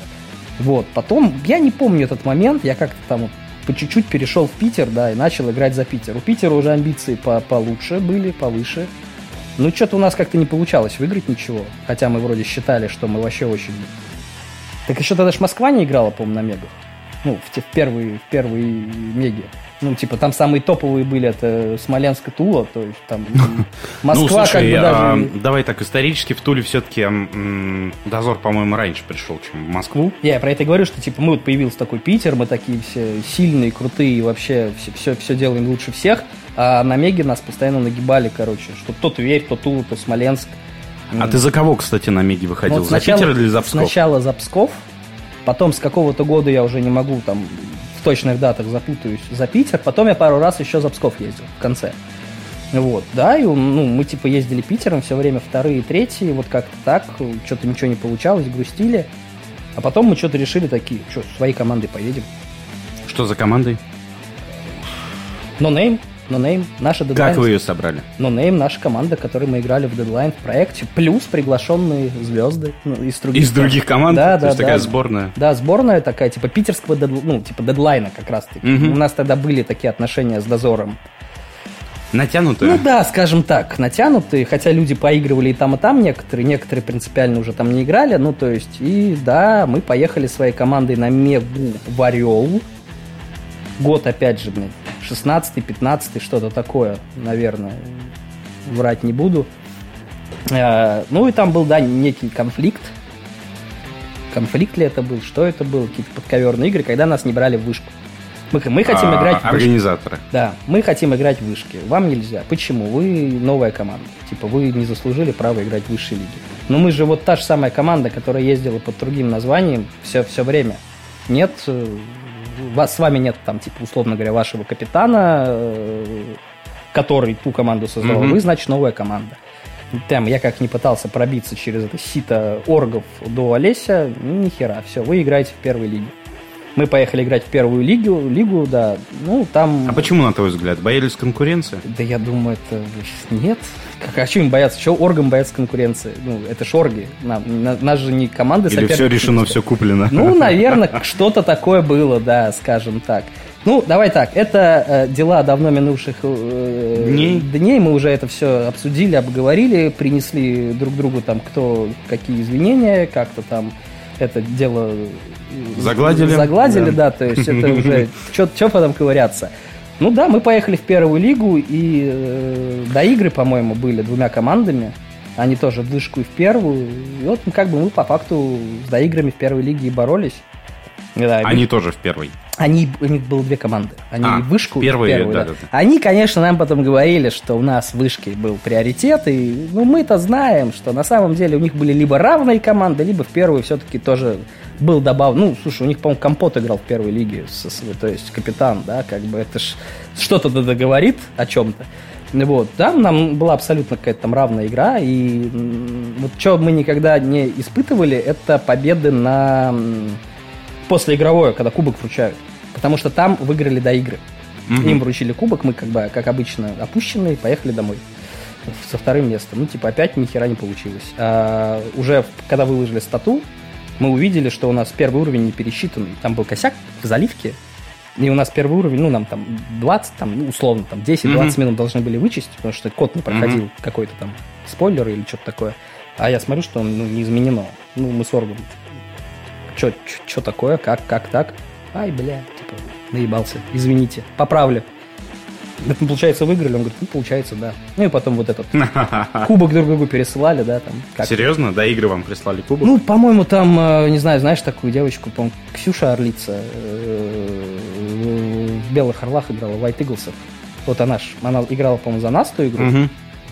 Вот. Потом, я не помню этот момент, я как-то там по чуть-чуть перешел в Питер, да, и начал играть за Питер. У Питера уже амбиции по- получше были, повыше. Ну, что-то у нас как-то не получалось выиграть ничего, хотя мы вроде считали, что мы вообще очень... Так еще тогда же Москва не играла, по-моему, на Мегу. Ну, в, те, в, первые, в первые Меги. Ну, типа, там самые топовые были, это Смоленск и Тула, то есть там Москва ну, слушай, как бы даже... А, давай так, исторически в Туле все-таки м- Дозор, по-моему, раньше пришел, чем в Москву. Я про это и говорю, что, типа, мы вот появился такой Питер, мы такие все сильные, крутые, и вообще все, все, все делаем лучше всех, а на Меге нас постоянно нагибали, короче, что то Тверь, то Тула, то Смоленск. А ты за кого, кстати, на Меге выходил? Вот сначала, за Питер или за Псков? Сначала за Псков, потом с какого-то года я уже не могу, там, в точных датах запутаюсь, за Питер, потом я пару раз еще за Псков ездил в конце. Вот, да, и ну, мы, типа, ездили Питером все время вторые и третьи, вот как-то так, что-то ничего не получалось, грустили, а потом мы что-то решили такие, что, своей командой поедем. Что за командой? No name. No name, наша Дедлайн. Как вы ее собрали? No name, наша команда, которой мы играли в Дедлайн в проекте, плюс приглашенные звезды ну, из других из других команд. Да, да, то есть да, такая да. сборная. Да, сборная такая типа питерского дедл... ну типа Дедлайна как раз-таки. Uh-huh. У нас тогда были такие отношения с Дозором. Натянутые? Ну да, скажем так, натянутые, хотя люди поигрывали и там, и там некоторые, некоторые принципиально уже там не играли, ну то есть и да, мы поехали своей командой на Мегу в Орел. Год опять же, блин. шестнадцатый, пятнадцатый, что-то такое, наверное, врать не буду. Ну и там был, да, некий конфликт. Конфликт ли это был, что это было, какие-то подковерные игры, когда нас не брали в вышку. Мы, мы хотим а, играть в вышки. Организаторы. Да, мы хотим играть в вышки. Вам нельзя. Почему? Вы новая команда. Типа вы не заслужили право играть в высшей лиге. Но мы же вот та же самая команда, которая ездила под другим названием все, все время. Нет... Вас, с вами нет, там, типа, условно говоря, вашего капитана, который ту команду создавал. Mm-hmm. Вы, значит, новая команда. Там, я как не пытался пробиться через это сито оргов до Олеся, ни хера, все, вы играете в первой лиге. Мы поехали играть в первую лигу, лигу, да, ну, там... А почему, на твой взгляд, боялись конкуренции? Да я думаю, это... Нет. А чего им бояться? Чего оргам боятся конкуренции? Ну, это ж орги. Нас же не команды соперники. Или все решено, все куплено. Ну, наверное, что-то такое было, да, скажем так. Ну, давай так, это дела давно минувших дней. дней. Мы уже это все обсудили, обговорили, принесли друг другу там кто какие извинения, как-то там это дело... Загладили. Загладили, да, да то есть это уже... Чего потом ковыряться? Ну да, мы поехали в первую лигу, и э, до игры, по-моему, были двумя командами. Они тоже в вышку и в первую. И вот как бы мы по факту с доиграми в первой лиге и боролись. Да, они мы... тоже в первой. Они, у них было две команды. Они а, в вышку первые, и в первую. Да, да. Да. Они, конечно, нам потом говорили, что у нас в вышке был приоритет. И, ну мы-то знаем, что на самом деле у них были либо равные команды, либо в первую все-таки тоже... Был добавлен, ну, слушай, у них, по-моему, Компот играл в первой лиге, то есть капитан, да, как бы это ж что-то договорит о чем-то. Вот, да, нам была абсолютно какая-то там равная игра, и вот что мы никогда не испытывали, это победы на послеигровое, когда кубок вручают, потому что там выиграли до игры. Mm-hmm. Им вручили кубок, мы как бы, как обычно, опущенные, поехали домой. Со вторым местом, ну, типа, опять ни хера не получилось. А уже когда выложили стату, мы увидели, что у нас первый уровень не пересчитан. Там был косяк в заливке, и у нас первый уровень, ну, нам там двадцать, там, ну, условно, там десять-двадцать mm-hmm. минут должны были вычесть, потому что код не проходил, mm-hmm. какой-то там спойлер или что-то такое. А я смотрю, что ну, не изменено. Ну, мы с Оргом. Чё, чё, чё такое? Как, как так? Ай, бля, типа, наебался. Извините, поправлю. Это, получается, выиграли? Он говорит, ну, получается, да. Ну, и потом вот этот кубок друг другу пересылали, да. Там, как... Серьезно? До игры вам прислали кубок? Ну, по-моему, там, не знаю, знаешь такую девочку, по-моему, Ксюша Орлица в «Белых орлах» играла, в «White Eagles». Вот она ж, она играла, по-моему, за нас ту игру, угу.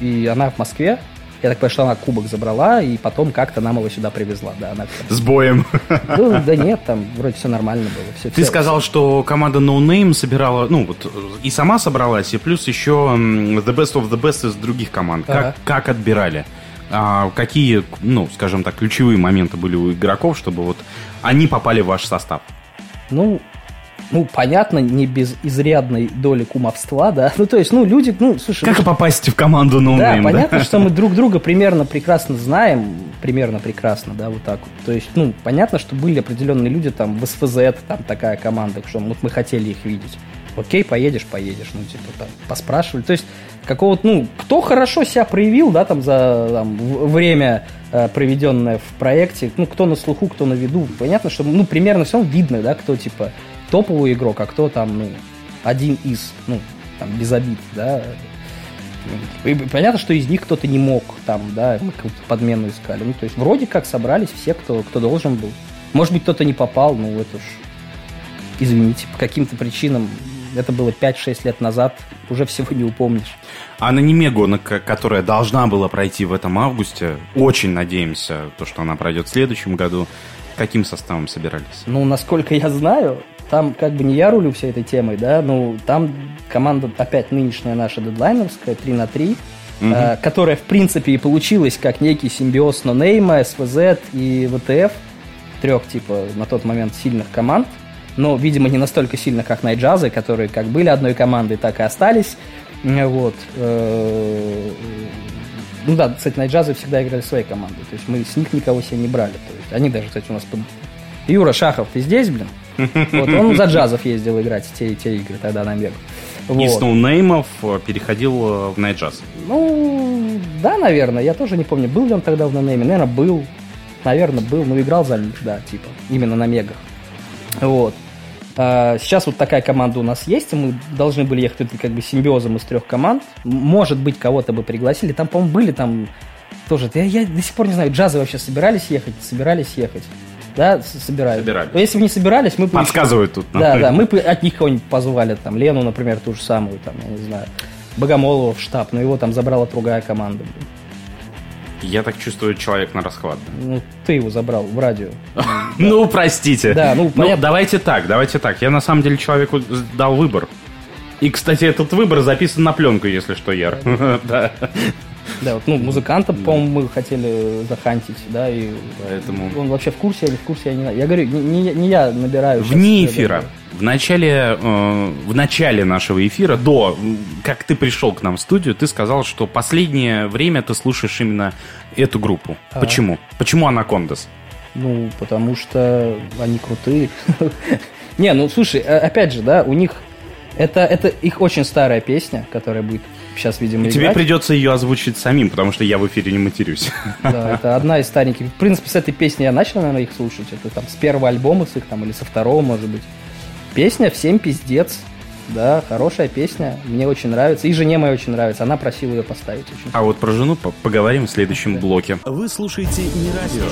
И она в Москве. Я так понимаю, что она кубок забрала, и потом как-то нам его сюда привезла. Да, она... С боем. Ну, да нет, там вроде все нормально было. Все, Ты все... сказал, что команда No Name собирала, ну вот, и сама собралась, и плюс еще The Best of the Best из других команд. Ага. Как, как отбирали? А, какие, ну, скажем так, ключевые моменты были у игроков, чтобы вот они попали в ваш состав? Ну, ну, понятно, не без изрядной доли кумовства, да. Ну, то есть, ну, люди, ну, слушай... Как ну, попасть в команду No Name, да? Понятно, да? Что мы друг друга примерно прекрасно знаем, примерно прекрасно, да, вот так вот. То есть, ну, понятно, что были определенные люди, там, в СВЗ, там, такая команда, что вот мы хотели их видеть. Окей, поедешь, поедешь, ну, типа, там, поспрашивали. То есть, какого-то, ну, кто хорошо себя проявил, да, там, за там, время, э, проведенное в проекте, ну, кто на слуху, кто на виду, понятно, что, ну, примерно все видно, да, кто, типа, топовый игрок, а кто, там, ну, один из, ну, там, без обид, да. И понятно, что из них кто-то не мог, там, да, какую-то подмену искали. Ну, то есть, вроде как собрались все, кто, кто должен был. Может быть, кто-то не попал, ну, это уж, извините, по каким-то причинам... Это было пять-шесть лет назад, уже всего не упомнишь. А на Немегу, которая должна была пройти в этом августе, очень надеемся, то, что она пройдет в следующем году. Каким составом собирались? Ну, насколько я знаю, там как бы не я рулю всей этой темой, да, ну, там команда опять нынешняя наша дедлайнерская, три на три, угу. э, которая, в принципе, и получилась как некий симбиоз No Name, эс вэ зэ и вэ тэ эф, трех, типа, на тот момент сильных команд. Но, видимо, не настолько сильно, как Найт-джазы, которые как были одной командой, так и остались. Вот. Ну да, кстати, Найт-джазы всегда играли своей командой. То есть мы с них никого себе не брали. То есть они даже, кстати, у нас... Под... Юра Шахов, ты здесь, блин? Вот, он за джазов ездил играть те и те игры тогда на Мегу. Вот. Из ноунеймов переходил в Найт-джаз. Ну, да, наверное. Я тоже не помню, был ли он тогда в ноунейме. Наверное, был. Наверное, был. Но играл за них, да, типа. Именно на Мегах. Вот. Сейчас вот такая команда у нас есть, и мы должны были ехать как бы симбиозом из трех команд. Может быть, кого-то бы пригласили. Там, по-моему, были там тоже... Я, я до сих пор не знаю, джазы вообще собирались ехать? Собирались ехать. Да, собирались. Собирались. Если бы не собирались, мы бы... Подсказывают еще... тут. Например. Да, да, мы бы от них кого-нибудь позвали. Там, Лену, например, ту же самую, там, я не знаю, Богомолова в штаб, но его там забрала другая команда. Я так чувствую, человек на расхват. Ну, ты его забрал в радио. Ну, простите. Да, ну, понятно. Давайте так, давайте так. Я, на самом деле, человеку дал выбор. И, кстати, этот выбор записан на пленку, если что, Яр. Да, вот, ну, музыканта, по-моему, мы хотели захантить, да, и... Поэтому... Он вообще в курсе или в курсе, я не знаю. Я говорю, не я набираю... Вне эфира. В начале, э, в начале нашего эфира, до, как ты пришел к нам в студию, ты сказал, что последнее время ты слушаешь именно эту группу. А. Почему? Почему Анакондус? Ну, потому что они крутые. Не, ну, слушай, опять же, да, у них... Это, это их очень старая песня, которая будет сейчас, видимо, играть. Тебе придется ее озвучить самим, потому что я в эфире не матерюсь. Да, это одна из стареньких. В принципе, с этой песни я начал, наверное, их слушать. Это там с первого альбома с их, там, или со второго, может быть. Песня «Всем пиздец». Да, хорошая песня. Мне очень нравится. И жене моей очень нравится. Она просила ее поставить. Очень. А вот про жену поговорим в следующем да. блоке. Вы слушаете «Не радио».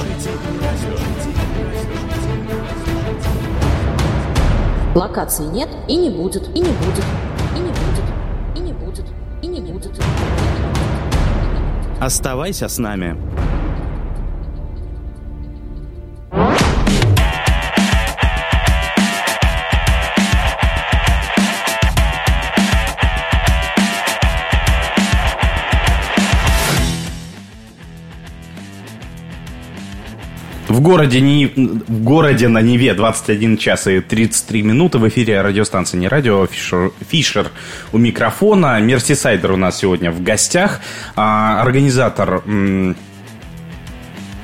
Локации нет и не будет, и не будет, и не будет, и не будет, и не будет. Оставайся с нами. В городе, не... в городе на Неве двадцать один час и тридцать три минуты. В эфире радиостанции «Не радио». Фишер, Фишер у микрофона. Мерсисайдер у нас сегодня в гостях. А, организатор м...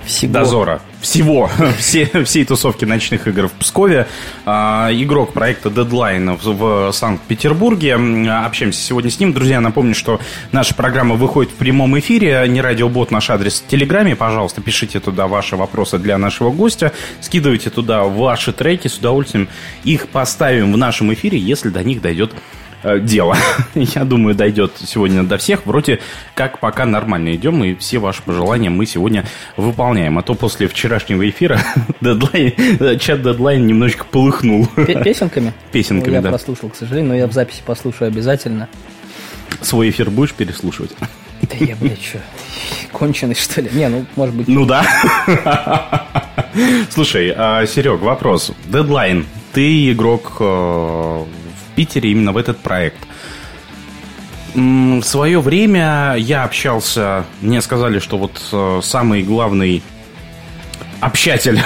всего. Дозора. Всего. Все, всей тусовки ночных игр в Пскове. А, игрок проекта Deadline в, в Санкт-Петербурге. Общаемся сегодня с ним. Друзья, напомню, что наша программа выходит в прямом эфире. Не радиобот, наш адрес в Телеграме. Пожалуйста, пишите туда ваши вопросы для нашего гостя. Скидывайте туда ваши треки. С удовольствием их поставим в нашем эфире, если до них дойдет э, дело. Я думаю, дойдет сегодня до всех. Вроде как пока нормально идем, и все ваши пожелания мы сегодня выполняем. А то после вчера вчерашнего эфира дедлайн, чат дедлайн немножечко полыхнул. Песенками? Песенками, ну, я да. Я прослушал, к сожалению, но я в записи послушаю обязательно. Свой эфир будешь переслушивать? Да я, блядь, что, конченый, что ли? Не, ну, может быть... Ну да. Слушай, Серег, вопрос. Дедлайн. Ты игрок в Питере именно в этот проект. В свое время я общался, мне сказали, что вот самый главный общатель,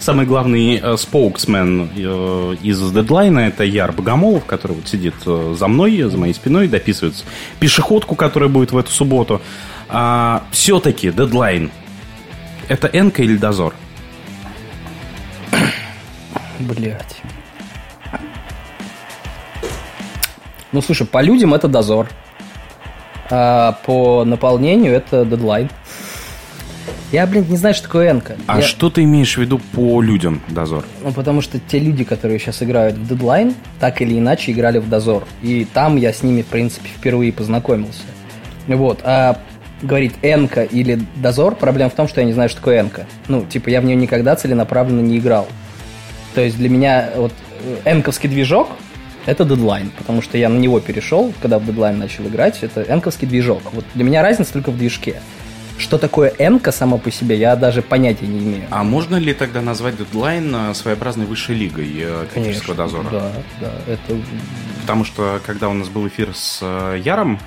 самый главный споуксмен из Дедлайна, это Яр Богомолов, который вот сидит за мной, за моей спиной, дописывает пешеходку, которая будет в эту субботу. А, все-таки Дедлайн — это Энка или Дозор? Блять. Ну, слушай, по людям это Дозор, а по наполнению это Дедлайн. Я, блин, не знаю, что такое Энка. А я... что ты имеешь в виду по людям, Дозор? Ну, потому что те люди, которые сейчас играют в Дедлайн, так или иначе играли в Дозор. И там я с ними, в принципе, впервые познакомился. Вот. А говорить Энка или Дозор, проблема в том, что я не знаю, что такое Энка. Ну, типа, я в нее никогда целенаправленно не играл. То есть для меня вот энковский движок — это Дедлайн, потому что я на него перешел, когда в Дедлайн начал играть. Это энковский движок. Вот для меня разница только в движке. Что такое энка само по себе, я даже понятия не имею. А можно ли тогда назвать Дедлайн своеобразной высшей лигой Питерского дозора? Да, да, это... Потому что, когда у нас был эфир с Яром,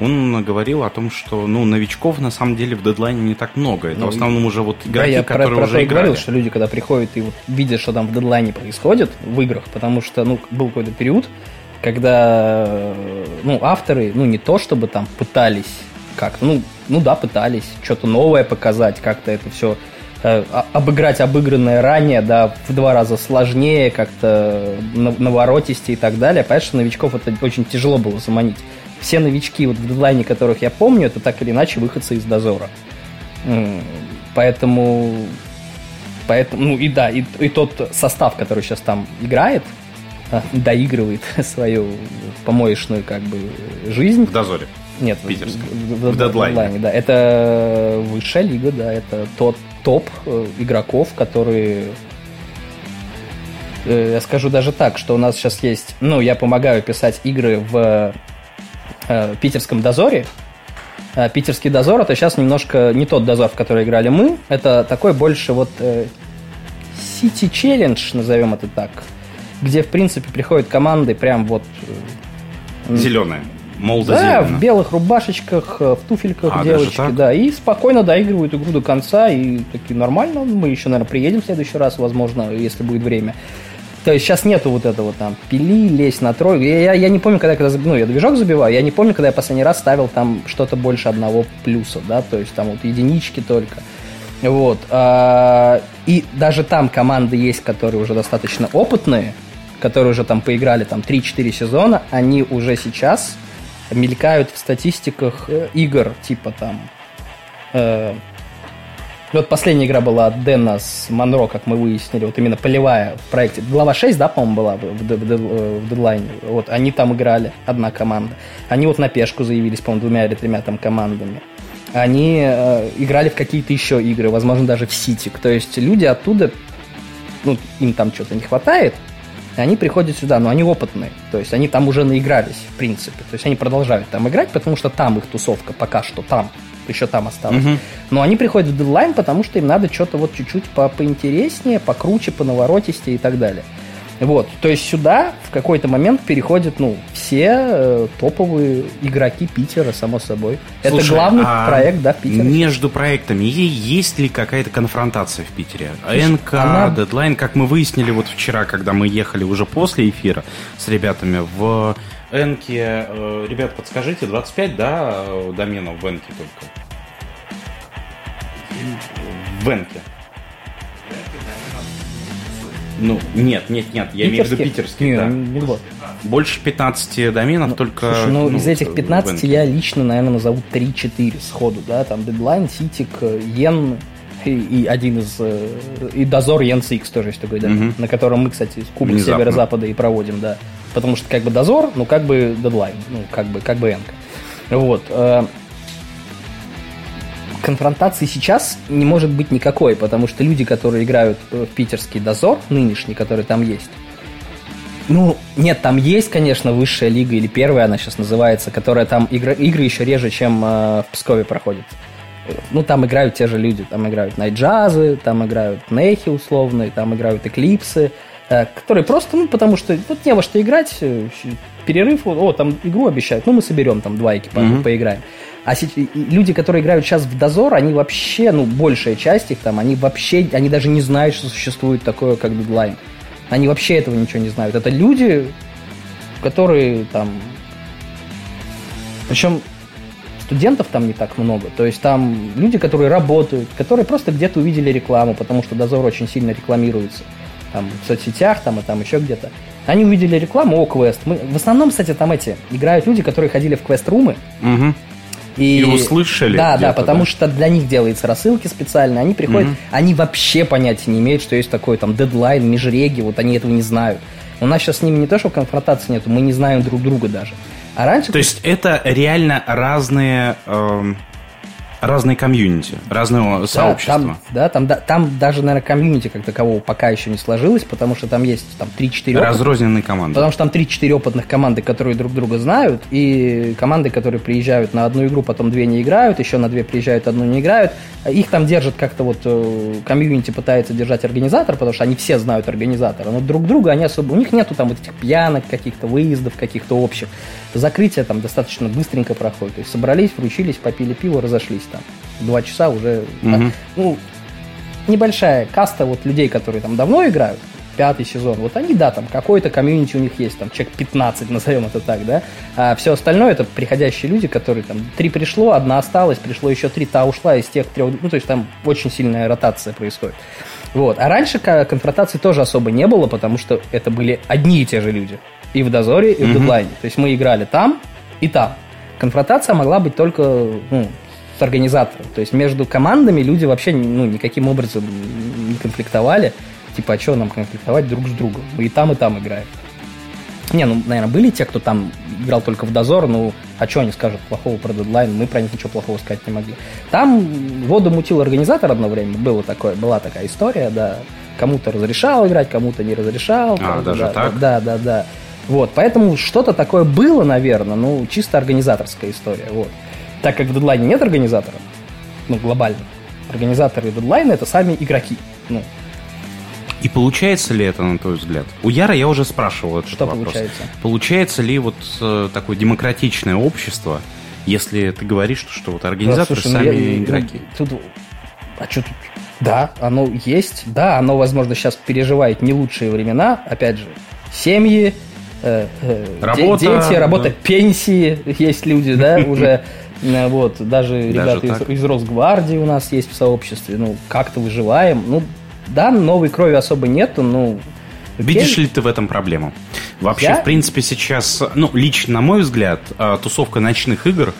он говорил о том, что, ну, новичков на самом деле в Дедлайне не так много. Это, ну, в основном уже вот игроки, да, я которые про, про уже играли. Я говорил, что люди, когда приходят и вот видят, что там в Дедлайне происходит в играх, потому что, ну, был какой-то период, когда, ну, авторы, ну, не то чтобы там пытались как-то, ну, ну да, пытались что-то новое показать, как-то это все э, обыграть обыгранное ранее, да, в два раза сложнее, как-то наворотисте и так далее. Понятно, что новичков это очень тяжело было заманить. Все новички вот в Дедлайне, которых я помню, это так или иначе выходцы из Дозора. Поэтому, поэтому ну и да, и, и тот состав, который сейчас там играет, доигрывает свою помоечную как бы жизнь. В Дозоре. Нет, в, в, в, в Дедлайне, да. Это высшая лига, да, это тот топ игроков, которые... Я скажу даже так, что у нас сейчас есть... Ну, я помогаю писать игры в э, питерском дозоре. Э, питерский дозор — это сейчас немножко не тот дозор, в который играли мы. Это такой больше вот э, City Challenge, назовем это так, где, в принципе, приходят команды прям вот... Э, Зеленые. Молодо, да, зелено. В белых рубашечках, в туфельках, а, девочки, да, и спокойно доигрывают игру до конца, и такие, нормально, мы еще, наверное, приедем в следующий раз, возможно, если будет время. То есть сейчас нету вот этого там пили, лезь на тройку. Я, я, я не помню, когда, когда ну, я движок забиваю, я не помню, когда я последний раз ставил там что-то больше одного плюса, да, то есть там вот единички только. Вот. И даже там команды есть, которые уже достаточно опытные, которые уже там поиграли там три-четыре сезона, они уже сейчас... мелькают в статистиках игр, типа там... Э, вот последняя игра была от Дэна с Монро, как мы выяснили, вот именно полевая в проекте. Глава шесть, да, по-моему, была в, в, в, в Дедлайне. Вот, они там играли, одна команда. Они вот на пешку заявились, по-моему, двумя или тремя там командами. Они э, играли в какие-то еще игры, возможно, даже в Ситик. То есть люди оттуда, ну, им там что-то не хватает, они приходят сюда, но они опытные. То есть они там уже наигрались, в принципе. То есть они продолжают там играть, потому что там их тусовка пока что там. Еще там осталось. Угу. Но они приходят в Дедлайн, потому что им надо что-то вот чуть-чуть по- поинтереснее, покруче, поноворотистее и так далее. Вот. То есть сюда в какой-то момент переходят, ну, все э, топовые игроки Питера, само собой. Слушай, это главный а проект, да, Питера. Между проектами есть ли какая-то конфронтация в Питере? НК, она... Дедлайн, как мы выяснили вот вчера, когда мы ехали уже после эфира с ребятами в Энке. Э, ребят, подскажите, двадцать пять, да, доменов в Энке только? В Энке. Ну, нет, нет, нет, я имею в виду питерские, не, да. Не, не больше пятнадцати доменов, ну, только... Слушай, ну, ну, из этих пятнадцати я лично, наверное, назову три-четыре сходу, да, там Дедлайн, Ситик, Йен и, и один из... И Дозор Йен-Сикс тоже есть такой, да, угу. На котором мы, кстати, Кубок Северо-Запада и проводим, да. Потому что как бы Дозор, ну, как бы Дедлайн, ну, как бы, как бы Энка. Вот. Конфронтации сейчас не может быть никакой, потому что люди, которые играют в питерский дозор, нынешний, который там есть, ну, нет, там есть, конечно, высшая лига, или первая она сейчас называется, которая там, игры, игры еще реже, чем э, в Пскове проходит. Ну, там играют те же люди, там играют Найт-джазы, там играют Нехи условные, там играют Эклипсы, э, которые просто, ну, потому что вот не во что играть, перерыв, о, там игру обещают, ну, мы соберем там два экипажа, mm-hmm. поиграем. А люди, которые играют сейчас в Дозор, они вообще, ну, большая часть их там, они вообще, они даже не знают, что существует такое, как Дедлайн. Они вообще этого ничего не знают. Это люди, которые там... Причем студентов там не так много. То есть там люди, которые работают, которые просто где-то увидели рекламу, потому что Дозор очень сильно рекламируется. Там в соцсетях, там и там еще где-то. Они увидели рекламу, о, квест. Мы, в основном, кстати, там эти играют люди, которые ходили в квест-румы. Угу. И, и услышали. Да, да, потому да. что для них делаются рассылки специально. Они приходят, угу. они вообще понятия не имеют, что есть такой там Дедлайн, межреги, вот они этого не знают. У нас сейчас с ними не то, что конфронтации нету, мы не знаем друг друга даже. А раньше... То есть это реально разные... Эм... Разные комьюнити, разного да, сообщества. Там, да, там, да, там даже, наверное, комьюнити как такового пока еще не сложилось, потому что там есть там, три-четыре... Разрозненные опыт, команды. Потому что там три-четыре опытных команды, которые друг друга знают, и команды, которые приезжают на одну игру, потом две не играют, еще на две приезжают, одну не играют. Их там держат как-то вот... Комьюнити пытается держать организатор, потому что они все знают организатора, но друг друга они особо... У них нету там вот этих пьянок, каких-то выездов, каких-то общих. Закрытие там достаточно быстренько проходит. То есть собрались, вручились, попили пиво, разошлись. Там, два часа уже mm-hmm. ну, небольшая каста вот людей, которые там давно играют, пятый сезон, вот они, да, там какой-то комьюнити у них есть, там человек пятнадцать, назовем это так, да, а все остальное это приходящие люди, которые там, три пришло, одна осталась, пришло еще три, та ушла из тех трех, ну, то есть там очень сильная ротация происходит, вот, а раньше конфронтации тоже особо не было, потому что это были одни и те же люди, и в Дозоре, и mm-hmm. в Дедлайне, то есть мы играли там и там, конфронтация могла быть только, ну, с организатором. То есть между командами люди вообще ну, никаким образом не конфликтовали. Типа, а что нам конфликтовать друг с другом? Мы и там, и там играем. Не, ну, наверное, были те, кто там играл только в Дозор, ну, а что они скажут плохого про Дедлайн? Мы про них ничего плохого сказать не могли. Там воду мутил организатор одно время. Было такое, была такая история, да. Кому-то разрешал играть, кому-то не разрешал. А, даже да, так? Да, да, да. Вот, поэтому что-то такое было, наверное, ну, чисто организаторская история, вот. Так как в Дедлайне нет организатора, ну, глобально, организаторы Дедлайна — это сами игроки. Ну. И получается ли это, на твой взгляд? У Яра я уже спрашивал этот Что вопрос. Получается? Получается ли вот э, такое демократичное общество, если ты говоришь, что, что вот организаторы да, слушай, сами ну, я, игроки? Ну, тут, а что тут? Да, оно есть, да, оно, возможно, сейчас переживает не лучшие времена, опять же, семьи, э, э, работа, дети, работа, да. пенсии, есть люди, да, уже... Вот, даже, даже ребята из, из Росгвардии у нас есть в сообществе. Ну, как-то выживаем. Ну, да, новой крови особо нету, ну. Видишь ли ты в этом проблему? Вообще, Я? в принципе, сейчас, ну, лично, на мой взгляд, тусовка ночных игр,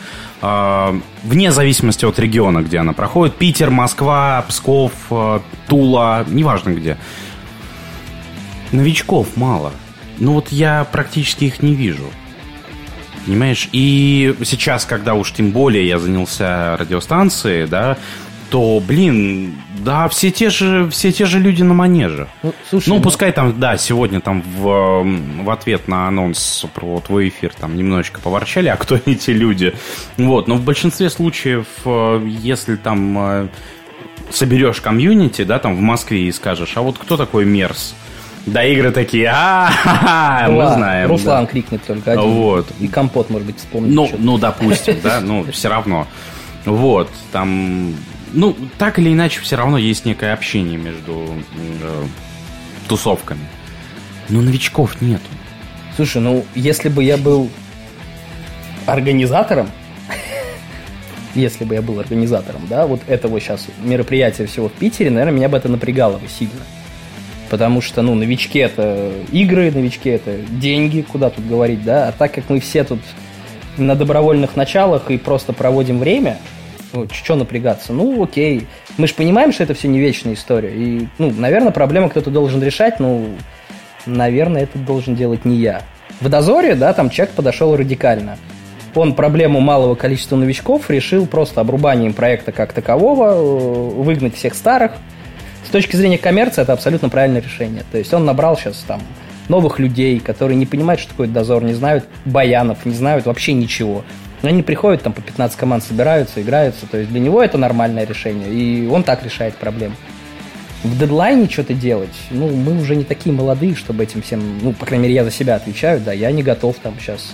вне зависимости от региона, где она проходит, Питер, Москва, Псков, Тула, неважно где, новичков мало. Ну, вот я практически их не вижу. Понимаешь? И сейчас, когда уж тем более я занялся радиостанцией, да, то, блин, да, все те же, все те же люди на манеже. Ну, слушай, ну пускай там, да, сегодня там в, в ответ на анонс про твой эфир там немножечко поворчали, а кто эти люди? Вот, но в большинстве случаев, если там соберешь комьюнити, да, там в Москве и скажешь, а вот кто такой Мерс? Да, игры такие, а-ха-ха, мы знаем. Руслан да. крикнет только один. Вот. И компот, может быть, вспомнит. Ну, ну допустим, да, ну, все равно. Вот, там, ну, так или иначе, все равно есть некое общение между э, тусовками. Но новичков нету. Слушай, ну, если бы я был организатором, если бы я был организатором, да, вот этого сейчас мероприятия всего в Питере, наверное, меня бы это напрягало бы сильно. Потому что, ну, новички — это игры, новички — это деньги, куда тут говорить, да? А так как мы все тут на добровольных началах и просто проводим время, ну, что напрягаться? Ну, окей. Мы же понимаем, что это все не вечная история. И, ну, наверное, проблему кто-то должен решать, ну, наверное, это должен делать не я. В Дозоре, да, там человек подошел радикально. Он проблему малого количества новичков решил просто обрубанием проекта как такового, выгнать всех старых. С точки зрения коммерции это абсолютно правильное решение. То есть он набрал сейчас там новых людей, которые не понимают, что такое Дозор, не знают баянов, не знают вообще ничего. Но они приходят, там по пятнадцать команд собираются, играются. То есть для него это нормальное решение, и он так решает проблему. В Дедлайне что-то делать, ну, мы уже не такие молодые, чтобы этим всем, ну, по крайней мере, я за себя отвечаю, да, я не готов там сейчас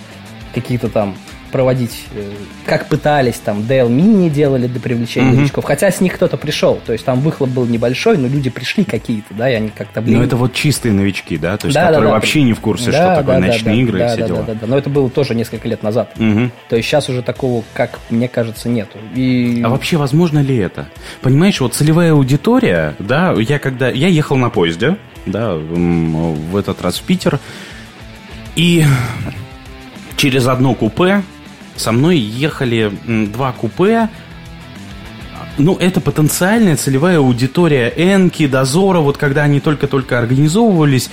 какие-то там проводить, как пытались, там, ди эл-мини делали для привлечения mm-hmm. новичков, хотя с них кто-то пришел, то есть там выхлоп был небольшой, но люди пришли какие-то, да, и они как-то... Были... Но это вот чистые новички, да, то есть да, которые да, да, вообще да, не в курсе, да, что да, такое да, ночные да, игры да, и все да, дела. Да, да, да, но это было тоже несколько лет назад, mm-hmm. то есть сейчас уже такого, как мне кажется, нету. И... А вообще возможно ли это? Понимаешь, вот целевая аудитория, да, я когда... Я ехал на поезде, да, в этот раз в Питер, и... Через одно купе со мной ехали два купе. Ну, это потенциальная целевая аудитория Энки, Дозора, вот когда они только-только организовывались.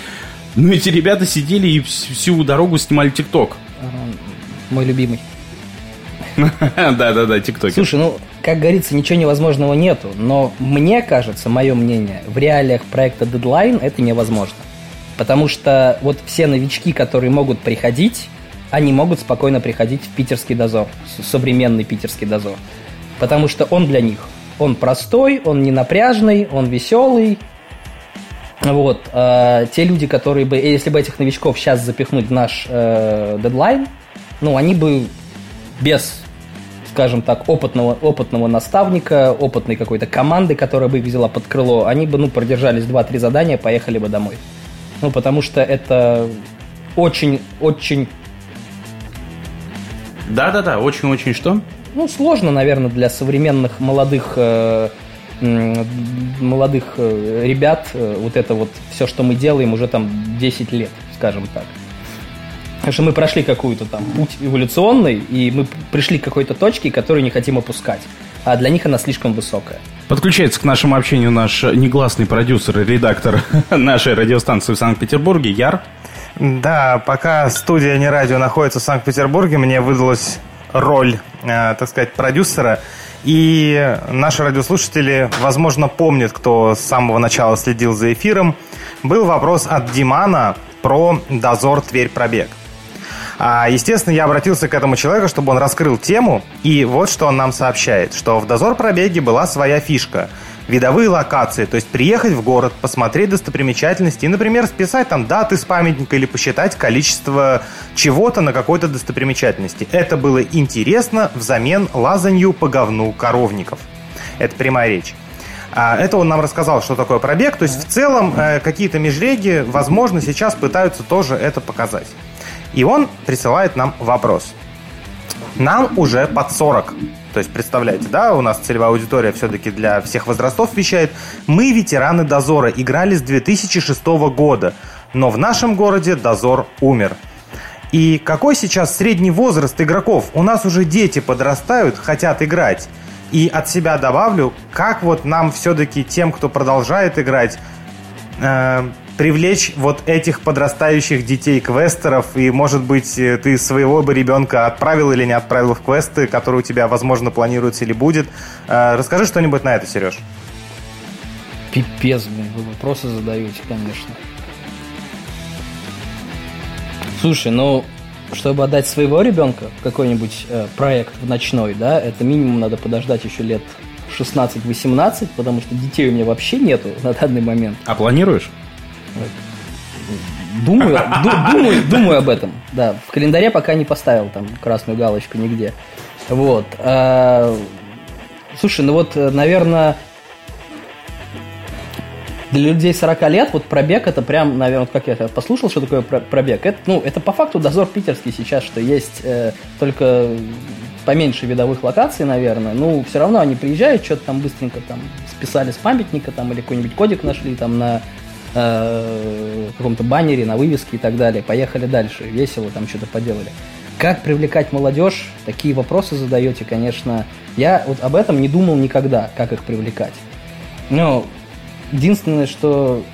Ну, эти ребята сидели и всю дорогу снимали ТикТок. Мой любимый. Да-да-да, ТикТоки. Слушай, ну, как говорится, ничего невозможного нету. Но мне кажется, мое мнение, в реалиях проекта Дедлайн это невозможно. Потому что вот все новички, которые могут приходить... они могут спокойно приходить в питерский дозор, современный питерский дозор. Потому что он для них, он простой, он не напряжный, он веселый. Вот. Э, те люди, которые бы, если бы этих новичков сейчас запихнуть в наш э, дедлайн, ну, они бы без, скажем так, опытного, опытного наставника, опытной какой-то команды, которая бы их взяла под крыло, они бы, ну, продержались два-три задания, поехали бы домой. Ну, потому что это очень-очень... Да-да-да, очень-очень что? Ну, сложно, наверное, для современных молодых, э, молодых ребят э, вот это вот все, что мы делаем, уже там десять лет, скажем так. Потому что мы прошли какой-то там путь эволюционный, и мы пришли к какой-то точке, которую не хотим опускать. А для них она слишком высокая. Подключается к нашему общению наш негласный продюсер и редактор нашей радиостанции в Санкт-Петербурге Яр. Да, пока студия «Не радио» находится в Санкт-Петербурге, мне выдалась роль, э, так сказать, продюсера. И наши радиослушатели, возможно, помнят, кто с самого начала следил за эфиром. Был вопрос от Димана про «Дозор Тверь-Пробег». А, естественно, я обратился к этому человеку, чтобы он раскрыл тему. И вот что он нам сообщает, что в «Дозор-Пробеге» была своя фишка. Видовые локации, то есть приехать в город, посмотреть достопримечательности и, например, списать там даты с памятника или посчитать количество чего-то на какой-то достопримечательности. Это было интересно взамен лазанью по говну коровников. Это прямая речь. Это он нам рассказал, что такое пробег. То есть в целом какие-то межреги, возможно, сейчас пытаются тоже это показать. И он присылает нам вопрос. Нам уже под сорок. То есть, представляете, да, у нас целевая аудитория все-таки для всех возрастов вещает. Мы, ветераны Дозора, играли с две тысячи шестого года, но в нашем городе Дозор умер. И какой сейчас средний возраст игроков? У нас уже дети подрастают, хотят играть. И от себя добавлю, как вот нам все-таки тем, кто продолжает играть, э- привлечь вот этих подрастающих детей-квестеров, и, может быть, ты своего бы ребенка отправил или не отправил в квесты, которые у тебя, возможно, планируются или будет. Расскажи что-нибудь на это, Сереж. Пипец, блин, вы вопросы задаете, конечно. Слушай, ну, чтобы отдать своего ребенка в какой-нибудь э, проект в ночной, да, это минимум надо подождать еще лет шестнадцать-восемнадцать, потому что детей у меня вообще нету на данный момент. А планируешь? Думаю, ду, думаю, думаю об этом. Да, в календаре пока не поставил там красную галочку нигде. Вот. А, слушай, ну вот, наверное, для людей сорок лет вот пробег это прям, наверное, вот как я послушал, что такое пробег. Это, ну, это по факту дозор питерский сейчас, что есть э, только поменьше видовых локаций, наверное. Ну, все равно они приезжают, что-то там быстренько там списали с памятника там или какой-нибудь кодик нашли там на в каком-то баннере, на вывеске и так далее. Поехали дальше, весело там что-то поделали. Как привлекать молодежь? Такие вопросы задаете, конечно. Я вот об этом не думал никогда, как их привлекать. Но единственное, что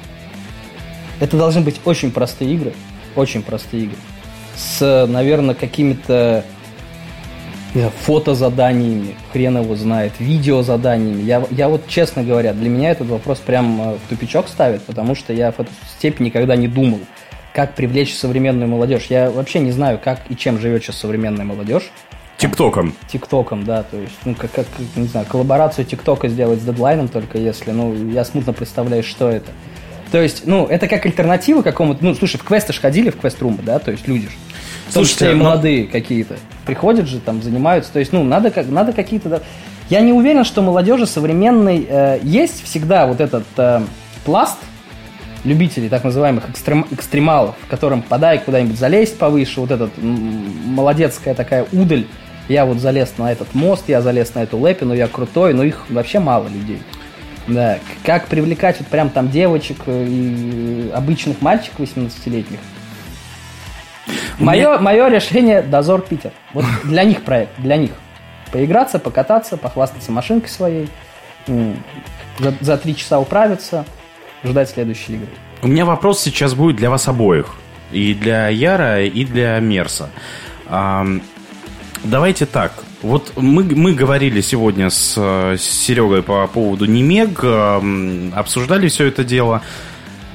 это должны быть очень простые игры, очень простые игры с, наверное, какими-то фотозаданиями, хрен его знает, видеозаданиями. Я, я вот, честно говоря, для меня этот вопрос прям в тупичок ставит, потому что я в эту степь никогда не думал, как привлечь современную молодежь. Я вообще не знаю, как и чем живет сейчас современная молодежь. ТикТоком. ТикТоком, да. То есть, ну, как, как не знаю, коллаборацию ТикТока сделать с Дедлайном только если, ну, я смутно представляю, что это. То есть, ну, это как альтернатива какому-то... Ну, слушай, в квесты ж ходили, в квест-румы, да, то есть люди же. Слушайте, ну... молодые какие-то приходят же, там занимаются. То есть, ну, надо, надо какие-то... Я не уверен, что молодежи современной э, есть всегда вот этот э, пласт любителей так называемых экстрем... экстремалов, которым подай куда-нибудь залезть повыше, вот этот м- молодецкая такая удаль. Я вот залез на этот мост, я залез на эту лепину, я крутой, но их вообще мало людей. Да, как привлекать вот прям там девочек и обычных мальчиков восемнадцатилетних? Мое, Мне... мое решение — Дозор Питер. Вот для них проект, для них. Поиграться, покататься, похвастаться машинкой своей, за, за три часа управиться, ждать следующей игры. У меня вопрос сейчас будет для вас обоих. И для Яра, и для Мерса. Давайте так. Вот мы, мы говорили сегодня с, с Серегой по поводу Немег, э, обсуждали все это дело.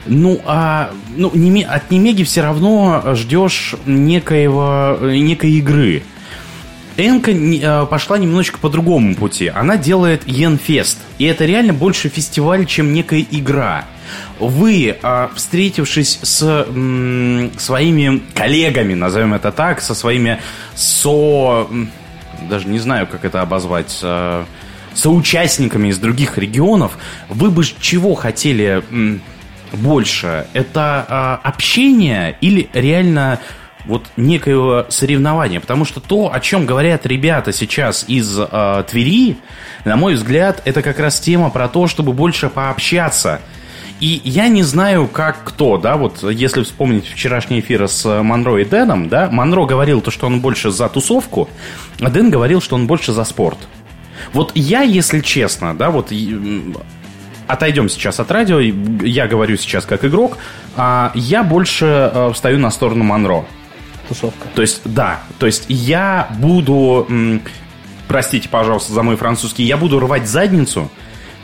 Ну, а ну, неме, от Немеги все равно ждешь некоего, некой игры. Энка э, пошла немножечко по другому пути. Она делает Йенфест. И это реально больше фестиваль, чем некая игра. Вы, встретившись с м, своими коллегами, назовем это так, со своими со... даже не знаю, как это обозвать, соучастниками из других регионов, вы бы чего хотели м, больше? Это а, общение или реально вот некоего соревнования? Потому что то, о чем говорят ребята сейчас из а, Твери, на мой взгляд, это как раз тема про то, чтобы больше пообщаться. И я не знаю, как кто, да, вот если вспомнить вчерашний эфир с Монро и Дэном, да, Монро говорил то, что он больше за тусовку, а Дэн говорил, что он больше за спорт. Вот я, если честно, да, вот отойдем сейчас от радио, я говорю сейчас как игрок, а я больше встаю на сторону Монро. Тусовка. То есть, да, то есть я буду, простите, пожалуйста, за мой французский, я буду рвать задницу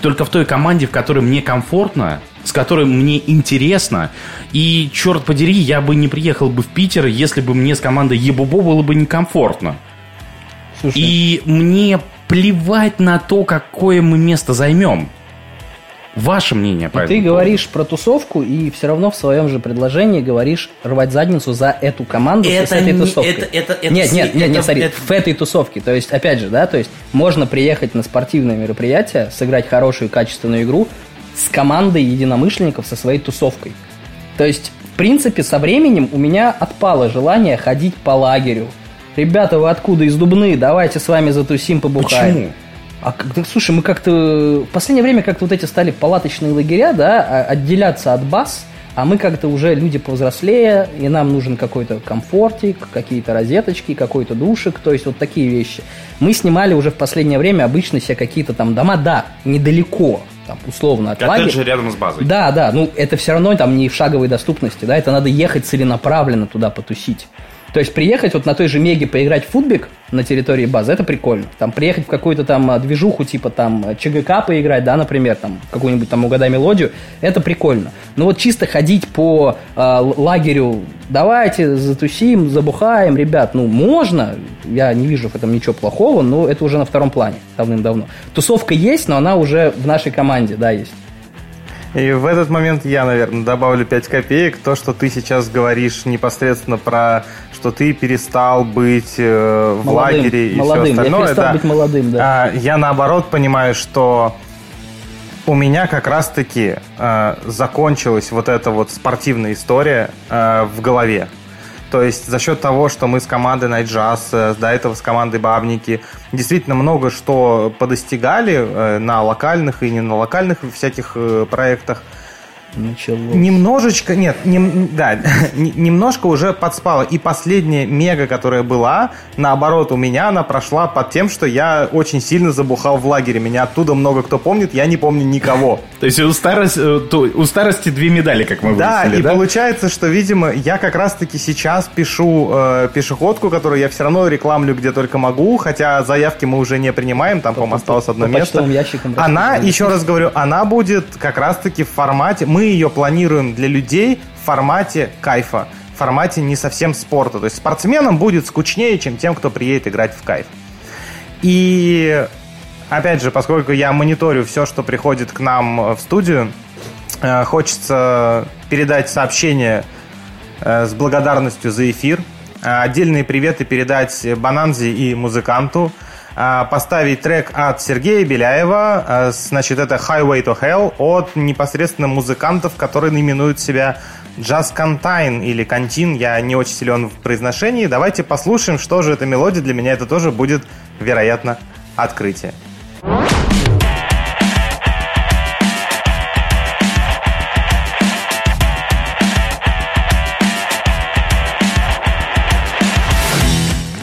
только в той команде, в которой мне комфортно, с которой мне интересно. И, черт подери, я бы не приехал бы в Питер, если бы мне с командой Ебубо было бы некомфортно. Слушай. И мне плевать на то, какое мы место займем. Ваше мнение по этому поводу? Ты говоришь про тусовку и все равно в своем же предложении говоришь рвать задницу за эту команду это с этой не, тусовкой. Это, это, это, нет, нет, это, нет, нет, смотри, это... в этой тусовке. То есть, опять же, да, то есть можно приехать на спортивное мероприятие, сыграть хорошую качественную игру с командой единомышленников, со своей тусовкой. То есть, в принципе, со временем у меня отпало желание ходить по лагерю. Ребята, вы откуда? Из Дубны? Давайте с вами затусим, побухаем. Почему? А когда, слушай, мы как-то... В последнее время как-то вот эти стали палаточные лагеря, да, отделяться от баз, а мы как-то уже люди повзрослее, и нам нужен какой-то комфортик, какие-то розеточки, какой-то душик, то есть вот такие вещи. Мы снимали уже в последнее время обычно себе какие-то там дома, да, недалеко, там, условно, от лагеря. Коттеджи рядом с базой. Да, да, ну это все равно там не в шаговой доступности, да, это надо ехать целенаправленно туда потусить. То есть приехать вот на той же Меге поиграть в футбик на территории базы, это прикольно. Там приехать в какую-то там движуху, типа там ЧГК поиграть, да, например, там какую-нибудь там угадай мелодию, это прикольно. Но вот чисто ходить по э, лагерю, давайте затусим, забухаем, ребят, ну можно, я не вижу в этом ничего плохого, но это уже на втором плане давным-давно. Тусовка есть, но она уже в нашей команде, да, есть. И в этот момент я, наверное, добавлю пять копеек. То, что ты сейчас говоришь непосредственно про, что ты перестал быть э, в молодым, лагере и молодым. Все остальное. Я перестал да. быть молодым, да. А, я, наоборот, понимаю, что у меня как раз-таки э, закончилась вот эта вот спортивная история э, в голове. То есть за счет того, что мы с командой Найт-джаз, до этого с командой Бабники, действительно много что подостигали на локальных и не на локальных всяких проектах. Началось. Немножечко, нет, не, да, немножко уже подспало. И последняя мега, которая была, наоборот, у меня она прошла под тем, что я очень сильно забухал в лагере. Меня оттуда много кто помнит, я не помню никого. То есть у старости две медали, как мы выяснили, да? Да, и получается, что, видимо, я как раз-таки сейчас пишу пешеходку, которую я все равно рекламлю где только могу, хотя заявки мы уже не принимаем, там, по-моему, осталось одно место. Она, еще раз говорю, она будет как раз-таки в формате... Мы ее планируем для людей в формате кайфа, в формате не совсем спорта. То есть спортсменам будет скучнее, чем тем, кто приедет играть в кайф. И, опять же, поскольку я мониторю все, что приходит к нам в студию, хочется передать сообщение с благодарностью за эфир. отдельные приветы передать Бананзе и музыканту, поставить трек от Сергея Беляева, значит, это Highway to Hell от непосредственно музыкантов, которые именуют себя Джаз Кантайн или Кантин, я не очень силен в произношении. Давайте послушаем, что же эта мелодия, для меня это тоже будет, вероятно, открытие.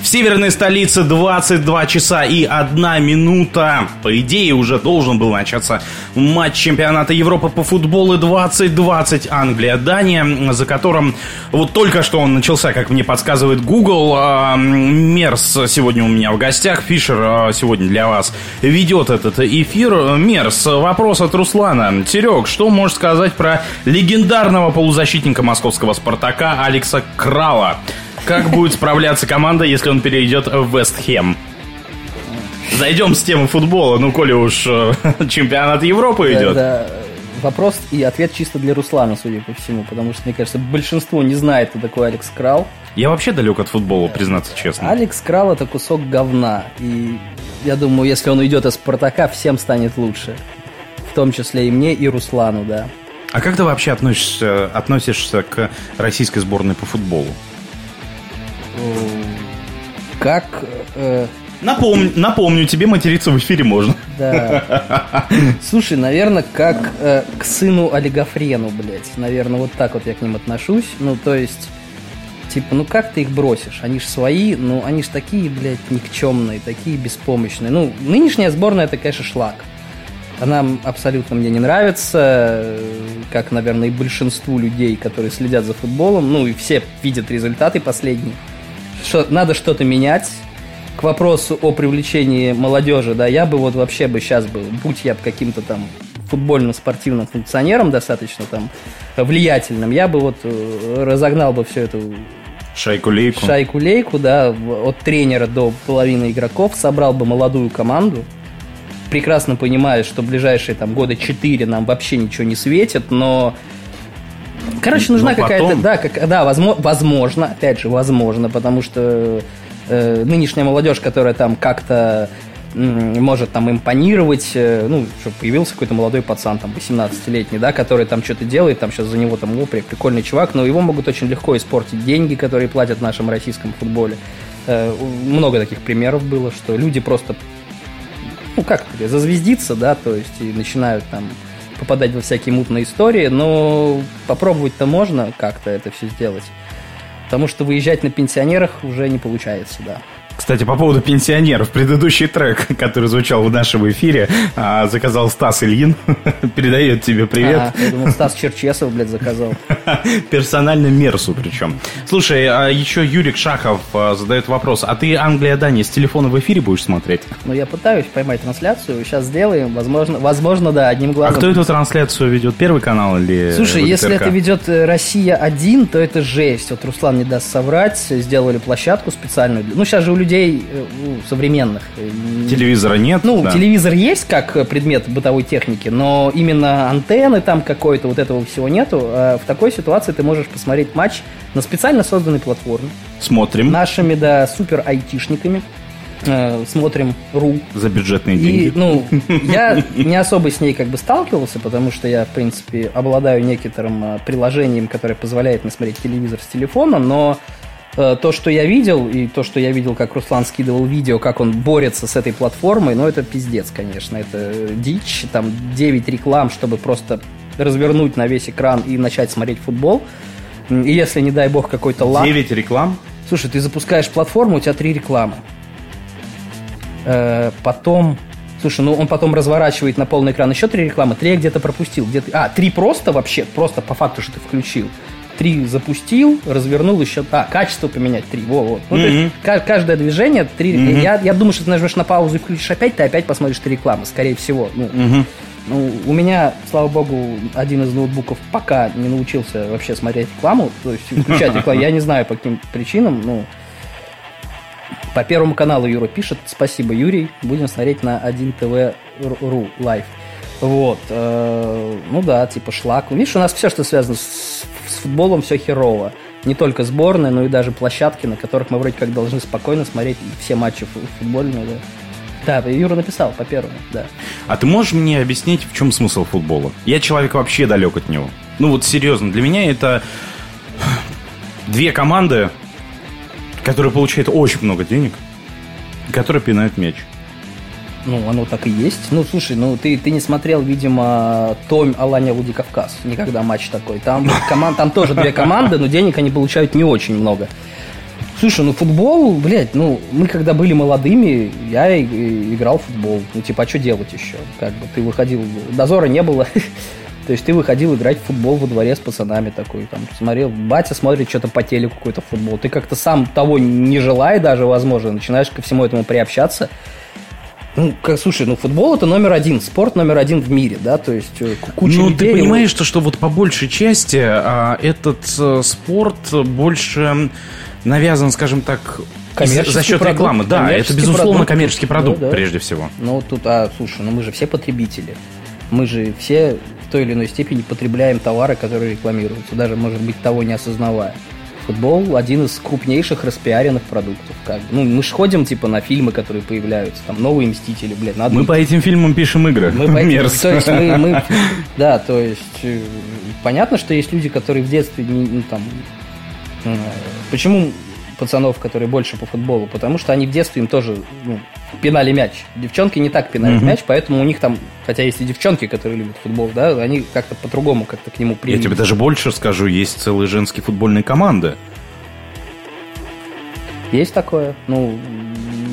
Северной столице двадцать два часа и одна минута. По идее, уже должен был начаться матч чемпионата Европы по футболу двадцать двадцать Англия-Дания, за которым вот только что он начался, как мне подсказывает Google. Мерс сегодня у меня в гостях. Фишер сегодня для вас ведет этот эфир. Мерс, вопрос от Руслана. Серег, что можешь сказать про легендарного полузащитника московского «Спартака» Алекса Крала? Как будет справляться команда, если он перейдет в Вест Хэм? Зайдем с темы футбола, ну, коли уж чемпионат Европы да, идет. Да. Вопрос и ответ чисто для Руслана, судя по всему, потому что, мне кажется, большинство не знает, кто такой Алекс Крал. Я вообще далек от футбола, признаться честно. Алекс Крал – это кусок говна, и я думаю, если он уйдет из «Спартака», всем станет лучше, в том числе и мне, и Руслану, да. А как ты вообще относишься, относишься к российской сборной по футболу? Как э... Напомню, напомню, тебе материться в эфире можно. Да. Слушай, наверное, как э, к сыну олигофрену, блять. Наверное, вот так вот я к ним отношусь. Ну, то есть, типа, ну как ты их бросишь? Они ж свои, ну они ж такие, блять, никчемные, такие беспомощные. Ну, нынешняя сборная, это, конечно, шлак. Она абсолютно мне не нравится, как, наверное, и большинству людей, которые следят за футболом. Ну, и все видят результаты последние. Что, надо что-то менять. К вопросу о привлечении молодежи, да, я бы вот вообще бы сейчас был, будь я бы каким-то там футбольным спортивным функционером достаточно там влиятельным, я бы вот разогнал бы всю эту шайку-лейку, шайку-лейку, да, от тренера до половины игроков, собрал бы молодую команду, прекрасно понимаю, что ближайшие там года четыре нам вообще ничего не светит, но... Короче, нужна но какая-то... Потом... Да, как, да возможно, возможно, опять же, возможно, потому что э, нынешняя молодежь, которая там как-то м- может там импонировать, э, ну, чтобы появился какой-то молодой пацан, там, восемнадцатилетний, да, который там что-то делает, там сейчас за него там опри, прикольный чувак, но его могут очень легко испортить деньги, которые платят в нашем российском футболе. Э, много таких примеров было, что люди просто, ну, как зазвездиться, да, то есть, и начинают там... попадать во всякие мутные истории, но попробовать-то можно как-то это все сделать, потому что выезжать на пенсионерах уже не получается, да. Кстати, по поводу пенсионеров, предыдущий трек, который звучал в нашем эфире, заказал Стас Ильин, передает тебе привет. А, я думал, Стас Черчесов, блядь, заказал. Персонально Мерсу причем. Слушай, а еще Юрик Шахов задает вопрос, а ты Англия-Дания с телефона в эфире будешь смотреть? Ну, я пытаюсь поймать трансляцию, сейчас сделаем, возможно, возможно, да, одним глазом. А кто эту трансляцию ведет, Первый канал или Слушай, ВГТРК? Если это ведет Россия один, то это жесть, вот Руслан не даст соврать, сделали площадку специальную, ну, сейчас же у людей современных. Телевизора нет? Ну, да. Телевизор есть как предмет бытовой техники, но именно антенны там какой-то, вот этого всего нету. В такой ситуации ты можешь посмотреть матч на специально созданной платформе. Смотрим. Нашими, да, супер-айтишниками. Смотрим РУ. За бюджетные деньги. И, ну, я не особо с ней как бы сталкивался, потому что я, в принципе, обладаю некоторым приложением, которое позволяет мне смотреть телевизор с телефона, но то, что я видел, и то, что я видел, как Руслан скидывал видео, как он борется с этой платформой, ну, это пиздец, конечно, это дичь, там девять реклам, чтобы просто развернуть на весь экран и начать смотреть футбол, и если, не дай бог, какой-то лаг... девять реклам? Слушай, ты запускаешь платформу, у тебя три рекламы. Потом... Слушай, ну он потом разворачивает на полный экран еще три рекламы, три я где-то пропустил, где-то... А, три просто вообще, просто по факту, что ты включил. Три запустил, развернул еще... А, качество поменять, три, во-во. Ну, mm-hmm. то есть, каждое движение, три... Mm-hmm. Я, я думаю, что ты нажмешь на паузу и включишь опять, ты опять посмотришь три рекламы, скорее всего. Ну, mm-hmm. ну, у меня, слава богу, один из ноутбуков пока не научился вообще смотреть рекламу, то есть включать рекламу. Я не знаю, по каким причинам, ну... По Первому каналу Юра пишет, спасибо, Юрий, будем смотреть на один тэ вэ точка ру лайв. Вот, э, ну да, типа шлак. Видишь, у нас все, что связано с, с футболом, все херово. не только сборные, но и даже площадки, на которых мы вроде как должны спокойно смотреть все матчи футбольные. Да, да, Юра написал по первому, да. А ты можешь мне объяснить, в чем смысл футбола? Я человек вообще далек от него. Ну вот серьезно, для меня это две команды, которые получают очень много денег, которые пинают мяч. Ну, оно так и есть. Ну, слушай, ну ты, ты не смотрел, видимо, Том Алания Владикавказ. Никогда матч такой. Там, команд, там тоже две команды, но денег они получают не очень много. Слушай, ну футбол, блядь, ну мы когда были молодыми, я и, и играл в футбол. Ну, типа, а что делать еще? Как бы ты выходил. Дозора не было. То есть ты выходил играть в футбол во дворе с пацанами такой, там, смотрел, батя смотрит что-то по телеку, какой-то футбол. Ты как-то сам того не желая даже, возможно, начинаешь ко всему этому приобщаться. Ну, как, слушай, ну футбол это номер один, спорт номер один в мире, да, то есть куча ну, людей. Ну, ты понимаешь, что, что вот по большей части а, этот а, спорт больше навязан, скажем так, за счет продукт, рекламы. Да, это, безусловно, продукт. коммерческий продукт, ну, да. прежде всего. Ну, тут, а, слушай, ну мы же все потребители, мы же все в той или иной степени потребляем товары, которые рекламируются, даже, может быть, того не осознавая. Футбол один из крупнейших распиаренных продуктов. Как бы. Ну, мы же ходим, типа, на фильмы, которые появляются, там, новые «Мстители», блядь. Надо... Мы по этим фильмам пишем игры. Мы по этим... То есть, мы, мы... Да, то есть, понятно, что есть люди, которые в детстве, не, ну, там... Почему пацанов, которые больше по футболу? Потому что они в детстве им тоже, ну, пинали мяч. Девчонки не так пинают uh-huh. мяч, поэтому у них там, хотя есть и девчонки, которые любят футбол, да, они как-то по-другому как-то к нему привыкли. Я тебе даже больше скажу, есть целые женские футбольные команды. Есть такое. Ну,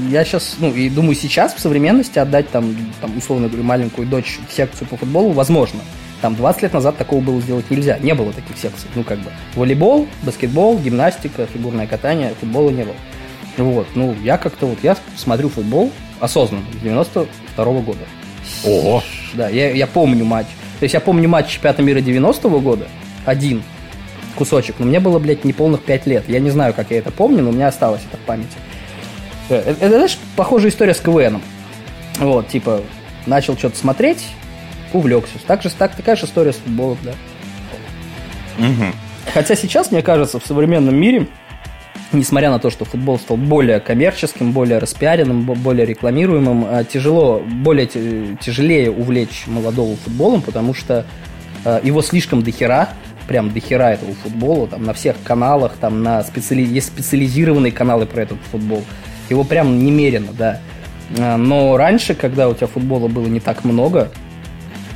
я сейчас, ну, и думаю, сейчас в современности отдать там, там условно говорю, маленькую дочь в секцию по футболу возможно. Там двадцать лет назад такого было сделать нельзя. Не было таких секций. Ну, как бы, волейбол, баскетбол, гимнастика, фигурное катание, футбола не было. Вот, ну, я как-то вот, я смотрю футбол осознанно, с девяносто второго года. Ого! Да, я, я помню матч. То есть я помню матч чемпионата мира девяностого года, один кусочек, но мне было, блядь, неполных пять лет. Я не знаю, как я это помню, но у меня осталось это в памяти. Это, это знаешь, похожая история с КВНом. Вот, типа, начал что-то смотреть, увлекся. Так же, так, такая же история с футболом, да. Угу. Хотя сейчас, мне кажется, в современном мире, несмотря на то, что футбол стал более коммерческим, более распиаренным, более рекламируемым, тяжело, более тяжелее увлечь молодого футболом, потому что его слишком дохера, прям дохера этого футбола, там на всех каналах, там на специали... есть специализированные каналы про этот футбол, его прям немерено, да. Но раньше, когда у тебя футбола было не так много,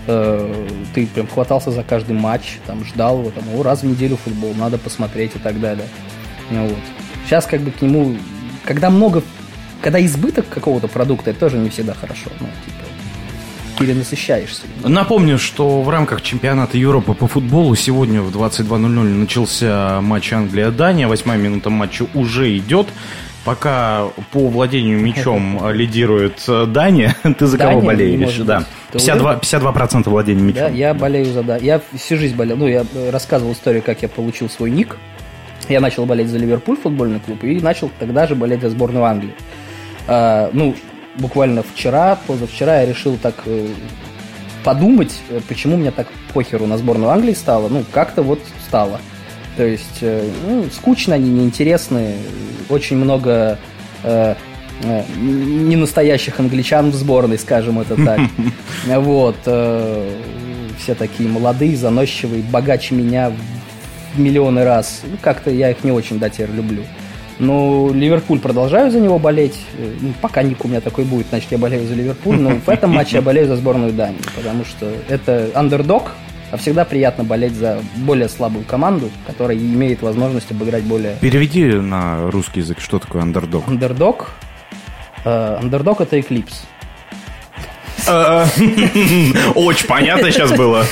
ты прям хватался за каждый матч, там ждал его, там, о, раз в неделю футбол, надо посмотреть и так далее. Вот. Сейчас как бы к нему, когда много, когда избыток какого-то продукта, это тоже не всегда хорошо, ну, типа, перенасыщаешься. Напомню, что в рамках чемпионата Европы по футболу сегодня в двадцать два ноль ноль начался матч Англия-Дания, восьмая минута матча уже идет. Пока по владению мячом лидирует Дания, ты за Дания, кого болеешь? Да. пятьдесят два процента владения мячом. Да, я болею за Данию. Я всю жизнь болел. Ну, я рассказывал историю, как я получил свой ник. Я начал болеть за Ливерпуль, футбольный клуб, и начал тогда же болеть за сборную Англии. А, ну, буквально вчера, позавчера я решил так э, подумать, почему мне так похеру на сборную Англии стало. Ну, как-то вот стало. То есть, э, ну, скучно они, неинтересны, очень много э, э, ненастоящих англичан в сборной, скажем это так. Вот. Все такие молодые, заносчивые, богаче меня миллионы раз. Ну, как-то я их не очень, да, теперь люблю. Но Ливерпуль продолжаю за него болеть. Ну, пока ник у меня такой будет, значит, я болею за Ливерпуль. Но в этом матче я болею за сборную Дании, потому что это андердог, а всегда приятно болеть за более слабую команду, которая имеет возможность обыграть более... Переведи на русский язык, что такое андердог. Андердог? Андердог – это эклипс. Очень понятно сейчас было.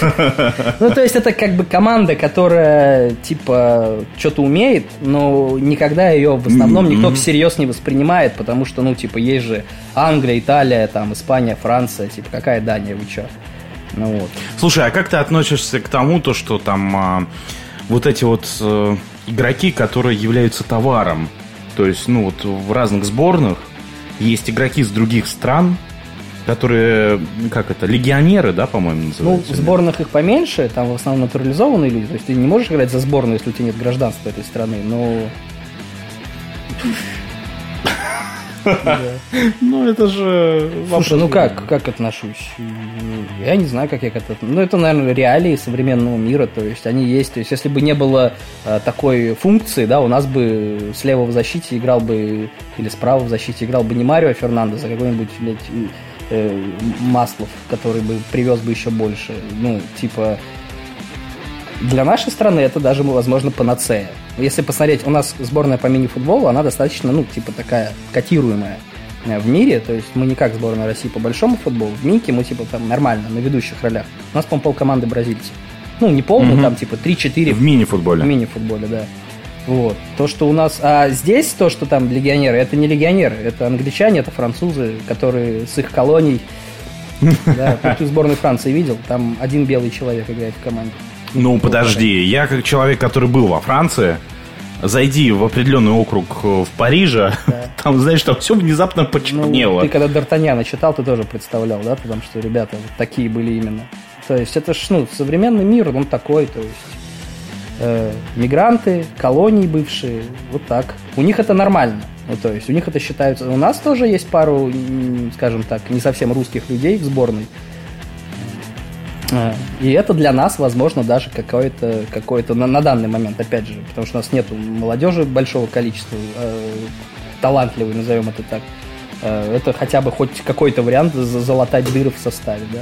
Ну, то есть, это как бы команда, которая, типа, что-то умеет, но никогда ее в основном никто всерьез не воспринимает, потому что, ну, типа, есть же Англия, Италия, там, Испания, Франция, типа, какая Дания, вы че? Ну, вот. Слушай, а как ты относишься к тому, то, что там а, вот эти вот а, игроки, которые являются товаром, то есть, ну, вот в разных сборных есть игроки из других стран, которые, как это, легионеры, да, по-моему, называются? Ну, в сборных их поменьше, там в основном натурализованные люди. То есть ты не можешь играть за сборную, если у тебя нет гражданства этой страны, но... Ну, это же... Слушай, ну как, как отношусь? Я не знаю, как я к этому... Ну, это, наверное, реалии современного мира, то есть они есть. То есть если бы не было такой функции, да, у нас бы слева в защите играл бы, или справа в защите играл бы не Марио Фернандес, а какой-нибудь, блядь, Маслов, который бы привез бы еще больше. Ну, типа... Для нашей страны это даже, возможно, панацея. Если посмотреть, у нас сборная по мини-футболу, она достаточно, ну, типа такая котируемая в мире. То есть мы не как сборная России по большому футболу. В Минке мы, типа, там нормально, на ведущих ролях. У нас, по-моему, полкоманды бразильцев. Ну, не пол, но угу. там, типа, три-четыре. В мини-футболе. В мини-футболе, да. Вот. То, что у нас... А здесь то, что там легионеры, это не легионеры. Это англичане, это французы, которые с их колоний... Да, ты сборную Франции видел? Там один белый человек играет в команде. Ну, подожди, я как человек, который был во Франции, зайди в определенный округ в Париже, да. Там, знаешь, там все внезапно почернело. Ну, ты когда Д'Артаньяна читал, ты тоже представлял, да, потому что ребята вот такие были именно. То есть это ж, ну, современный мир, он такой, то есть э, мигранты, колонии бывшие, вот так. У них это нормально, ну, то есть у них это считается... У нас тоже есть пару, скажем так, не совсем русских людей в сборной. И это для нас, возможно, даже какое-то, какое-то на, на данный момент, опять же, потому что у нас нет молодежи большого количества, э, талантливой, назовем это так. Э, это хотя бы хоть какой-то вариант залатать дыры в составе, да.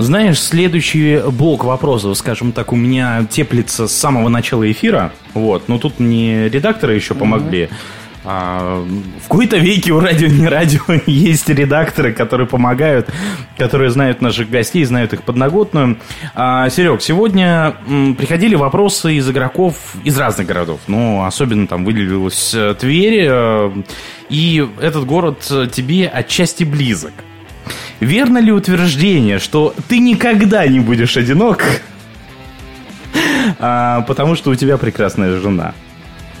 Знаешь, следующий блок вопросов, скажем так, у меня теплится с самого начала эфира, вот, но тут мне редакторы еще помогли. Mm-hmm. А, в какой-то веке у радио, не радио есть редакторы, которые помогают, которые знают наших гостей, знают их подноготную. а, Серег, сегодня м, приходили вопросы из игроков из разных городов. Ну, особенно там выделилась Тверь, э, и этот город тебе отчасти близок. Верно ли утверждение, что ты никогда не будешь одинок, а, потому что у тебя прекрасная жена?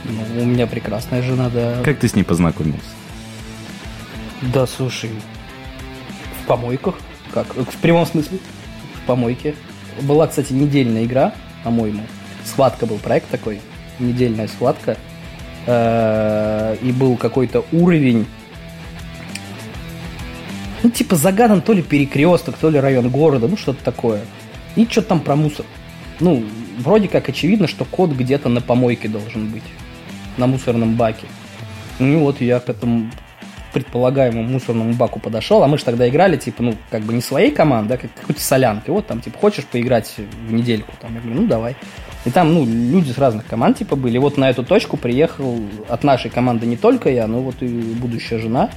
Ну, у меня прекрасная жена, да. Как ты с ней познакомился? Да, слушай, в помойках. Как? В прямом смысле. В помойке. Была, кстати, недельная игра, по-моему. Схватка был проект такой. Недельная схватка. И был какой-то уровень. Ну, типа загадан то ли перекресток, то ли район города. Ну, что-то такое. И что-то там про мусор. Ну, вроде как очевидно, что кот где-то на помойке должен быть, на мусорном баке. Ну вот я к этому предполагаемому мусорному баку подошел, а мы же тогда играли, типа, ну, как бы не своей команды, а как какой-то солянкой. Вот там, типа, хочешь поиграть в недельку? Там, я говорю, ну, давай. И там, ну, люди с разных команд, типа, были. И вот на эту точку приехал от нашей команды не только я, но вот и будущая жена.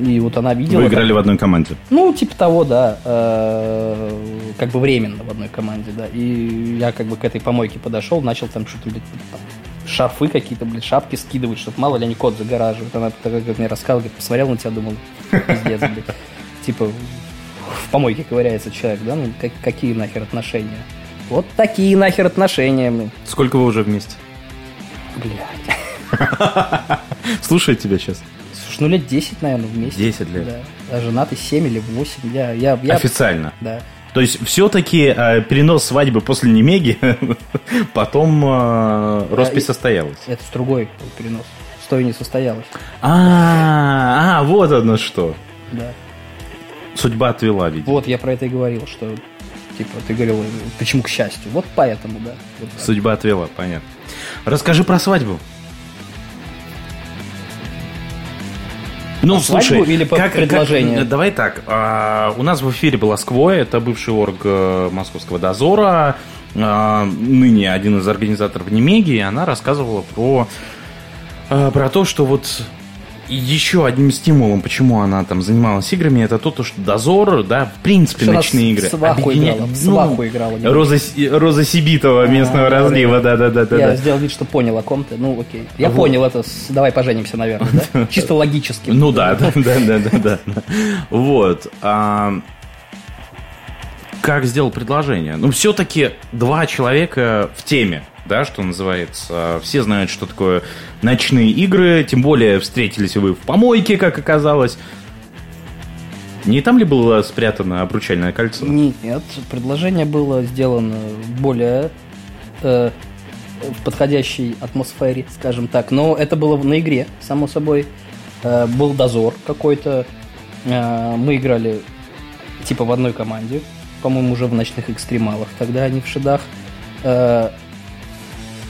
И вот она видела... Вы играли так, в одной команде? Ну, типа того, да. Э, как бы временно в одной команде, да. И я как бы к этой помойке подошел, начал там что-то, блядь, там, шарфы какие-то, блядь, шапки скидывать, чтобы мало ли они кот загораживает. Она мне рассказывала, говорит, посмотрел на тебя, думал, пиздец, блядь. Типа в помойке ковыряется человек, да? Ну, как, какие нахер отношения? Вот такие нахер отношения, блядь. Сколько вы уже вместе? Блядь. Слушает тебя сейчас. Ну, лет десять, наверное, вместе. десять лет. Да. А женаты семь или восемь. Я, я, я... Официально? Да. То есть, все-таки э, перенос свадьбы после Немеги, потом э, роспись, да, состоялась. Это с другой перенос. С той не состоялось. А, вот оно что. Да. Судьба отвела, видимо. Вот, я про это и говорил, что... Типа, ты говорил, почему к счастью? Вот поэтому, да. Вот судьба отвела, понятно. Расскажи про свадьбу. Ну, а слушай, или по как, предложению? Как, давай так. А, у нас в эфире была Сквоя, это бывший орг Московского дозора, а, ныне один из организаторов Немеги, и она рассказывала про, а, про то, что вот еще одним стимулом, почему она там занималась играми, это то, что дозор, да, в принципе, что ночные игры. Сваху Объединя... играла, в сваху ну, играла. Роза, Роза Сибитова местного а, разлива, да-да-да. Я да. сделал вид, что понял о ком-то, ну окей. Я вот. понял это, с... давай поженимся, наверное, да? Чисто логически. Ну да, да-да-да. Вот. Как сделал предложение? Ну, все-таки два человека в теме. Да, что называется. Все знают, что такое ночные игры. Тем более, встретились вы в помойке, как оказалось. Не там ли было спрятано обручальное кольцо? Нет, предложение было сделано более э, в подходящей атмосфере, скажем так. Но это было на игре, само собой. Э, был дозор какой-то. Э, мы играли типа в одной команде. По-моему, уже в ночных экстремалах. Тогда они в шедах. Э,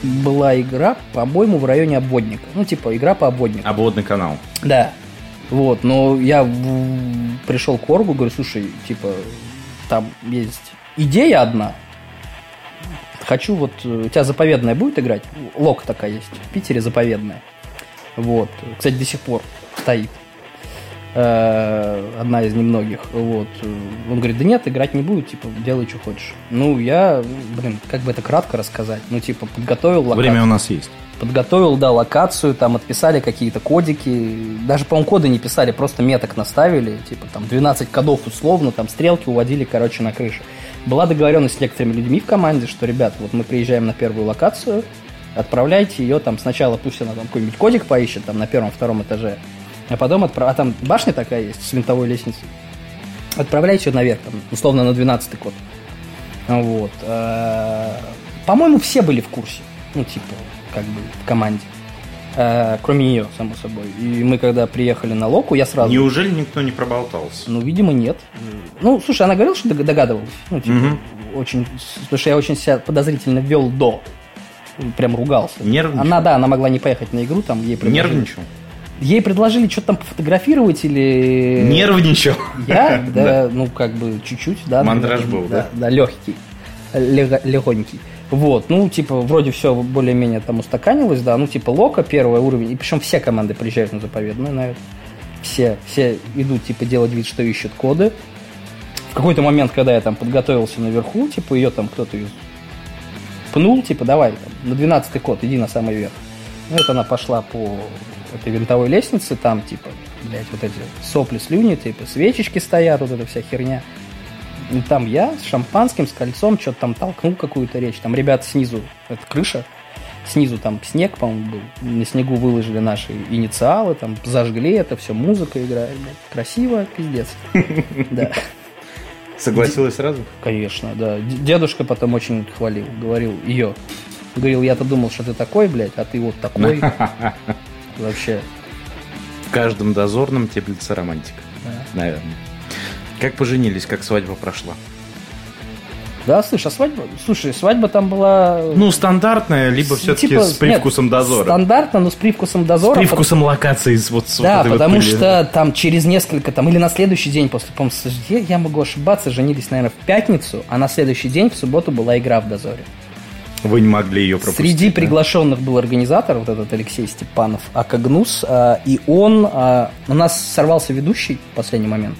была игра, по-моему, в районе обводника. Ну, типа, игра по обводнику. Обводный канал. Да. Вот, но я в... пришел к Оргу, говорю, слушай, типа, там есть идея одна. Хочу вот... У тебя заповедная будет играть? Лок такая есть. В Питере заповедная. Вот. Кстати, до сих пор стоит. Одна из немногих. Вот. Он говорит, да нет, играть не буду, типа, делай, что хочешь. Ну, я, блин, как бы это кратко рассказать. Ну, типа, подготовил локацию. Время у нас есть. Подготовил, да, локацию, там отписали какие-то кодики. Даже, по-моему, коды не писали, просто меток наставили. Типа, там, двенадцать кодов условно, там, стрелки уводили, короче, на крыше. Была договоренность с некоторыми людьми в команде, что, ребят, вот мы приезжаем на первую локацию, отправляйте ее, там, сначала пусть она там какой-нибудь кодик поищет, там, на первом-втором этаже. А потом, отправ... а там башня такая есть с винтовой лестницей. Отправляйте ее наверх, там, условно, на двенадцатый код. Вот. По-моему, все были в курсе. Ну, типа, как бы в команде. Кроме нее, само собой. И мы, когда приехали на Локу, я сразу... Неужели никто не проболтался? Ну, видимо, нет. Ну, слушай, она говорила, что догадывалась. Ну, типа, угу. очень... Потому что я очень себя подозрительно вел до. Прям ругался. Нервничал. Она, да, она могла не поехать на игру, там ей предложили. Нервничал. Ей предложили что-то там пофотографировать или... Нервничал. Я? Да, да, ну как бы чуть-чуть, да. Мандраж был, да? Да, да, легкий, легонький. Вот, ну типа вроде все более-менее там устаканилось, да, ну типа Лока, первый уровень, и причем все команды приезжают на заповедную, наверное. Все, все идут типа делать вид, что ищут коды. В какой-то момент, когда я там подготовился наверху, типа ее там кто-то пнул, типа давай, там, на двенадцатый код, иди на самый верх. Ну вот она пошла по... этой винтовой лестницы, там, типа, блядь, вот эти сопли, слюни, типа, свечечки стоят, вот эта вся херня. И там я с шампанским, с кольцом, что-то там толкнул какую-то речь. Там ребята снизу, это крыша, снизу там снег, по-моему, был. На снегу выложили наши инициалы, там, зажгли это, все, музыка играет, блядь, красиво, пиздец. Да. Согласилась сразу? Конечно, да. Дедушка потом очень хвалил, говорил, ее. Говорил, я-то думал, что ты такой, блядь, а ты вот такой. Вообще. В каждом дозорном теплится романтика. Да. Наверное. Как поженились, как свадьба прошла? Да, слышь, а свадьба... Слушай, свадьба там была... Ну, стандартная, либо с, все-таки типа, с привкусом нет, дозора. Стандартно, но с привкусом дозора. С привкусом потому... локации. Вот, да, вот потому вот что там через несколько... там или на следующий день после, по-моему, я могу ошибаться, женились, наверное, в пятницу, а на следующий день, в субботу, была игра в дозоре. Вы не могли ее пропустить. Среди приглашенных, да, был организатор, вот этот Алексей Степанов, Акагнус, и он... У нас сорвался ведущий в последний момент.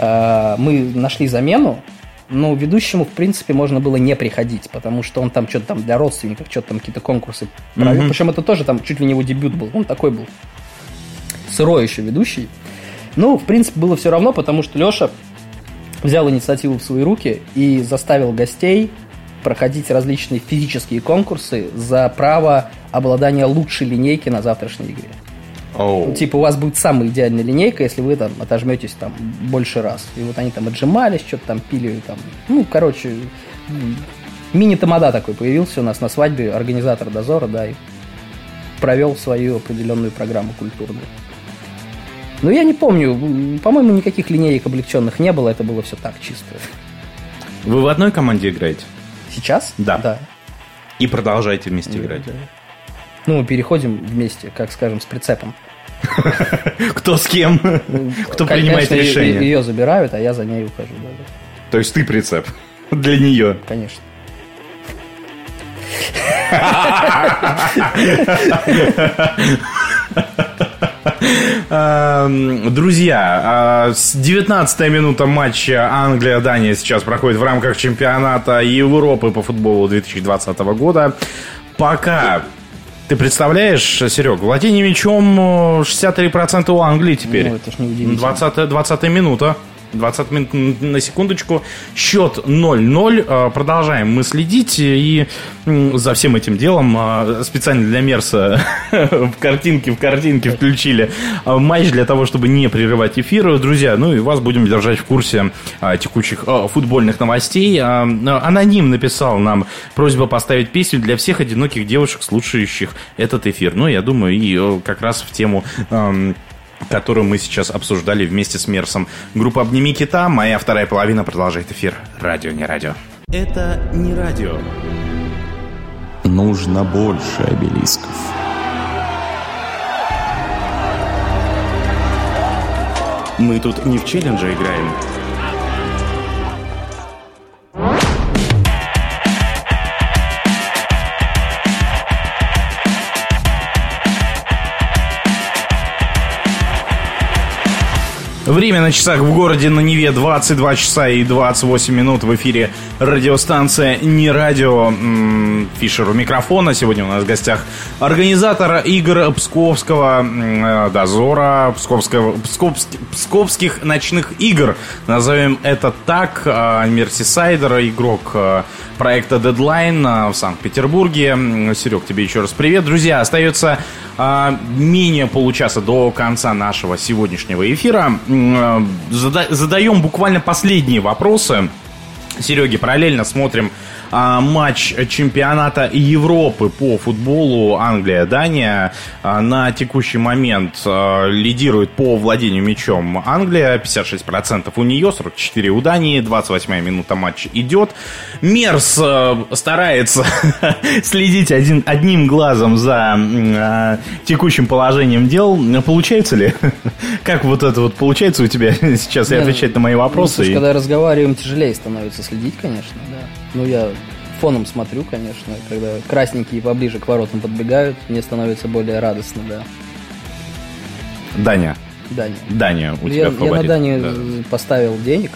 Мы нашли замену, но ведущему, в принципе, можно было не приходить, потому что он там что-то там для родственников, что-то там какие-то конкурсы провел. Mm-hmm. Причем это тоже там чуть ли не его дебют был. Он такой был. Сырой еще ведущий. Ну, в принципе, было все равно, потому что Леша взял инициативу в свои руки и заставил гостей... проходить различные физические конкурсы за право обладания лучшей линейки на завтрашней игре. Oh. Типа у вас будет самая идеальная линейка, если вы там отожметесь там больше раз. И вот они там отжимались, что-то там пили. Там. Ну, короче, мини-тамада такой появился у нас на свадьбе, организатор дозора, да, и провел свою определенную программу культурную. Но я не помню, по-моему, никаких линеек облегченных не было, это было все так чисто. Вы в одной команде играете? Сейчас? Да. да. И продолжайте вместе да, играть. Да. Ну, мы переходим вместе, как скажем, с прицепом. Кто с кем? Кто принимает решение? Ее забирают, а я за ней ухожу. То есть ты прицеп для нее? Конечно. Друзья, девятнадцатая минута матча Англия-Дания сейчас проходит в рамках чемпионата Европы по футболу две тысячи двадцатого года. Пока, ты представляешь, Серег, владение мячом шестьдесят три процента у Англии теперь. Ну, это ж неудивительно. двадцатая минута. двадцать минут на секундочку. Счет ноль ноль. Продолжаем мы следить и за всем этим делом специально для Мерса в картинке, в картинке включили матч для того, чтобы не прерывать эфир. Друзья, ну и вас будем держать в курсе текущих футбольных новостей. Аноним написал нам: просьба поставить песню для всех одиноких девушек, слушающих этот эфир. Ну, я думаю, и как раз в тему, которую мы сейчас обсуждали вместе с Мерсом. Группа «Обними кита», «Моя вторая половина» продолжает эфир. Радио, не радио. Это не радио. Нужно больше обелисков. Мы тут не в челлендже играем. Время на часах в городе на Неве двадцать два часа и двадцать восемь минут. В эфире радиостанция «Не радио». Фишер у микрофона. Сегодня у нас в гостях организатор игр Псковского дозора, Псковского, Псковск, Псковских ночных игр. Назовем это так. Мерсисайдер, игрок проекта «Дедлайн» в Санкт-Петербурге. Серег, тебе еще раз привет. Друзья, остается менее получаса до конца нашего сегодняшнего эфира. Задаем буквально последние вопросы Сереге, параллельно смотрим а, матч чемпионата Европы по футболу. Англия-Дания а, на текущий момент а, лидирует по владению мячом Англия, пятьдесят шесть процентов у нее, сорок четыре процента у Дании. Двадцать восьмая минута матча идет. Мерс а, старается следить один, одним глазом за а, текущим положением дел. Получается ли? Как вот это вот получается у тебя сейчас? Я отвечать на мои вопросы, ну, слушай, и... когда разговариваем, тяжелее становится следить, конечно, да. Ну, я фоном смотрю, конечно, когда красненькие поближе к воротам подбегают, мне становится более радостно, да. Даня. Даня. Даня у я, тебя фаворит. Я на Данию да. поставил денег.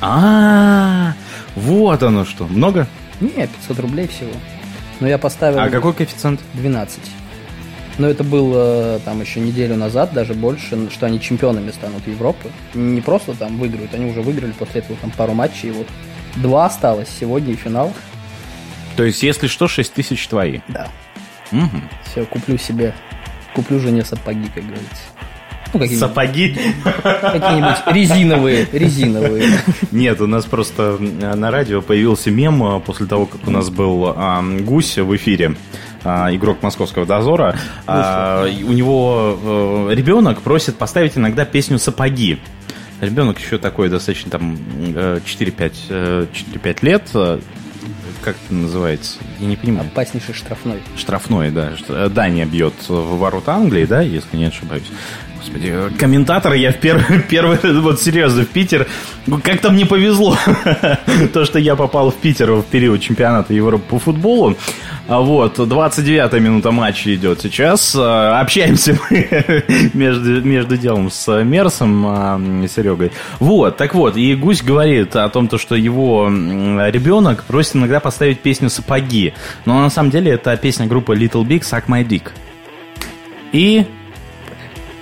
А-а-а, вот оно что. Много? Не, пятьсот рублей всего. Но я поставил... А какой коэффициент? двенадцать. Но это было там еще неделю назад, даже больше, что они чемпионами станут Европы. Не просто там выиграют, они уже выиграли после этого там пару матчей. И вот два осталось, сегодня и финал. То есть, если что, шесть тысяч твои? Да. Угу. Все, куплю себе, куплю жене сапоги, как говорится. Ну, какие-нибудь, сапоги? Какие-нибудь резиновые, резиновые. Нет, у нас просто на радио появился мем после того, как у нас был а, Гусь в эфире. Игрок московского дозора. а, У него э, ребенок просит поставить иногда песню «Сапоги». Ребенок еще такой, достаточно там четыре-пять лет. Как это называется? Я не понимаю. Опаснейший штрафной. Штрафной, да. Дания бьет в ворота Англии, да, если не ошибаюсь. Господи, комментатор, я в первый, первый, вот серьезно, в Питер. Как-то мне повезло, то, что я попал в Питер в период чемпионата Европы по футболу. Вот, двадцать девятая минута матча идет сейчас. Общаемся мы между, между делом с Мерсом, Серегой. Вот, так вот, и Гусь говорит о том, что его ребенок просит иногда поставить песню «Сапоги». Но на самом деле это песня группы Little Big «Suck My Dick». И...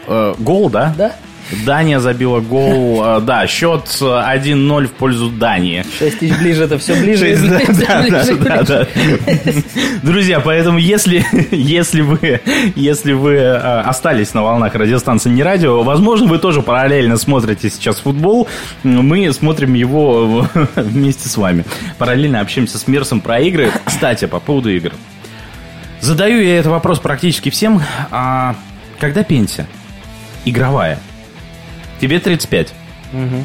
Гол, да? Да. Дания забила гол. Да, счет один ноль в пользу Дании. шесть тысяч ближе, это все ближе. Друзья, поэтому если, если, вы, если вы остались на волнах радиостанции «Не радио», возможно, вы тоже параллельно смотрите сейчас футбол. Мы смотрим его вместе с вами. Параллельно общаемся с Мерсом про игры. Кстати, по поводу игр. Задаю я этот вопрос практически всем. А когда пенсия? Игровая. Тебе тридцать пять. Угу.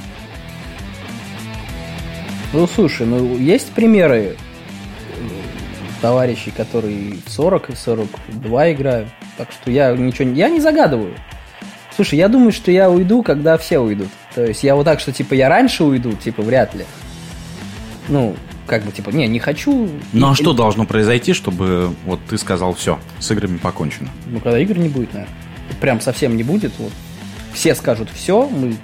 Ну, слушай, ну, есть примеры товарищей, которые сорок и сорок два играют. Так что я ничего... Я не загадываю. Слушай, я думаю, что я уйду, когда все уйдут. То есть я вот так, что, типа, я раньше уйду, типа, вряд ли. Ну, как бы, типа, не, не хочу... Ну, а что должно произойти, чтобы вот ты сказал, все, с играми покончено? Ну, когда игр не будет, наверное. Прям совсем не будет, вот. Все скажут все, мы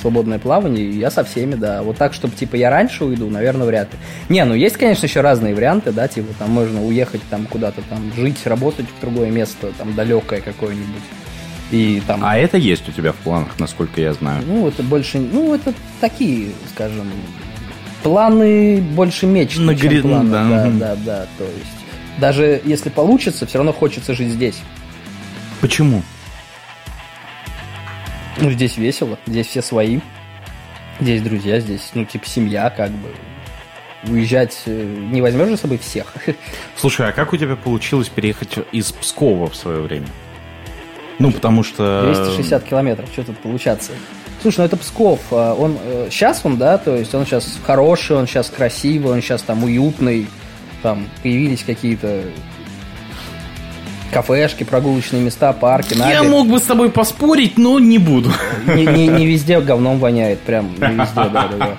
свободное плавание, и я со всеми, да. Вот так, чтобы, типа, я раньше уйду, наверное, вряд ли. Не, ну, есть, конечно, еще разные варианты, да, типа, там можно уехать там куда-то, там, жить, работать в другое место, там, далекое какое-нибудь. И там... А это есть у тебя в планах, насколько я знаю? Ну, это больше... Ну, это такие, скажем, планы больше мечты, на чем гри... планы. Да. Да, да, да. То есть, даже если получится, все равно хочется жить здесь. Почему? Ну, здесь весело, здесь все свои, здесь друзья, здесь, ну, типа, семья, как бы. Уезжать не возьмешь же с собой всех. Слушай, а как у тебя получилось переехать из Пскова в свое время? Ну, потому что... двести шестьдесят километров, что тут получаться? Слушай, ну это Псков, он сейчас он, да, то есть он сейчас хороший, он сейчас красивый, он сейчас там уютный, там появились какие-то кафешки, прогулочные места, парки, набережные. Я мог бы с тобой поспорить, но не буду. Не, не, не везде говном воняет, прям не везде, да, да, да.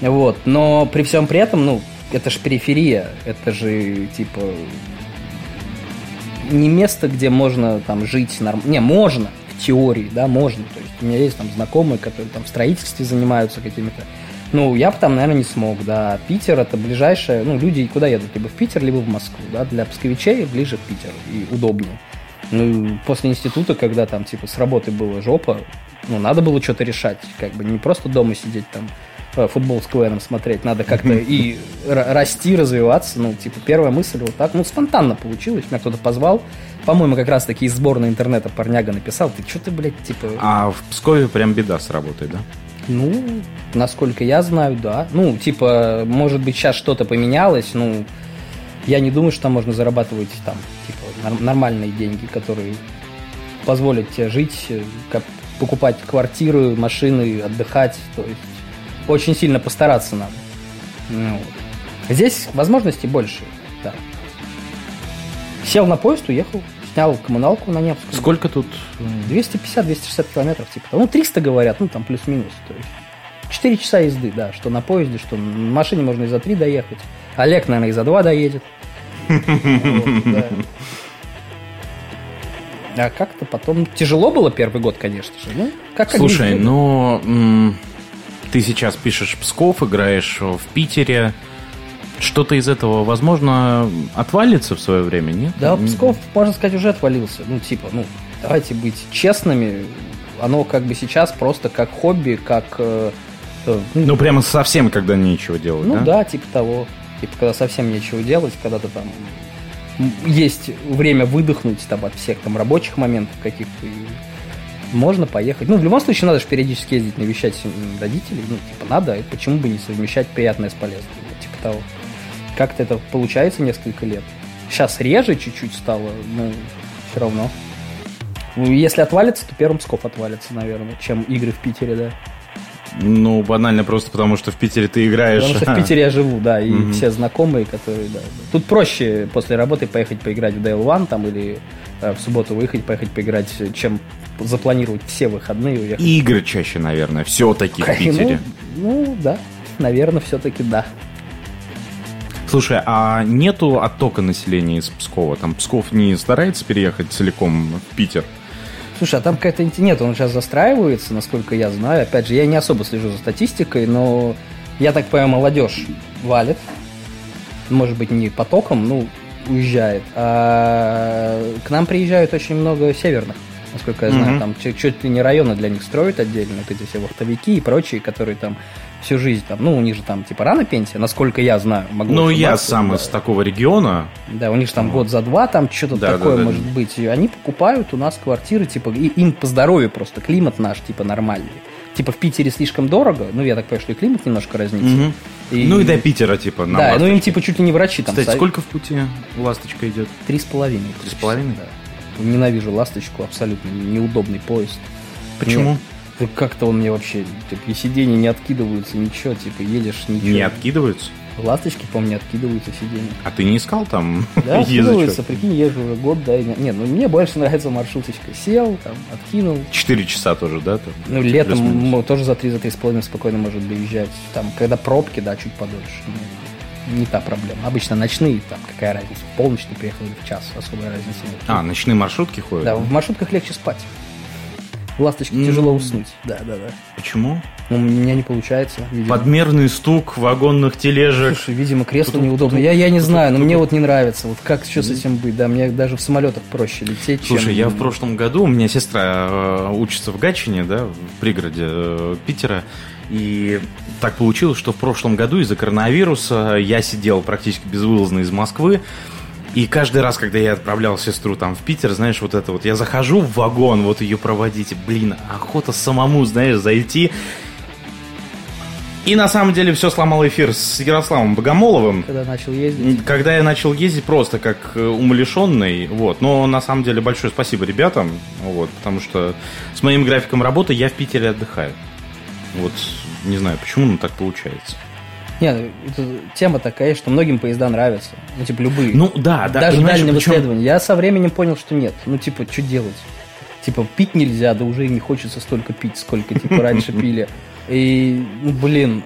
Вот, но при всем при этом, ну, это же периферия, это же, типа... не место, где можно там жить нормально. Не, можно, в теории, да, можно. То есть у меня есть там знакомые, которые там в строительстве занимаются какими-то. Ну, я бы там, наверное, не смог, да. Питер — это ближайшее, ну, люди куда едут? Либо в Питер, либо в Москву, да. Для псковичей ближе к Питеру и удобнее. Ну, после института, когда там, типа, с работы была жопа, ну, надо было что-то решать, как бы, не просто дома сидеть там, футбол с Квеном смотреть, надо как-то и расти, развиваться, ну, типа, первая мысль вот так, ну, спонтанно получилось, меня кто-то позвал, по-моему, как раз-таки из сборной интернета парняга написал, ты что ты, блядь, типа... А в Пскове прям беда с работой, да? Ну, насколько я знаю, да, ну, типа, может быть, сейчас что-то поменялось, ну, я не думаю, что там можно зарабатывать, там, типа, нормальные деньги, которые позволят тебе жить, как покупать квартиры, машины, отдыхать, то есть... Очень сильно постараться надо. Ну, здесь возможностей больше. Да. Сел на поезд, уехал, снял коммуналку на Невском. Сколько тут? двести пятьдесят - двести шестьдесят километров, типа. Ну, триста говорят, ну там плюс-минус. То есть четыре часа езды, да. Что на поезде, что на машине можно и за три доехать. Олег, наверное, и за два доедет. А как-то потом. Тяжело было первый год, конечно же. Слушай, но. Ты сейчас пишешь Псков, играешь в Питере. Что-то из этого, возможно, отвалится в свое время, нет? Да, Псков, можно сказать, уже отвалился. Ну, типа, ну, давайте быть честными. Оно как бы сейчас просто как хобби, как... Э, э, ну, прямо совсем, когда нечего делать, ну, да? Ну, да, типа того. Типа, когда совсем нечего делать, когда-то там есть время выдохнуть там, от всех там рабочих моментов каких-то... Можно поехать. Ну, в любом случае, надо же периодически ездить, навещать родителей. Ну, типа, надо. И почему бы не совмещать приятное с полезным? Типа того. Как-то это получается несколько лет. Сейчас реже чуть-чуть стало, но все равно. Ну, если отвалится, то первым Псков отвалится, наверное, чем игры в Питере, да. Ну, банально просто потому, что в Питере ты играешь. Потому что в Питере я живу, да, и угу. Все знакомые, которые, да. Тут проще после работы поехать поиграть в Дедлайн там или э, в субботу выехать, поехать поиграть, чем запланировать все выходные и уехать. И игры чаще, наверное, все-таки в Питере. Ну, ну, да, наверное, все-таки да. Слушай, а нету оттока населения из Пскова? Там Псков не старается переехать целиком в Питер? Слушай, а там какая-то... Нет, он сейчас застраивается, насколько я знаю. Опять же, я не особо слежу за статистикой, но, я так понимаю, молодежь валит. Может быть, не потоком, ну, уезжает. А к нам приезжают очень много северных, насколько я знаю. Mm-hmm. Там чуть ли не районы для них строят отдельно. Вот эти все вахтовики и прочие, которые там всю жизнь... там, ну, у них же там, типа, рано пенсия, насколько я знаю. Могу ну, я сам да. из такого региона. Да, у них же там год за два, там что-то да, такое да, да, может да. быть. И они покупают у нас квартиры, типа, и им по здоровью просто, климат наш, типа, нормальный. Типа, в Питере слишком дорого, ну, я так понимаю, что и климат немножко разнится. Угу. И... Ну, и до Питера, типа, на Да, ласточке. Ну, им, типа, чуть ли не врачи там... Кстати, сколько в пути ласточка идет? Три с половиной. Три с половиной? Да. Ненавижу ласточку, абсолютно неудобный поезд. Почему? Нет. Как-то он мне вообще... Типа, сиденья не откидываются, ничего. Типа, едешь, ничего. Не откидываются? Ласточки, по-моему, не откидываются сиденья. А ты не искал там да, язычок? Да, откидываются. Прикинь, езжу уже год, да. И... Нет, ну мне больше нравится маршруточка. Сел, там, откинул. Четыре часа тоже, да? Там, ну, летом мы тоже за три, за три с половиной спокойно может доезжать. Там, когда пробки, да, чуть подольше. Не та проблема. Обычно ночные, там, какая разница. В полночь ты приехал или в час, особой разницы нет. А, ночные маршрутки ходят? Да, в маршрутках легче спать. ласточке mm. тяжело уснуть. Да, да, да. Почему? Ну, у меня не получается. Видимо. Подмерный стук вагонных тележек. Слушай, видимо, кресло неудобно. Я, я не знаю, но мне вот не нравится. Вот как что с этим быть? Да, мне даже в самолетах проще лететь. Слушай, чем... я в прошлом году, у меня сестра учится в Гатчине, да, в пригороде Питера. И так получилось, что в прошлом году из-за коронавируса я сидел практически безвылазно из Москвы. И каждый раз, когда я отправлял сестру там в Питер, знаешь, вот это вот, я захожу в вагон, вот ее проводите, блин, охота самому, знаешь, зайти. И на самом деле все сломал эфир с Ярославом Богомоловым. Когда начал ездить. Когда я начал ездить просто как умалишенный, вот. Но на самом деле большое спасибо ребятам, вот, потому что с моим графиком работы я в Питере отдыхаю. Вот, не знаю, почему, но так получается. Нет, тема такая, что многим поезда нравятся. Ну, типа, любые. Ну, да, да. Даже дальнего выследования. Я со временем понял, что нет. Ну, типа, что делать? Типа, пить нельзя, да уже и не хочется столько пить, сколько, типа, раньше пили. И, блин,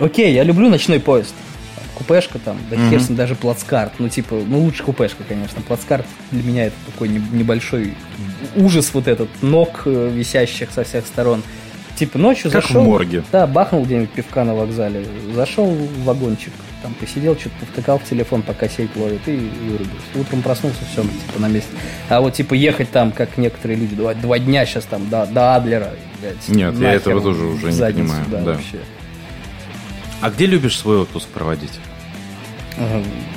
окей, я люблю ночной поезд. Купешка там, да хер с ним, даже плацкарт. Ну, типа, ну, лучше купешка, конечно. Плацкарт для меня это такой небольшой ужас вот этот, ног висящих со всех сторон. Типа ночью как зашел, в морге. Да, бахнул где-нибудь пивка на вокзале, зашел в вагончик, там посидел, что-то повтыкал в телефон, пока сеть ловит, и, и вырубился. Утром проснулся, все, типа на месте. А вот типа ехать там, как некоторые люди, два, два дня сейчас там до, до Адлера. Блядь, нет, я этого тоже уже не понимаю. Да, да. Вообще. А где любишь свой отпуск проводить?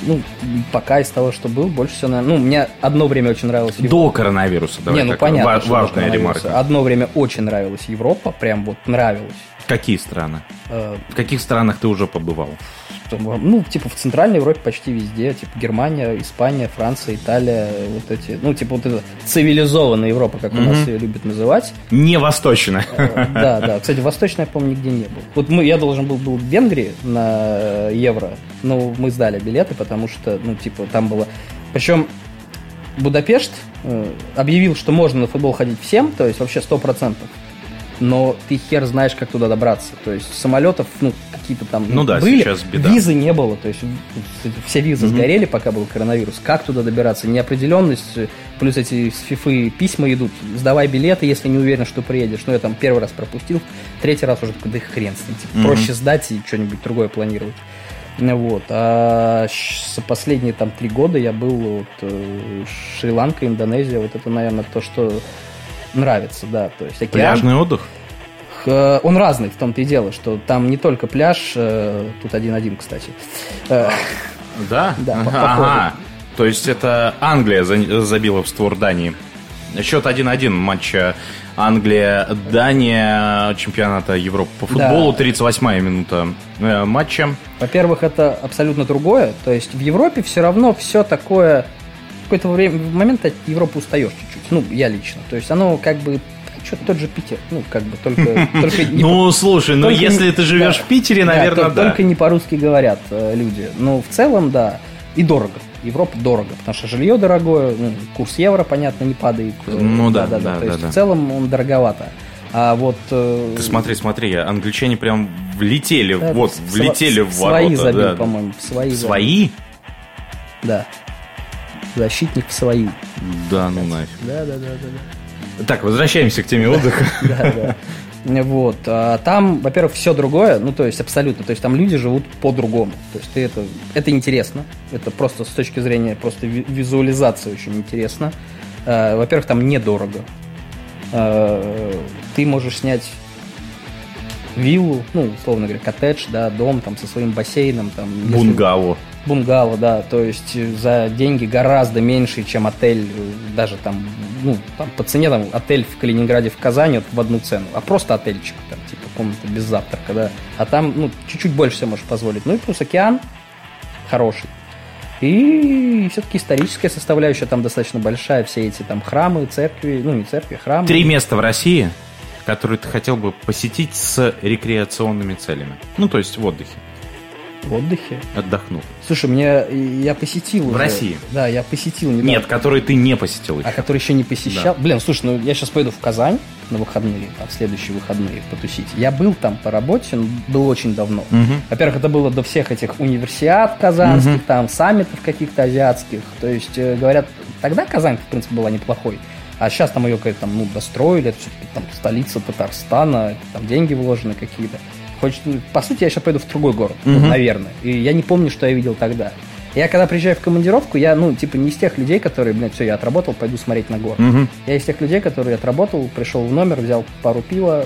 Ну, пока из того, что был, больше всего, наверное... Ну, мне одно время очень нравилась Европа. До коронавируса, давай. Не, ну, понятно, ва- важная ремарка. Одно время очень нравилась Европа, прям вот нравилась. Какие страны? Э- в каких странах ты уже побывал? Ну, типа, в Центральной Европе почти везде. Типа, Германия, Испания, Франция, Италия. Вот эти, ну, типа, вот эта цивилизованная Европа, как mm-hmm. у нас ее любят называть. Не восточная. Да, да. Кстати, восточная, я помню, нигде не был. Вот мы, я должен был, был в Венгрии на евро, но мы сдали билеты, потому что, ну, типа, там было... Причем Будапешт объявил, что можно на футбол ходить всем, то есть вообще сто процентов. Но ты хер знаешь, как туда добраться. То есть самолетов, ну, какие-то там ну, ну, да, были, сейчас беда. Визы не было. То есть все визы mm-hmm. сгорели, пока был коронавирус. Как туда добираться? Неопределенность. Плюс эти с ФИФы письма идут. Сдавай билеты, если не уверен, что приедешь. Ну, я там первый раз пропустил. Третий раз уже такой, да хрен с ним. Типа, mm-hmm. проще сдать и что-нибудь другое планировать. Вот. А за последние там три года я был вот, Шри-Ланка, Индонезия. Вот это, наверное, то, что... Нравится, да. То есть, океан. Пляжный отдых? Он разный, в том-то и дело, что там не только пляж, тут один-один, кстати. Да? Да, по- ага. То есть это Англия забила в створ Дании. Счет один-один матча Англия-Дания чемпионата Европы по футболу, да. тридцать восьмая минута матча. Во-первых, это абсолютно другое. То есть в Европе все равно все такое... В какой-то время, в момент от Европы устаешь чуть-чуть. Ну, я лично. То есть оно как бы... Что-то тот же Питер. Ну, как бы только... Ну, слушай, ну если ты живешь в Питере, наверное, да. Только не по-русски говорят люди. Но в целом, да. И дорого. Европа дорого. Потому что жилье дорогое. Курс евро, понятно, не падает. Ну, да, да, да. То есть в целом он дороговато. А вот... Ты смотри, смотри, англичане прям влетели. Вот, влетели в ворота. Свои забил, по-моему. Свои? Да. Защитник свои. Да, ну нафиг. Да, да, да, да. Так, возвращаемся к теме отдыха. Да, да. Вот. Там, во-первых, все другое, ну, то есть абсолютно. То есть там люди живут по-другому. То есть ты это, это интересно. Это просто с точки зрения просто визуализации очень интересно. Во-первых, там недорого. Ты можешь снять виллу, ну, условно говоря, коттедж, да, дом там со своим бассейном. Там, бунгало. Бунгало, да, то есть за деньги гораздо меньше, чем отель, даже там, ну, там по цене там отель в Калининграде, в Казани в одну цену, а просто отельчик, там, типа комната без завтрака, да, а там, ну, чуть-чуть больше себе можешь позволить, ну и плюс океан хороший. И все-таки историческая составляющая там достаточно большая, все эти там храмы, церкви, ну, не церкви, храмы. Три места в России, которые ты хотел бы посетить с рекреационными целями, ну, то есть в отдыхе. В отдыхе? Отдохнул. Слушай, мне я посетил в уже. В России? Да, я посетил. Недавно. Нет, который ты не посетил еще. А который еще не посещал? Да. Блин, слушай, ну я сейчас поеду в Казань на выходные, а в следующие выходные потусить. Я был там по работе, но был очень давно. Угу. Во-первых, это было до всех этих универсиад казанских, угу. там саммитов каких-то азиатских. То есть, говорят, тогда Казань, в принципе, была неплохой. А сейчас там ее как-то там, ну, достроили, это все-таки там столица Татарстана, там деньги вложены какие-то. Хочет, по сути, я сейчас пойду в другой город, mm-hmm. наверное. И я не помню, что я видел тогда. Я когда приезжаю в командировку, я, ну, типа, не из тех людей, которые, блядь, все, я отработал, пойду смотреть на город. Mm-hmm. Я из тех людей, которые отработал, пришел в номер, взял пару пива,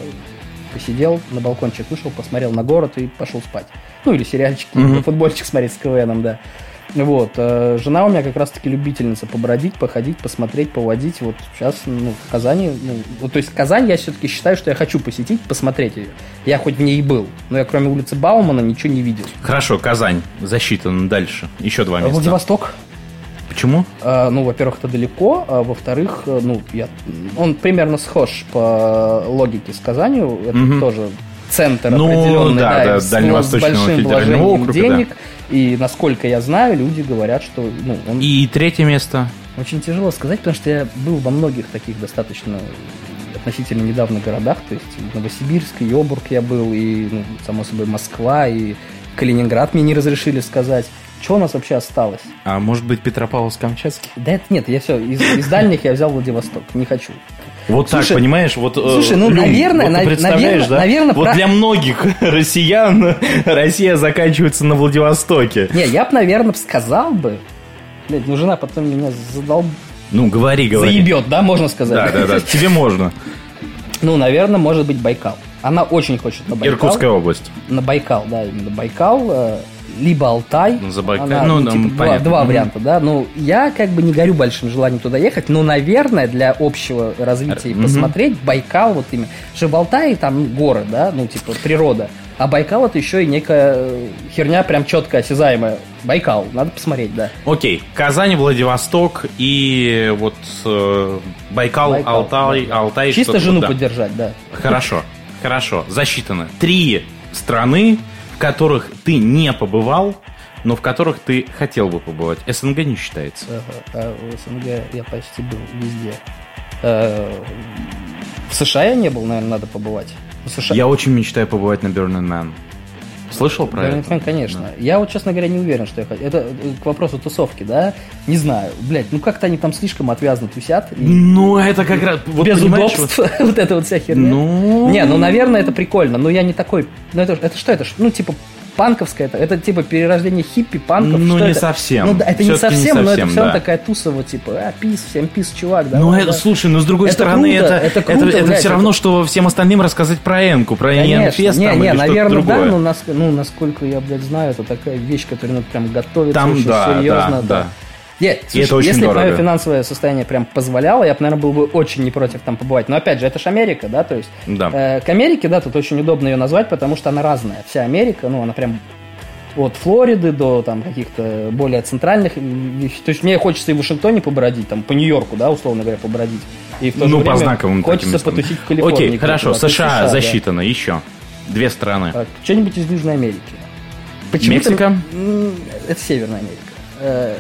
посидел, на балкончик вышел, посмотрел на город и пошел спать. Ну, или сериальчики, mm-hmm. или футбольчик смотреть с КВНом, да. Вот. Жена у меня как раз-таки любительница побродить, походить, посмотреть, поводить. Вот сейчас, ну, в Казани... Ну, вот, то есть Казань я все-таки считаю, что я хочу посетить, посмотреть ее. Я хоть в ней и был, но я кроме улицы Баумана ничего не видел. Хорошо, Казань засчитана дальше. Еще два места. Владивосток. Почему? А, ну, во-первых, это далеко, а во-вторых, ну, я... он примерно схож по логике с Казанью. Это mm-hmm. тоже... центр ну, определенный, да, да, да, с, с большим вложением округа, денег. Да. И, насколько я знаю, люди говорят, что... Ну, он... И третье место? Очень тяжело сказать, потому что я был во многих таких достаточно относительно недавно городах. То есть Новосибирск, и Йобург я был, и, ну, само собой, Москва, и Калининград мне не разрешили сказать. Что у нас вообще осталось? А может быть, Петропавловск-Камчатский? Да это нет, я все, из, из дальних я взял Владивосток, не хочу. Вот слушай, так, понимаешь, вот... Слушай, ну, ну наверное... Вот представляешь, наверное, да? Наверное, вот прав... для многих россиян Россия заканчивается на Владивостоке. Не, я бы, наверное, сказал бы... Блядь, ну, жена потом меня задолб... Ну, говори, говори. Заебет, да, можно сказать? Да, да, да, тебе можно. Ну, наверное, может быть, Байкал. Она очень хочет на Байкал. Иркутская область. На Байкал, да, именно Байкал... Либо Алтай. Ну, за Байкал. Она, ну, ну, типа, два, два варианта, да. Ну, я как бы не горю большим желанием туда ехать, но, наверное, для общего развития mm-hmm. посмотреть Байкал вот именно. Что в Алтае там горы, да, ну, типа природа. А Байкал это еще и некая херня прям четко осязаемая. Байкал, надо посмотреть, да. Окей, Казань, Владивосток и вот э, Байкал, Байкал, Алтай, да. Алтай. Чисто жену вот, да. поддержать, да. Хорошо, хорошо, засчитано. Три страны, в которых ты не побывал, но в которых ты хотел бы побывать. СНГ не считается. Ага, а в СНГ я почти был везде. Э, в США я не был, наверное, надо побывать. В США... Я очень мечтаю побывать на Burning Man. Слышал про Burning это? Man, конечно. Да. Я вот, честно говоря, не уверен, что я хочу. Это к вопросу тусовки, да? Не знаю. Блять, ну как-то они там слишком отвязно тусят. И... Ну, это как раз... Вот, без удобств. Что... вот это вот вся херня. Ну... Не, ну, наверное, это прикольно. Но я не такой... Ну, это, это что это? Ну, типа... Панковская, это, это типа перерождение хиппи, панков. Ну, что не это? Совсем. Ну, да, это не совсем, не совсем, но это все да. такая тусова, типа, а, пис, всем пис, чувак. Да, ну, да, это, да. слушай, ну, с другой это стороны, круто, это, это, круто, это, это знаете, все равно, это... что всем остальным рассказать про Энку, про Энфест там не, или наверное, что-то другое. Да, но нас, ну, насколько я, блядь, знаю, это такая вещь, которая надо прям готовиться там, очень да, серьезно. Да, да. Да. Нет, слушай, это очень если бы мое финансовое состояние прям позволяло, я бы, наверное, был бы очень не против там побывать. Но, опять же, это же Америка, да, то есть да. Э, к Америке, да, тут очень удобно ее назвать, потому что она разная. Вся Америка, ну, она прям от Флориды до там каких-то более центральных. То есть мне хочется и в Вашингтоне побродить, там, по Нью-Йорку, да, условно говоря, побродить. И в то же ну, время по знаковым хочется потусить в Калифорнии. Окей, хорошо, США, США засчитано, да. Еще две страны. Так, что-нибудь из Южной Америки. Почему-то... Мексика? Это Северная Америка.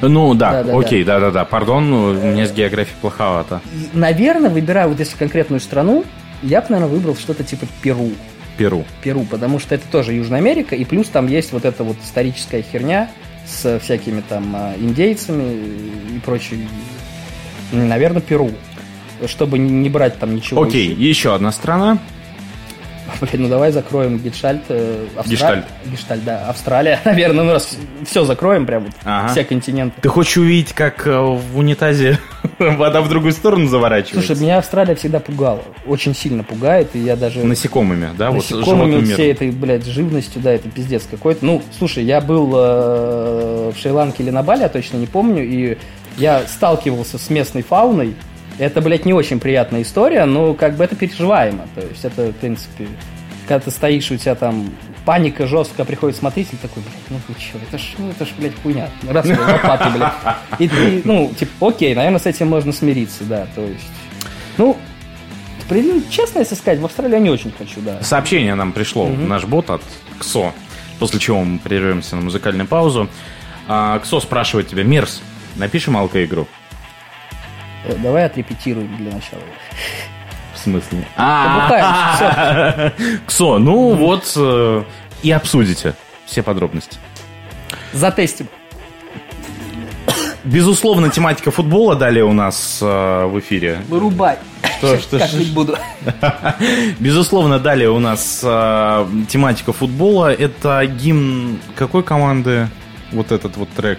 Ну да, да, да окей, да-да-да, пардон, у меня с географией плоховато. Наверное, выбираю вот если конкретную страну, я бы, наверное, выбрал что-то типа Перу. Перу. Перу, потому что это тоже Южная Америка, и плюс там есть вот эта вот историческая херня с всякими там индейцами и прочей. Наверное, Перу, чтобы не брать там ничего. Окей, еще, еще одна страна. Блин, ну давай закроем Гештальт. Австра... Гештальт. Гештальт, да. Австралия, наверное, ну раз все закроем, прям вот, ага. Все континенты. Ты хочешь увидеть, как в унитазе вода в другую сторону заворачивается? Слушай, меня Австралия всегда пугала. Очень сильно пугает, и я даже... Насекомыми, да? Насекомыми, вот, всей этой, блядь, живностью, да, это пиздец какой-то. Ну, слушай, я был э, в Шри-Ланке или на Бали, я точно не помню, и я сталкивался с местной фауной. Это, блядь, не очень приятная история, но как бы это переживаемо. То есть это, в принципе, когда ты стоишь, у тебя там паника жестко, приходит смотритель такой, блядь, ну вы чё, это ж, ну, это ж, блядь, хуйня. Раз, лопаты, блядь. И ты, ну, типа, окей, наверное, с этим можно смириться, да, то есть. Ну, честно, если сказать, в Австралии я не очень хочу, да. Сообщение нам пришло в наш бот от Ксо, после чего мы прервемся на музыкальную паузу. Ксо спрашивает тебя, Мирс, напишем алко-игру. Давай отрепетируем для начала. В смысле? Побухаем, все. Ксо, ну вот и обсудите все подробности. Затестим. Безусловно, тематика футбола далее у нас э, в эфире. Вырубай. Что, что, что, буду. Безусловно, далее у нас э, тематика футбола. Это гимн какой команды? Вот этот вот трек.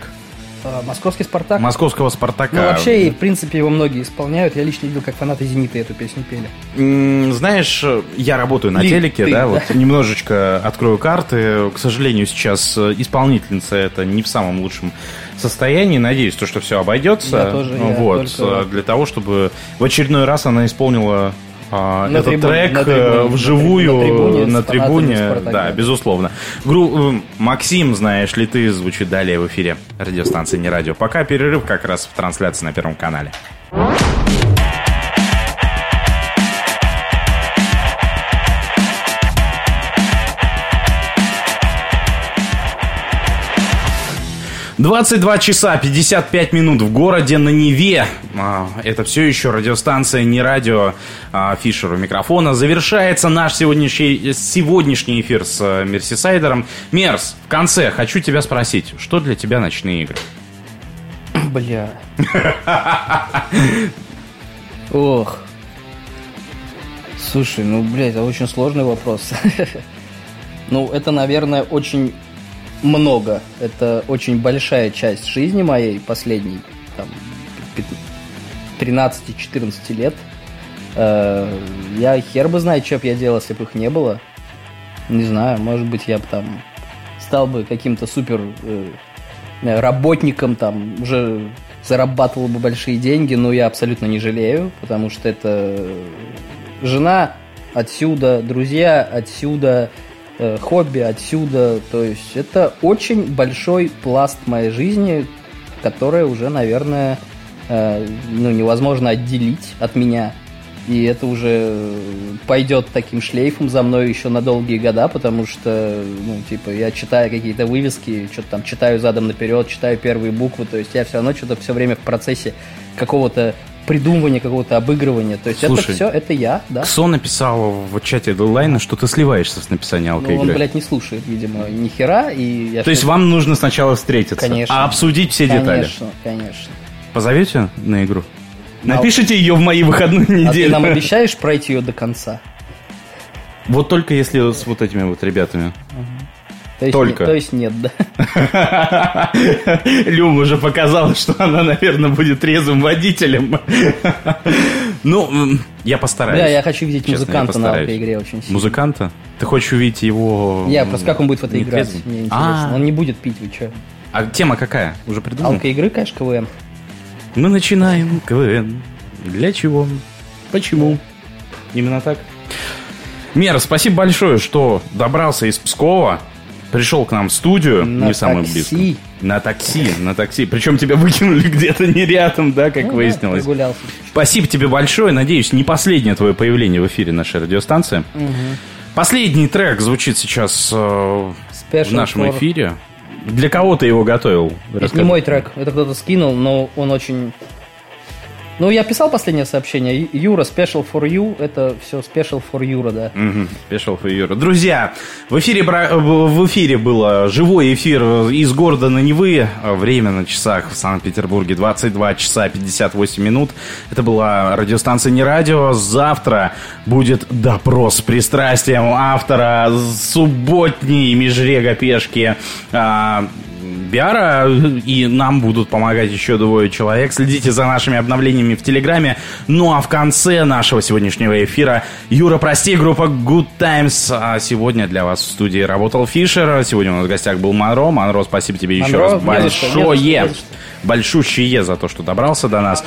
Московский «Спартак». Московского «Спартака». Ну, вообще, в принципе, его многие исполняют. Я лично видел, как фанаты «Зенита» эту песню пели. Знаешь, я работаю на Ли, телеке, ты, да, да, вот немножечко открою карты. К сожалению, сейчас исполнительница это не в самом лучшем состоянии. Надеюсь, то, что все обойдется. Я тоже, я вот, только... Для того, чтобы в очередной раз она исполнила... На этот трибуне, трек на трибуне, вживую на трибуне, на трибуне, на трибуне да, безусловно. Гру... Максим, знаешь ли ты, звучит далее в эфире радиостанции «Не радио». Пока перерыв как раз в трансляции на Первом канале. двадцать два часа пятьдесят пять минут в городе на Неве. Это все еще радиостанция «Не радио». Фишер у микрофона. Завершается наш сегодняшний, сегодняшний эфир с Мерсисайдером. Мерс, в конце хочу тебя спросить, что для тебя ночные игры? Бля. Ох. Слушай, ну, блядь, это очень сложный вопрос. Ну, это, наверное, очень... много. Это очень большая часть жизни моей, последней, там, тринадцать-четырнадцать лет. Я хер бы знаю, что бы я делал, если бы их не было. Не знаю, может быть, я бы там стал бы каким-то супер работником, там, уже зарабатывал бы большие деньги, но я абсолютно не жалею, потому что это жена отсюда, друзья отсюда, хобби отсюда, то есть это очень большой пласт моей жизни, который уже, наверное, э, ну, невозможно отделить от меня, и это уже пойдет таким шлейфом за мной еще на долгие года, потому что, ну, типа, я читаю какие-то вывески, что-то там читаю задом наперед, читаю первые буквы, то есть я все равно что-то все время в процессе какого-то придумывание какого-то обыгрывания. То есть слушай, это все, это я, да? Ксо написал в чате Дедлайна, что ты сливаешься с написания алкоголя. Ну, он, блядь, не слушает, видимо, ни хера. И я То есть вам нужно сначала встретиться, конечно, а обсудить все конечно, детали. Конечно, конечно. Позовете на игру? Напишите а... ее в мои выходные недели. А ты нам обещаешь пройти ее до конца? Вот только если с вот этими вот ребятами. Угу. То есть, Только. Не, то есть нет, да. Люм уже показала, что она, наверное, будет трезвым водителем. Ну, я постараюсь. Да, я хочу видеть честно, музыканта на алко-игре очень сильно. Музыканта? Ты хочешь увидеть его... Я просто как он будет в это играть, мне интересно. Он не будет пить, вы что? А тема какая? Уже придумал? Алко-игры, конечно, КВН. Мы начинаем КВН. Для чего? Почему? Именно так. Мера, спасибо большое, что добрался из Пскова. Пришел к нам в студию, на не самый близкий. На такси, на такси. Причем тебя выкинули где-то не рядом, да, как ну, выяснилось. Да, спасибо тебе большое. Надеюсь, не последнее твое появление в эфире нашей радиостанции. Угу. Последний трек звучит сейчас э, в нашем for... эфире. Для кого ты его готовил? Это расскажи. Не мой трек. Это кто-то скинул, но он очень... Ну, я писал последнее сообщение. Юра, special for you. Это все special for Юра, да. Mm-hmm. Special for Юра. Друзья, в эфире, в эфире был живой эфир из города на Невы. Время на часах в Санкт-Петербурге двадцать два часа пятьдесят восемь минут. Это была радиостанция «Не радио». Завтра будет допрос с пристрастием автора субботней межрегопешки. Биара, и нам будут помогать еще двое человек. Следите за нашими обновлениями в Телеграме. Ну а в конце нашего сегодняшнего эфира Юра, прости, группа Good Times. А сегодня для вас в студии работал Фишер. Сегодня у нас в гостях был Монро. Монро, спасибо тебе еще Монро, раз большое. Большущее за то, что добрался до нас.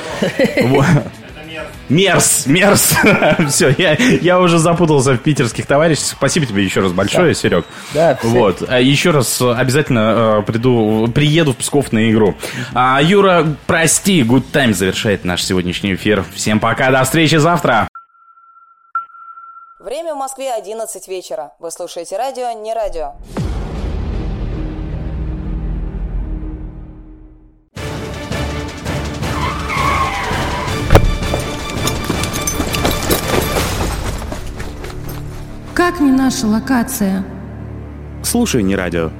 Мерс, мерс. Все, я, я уже запутался в питерских товарищах. Спасибо тебе еще раз большое, да. Серег. Да, вот. Еще раз обязательно э, приду, приеду в Псков на игру. А, Юра, прости, Good Time завершает наш сегодняшний эфир. Всем пока, до встречи завтра. Время в Москве одиннадцать вечера. Вы слушаете радио, не радио. Как не наша локация? Слушай, не радио.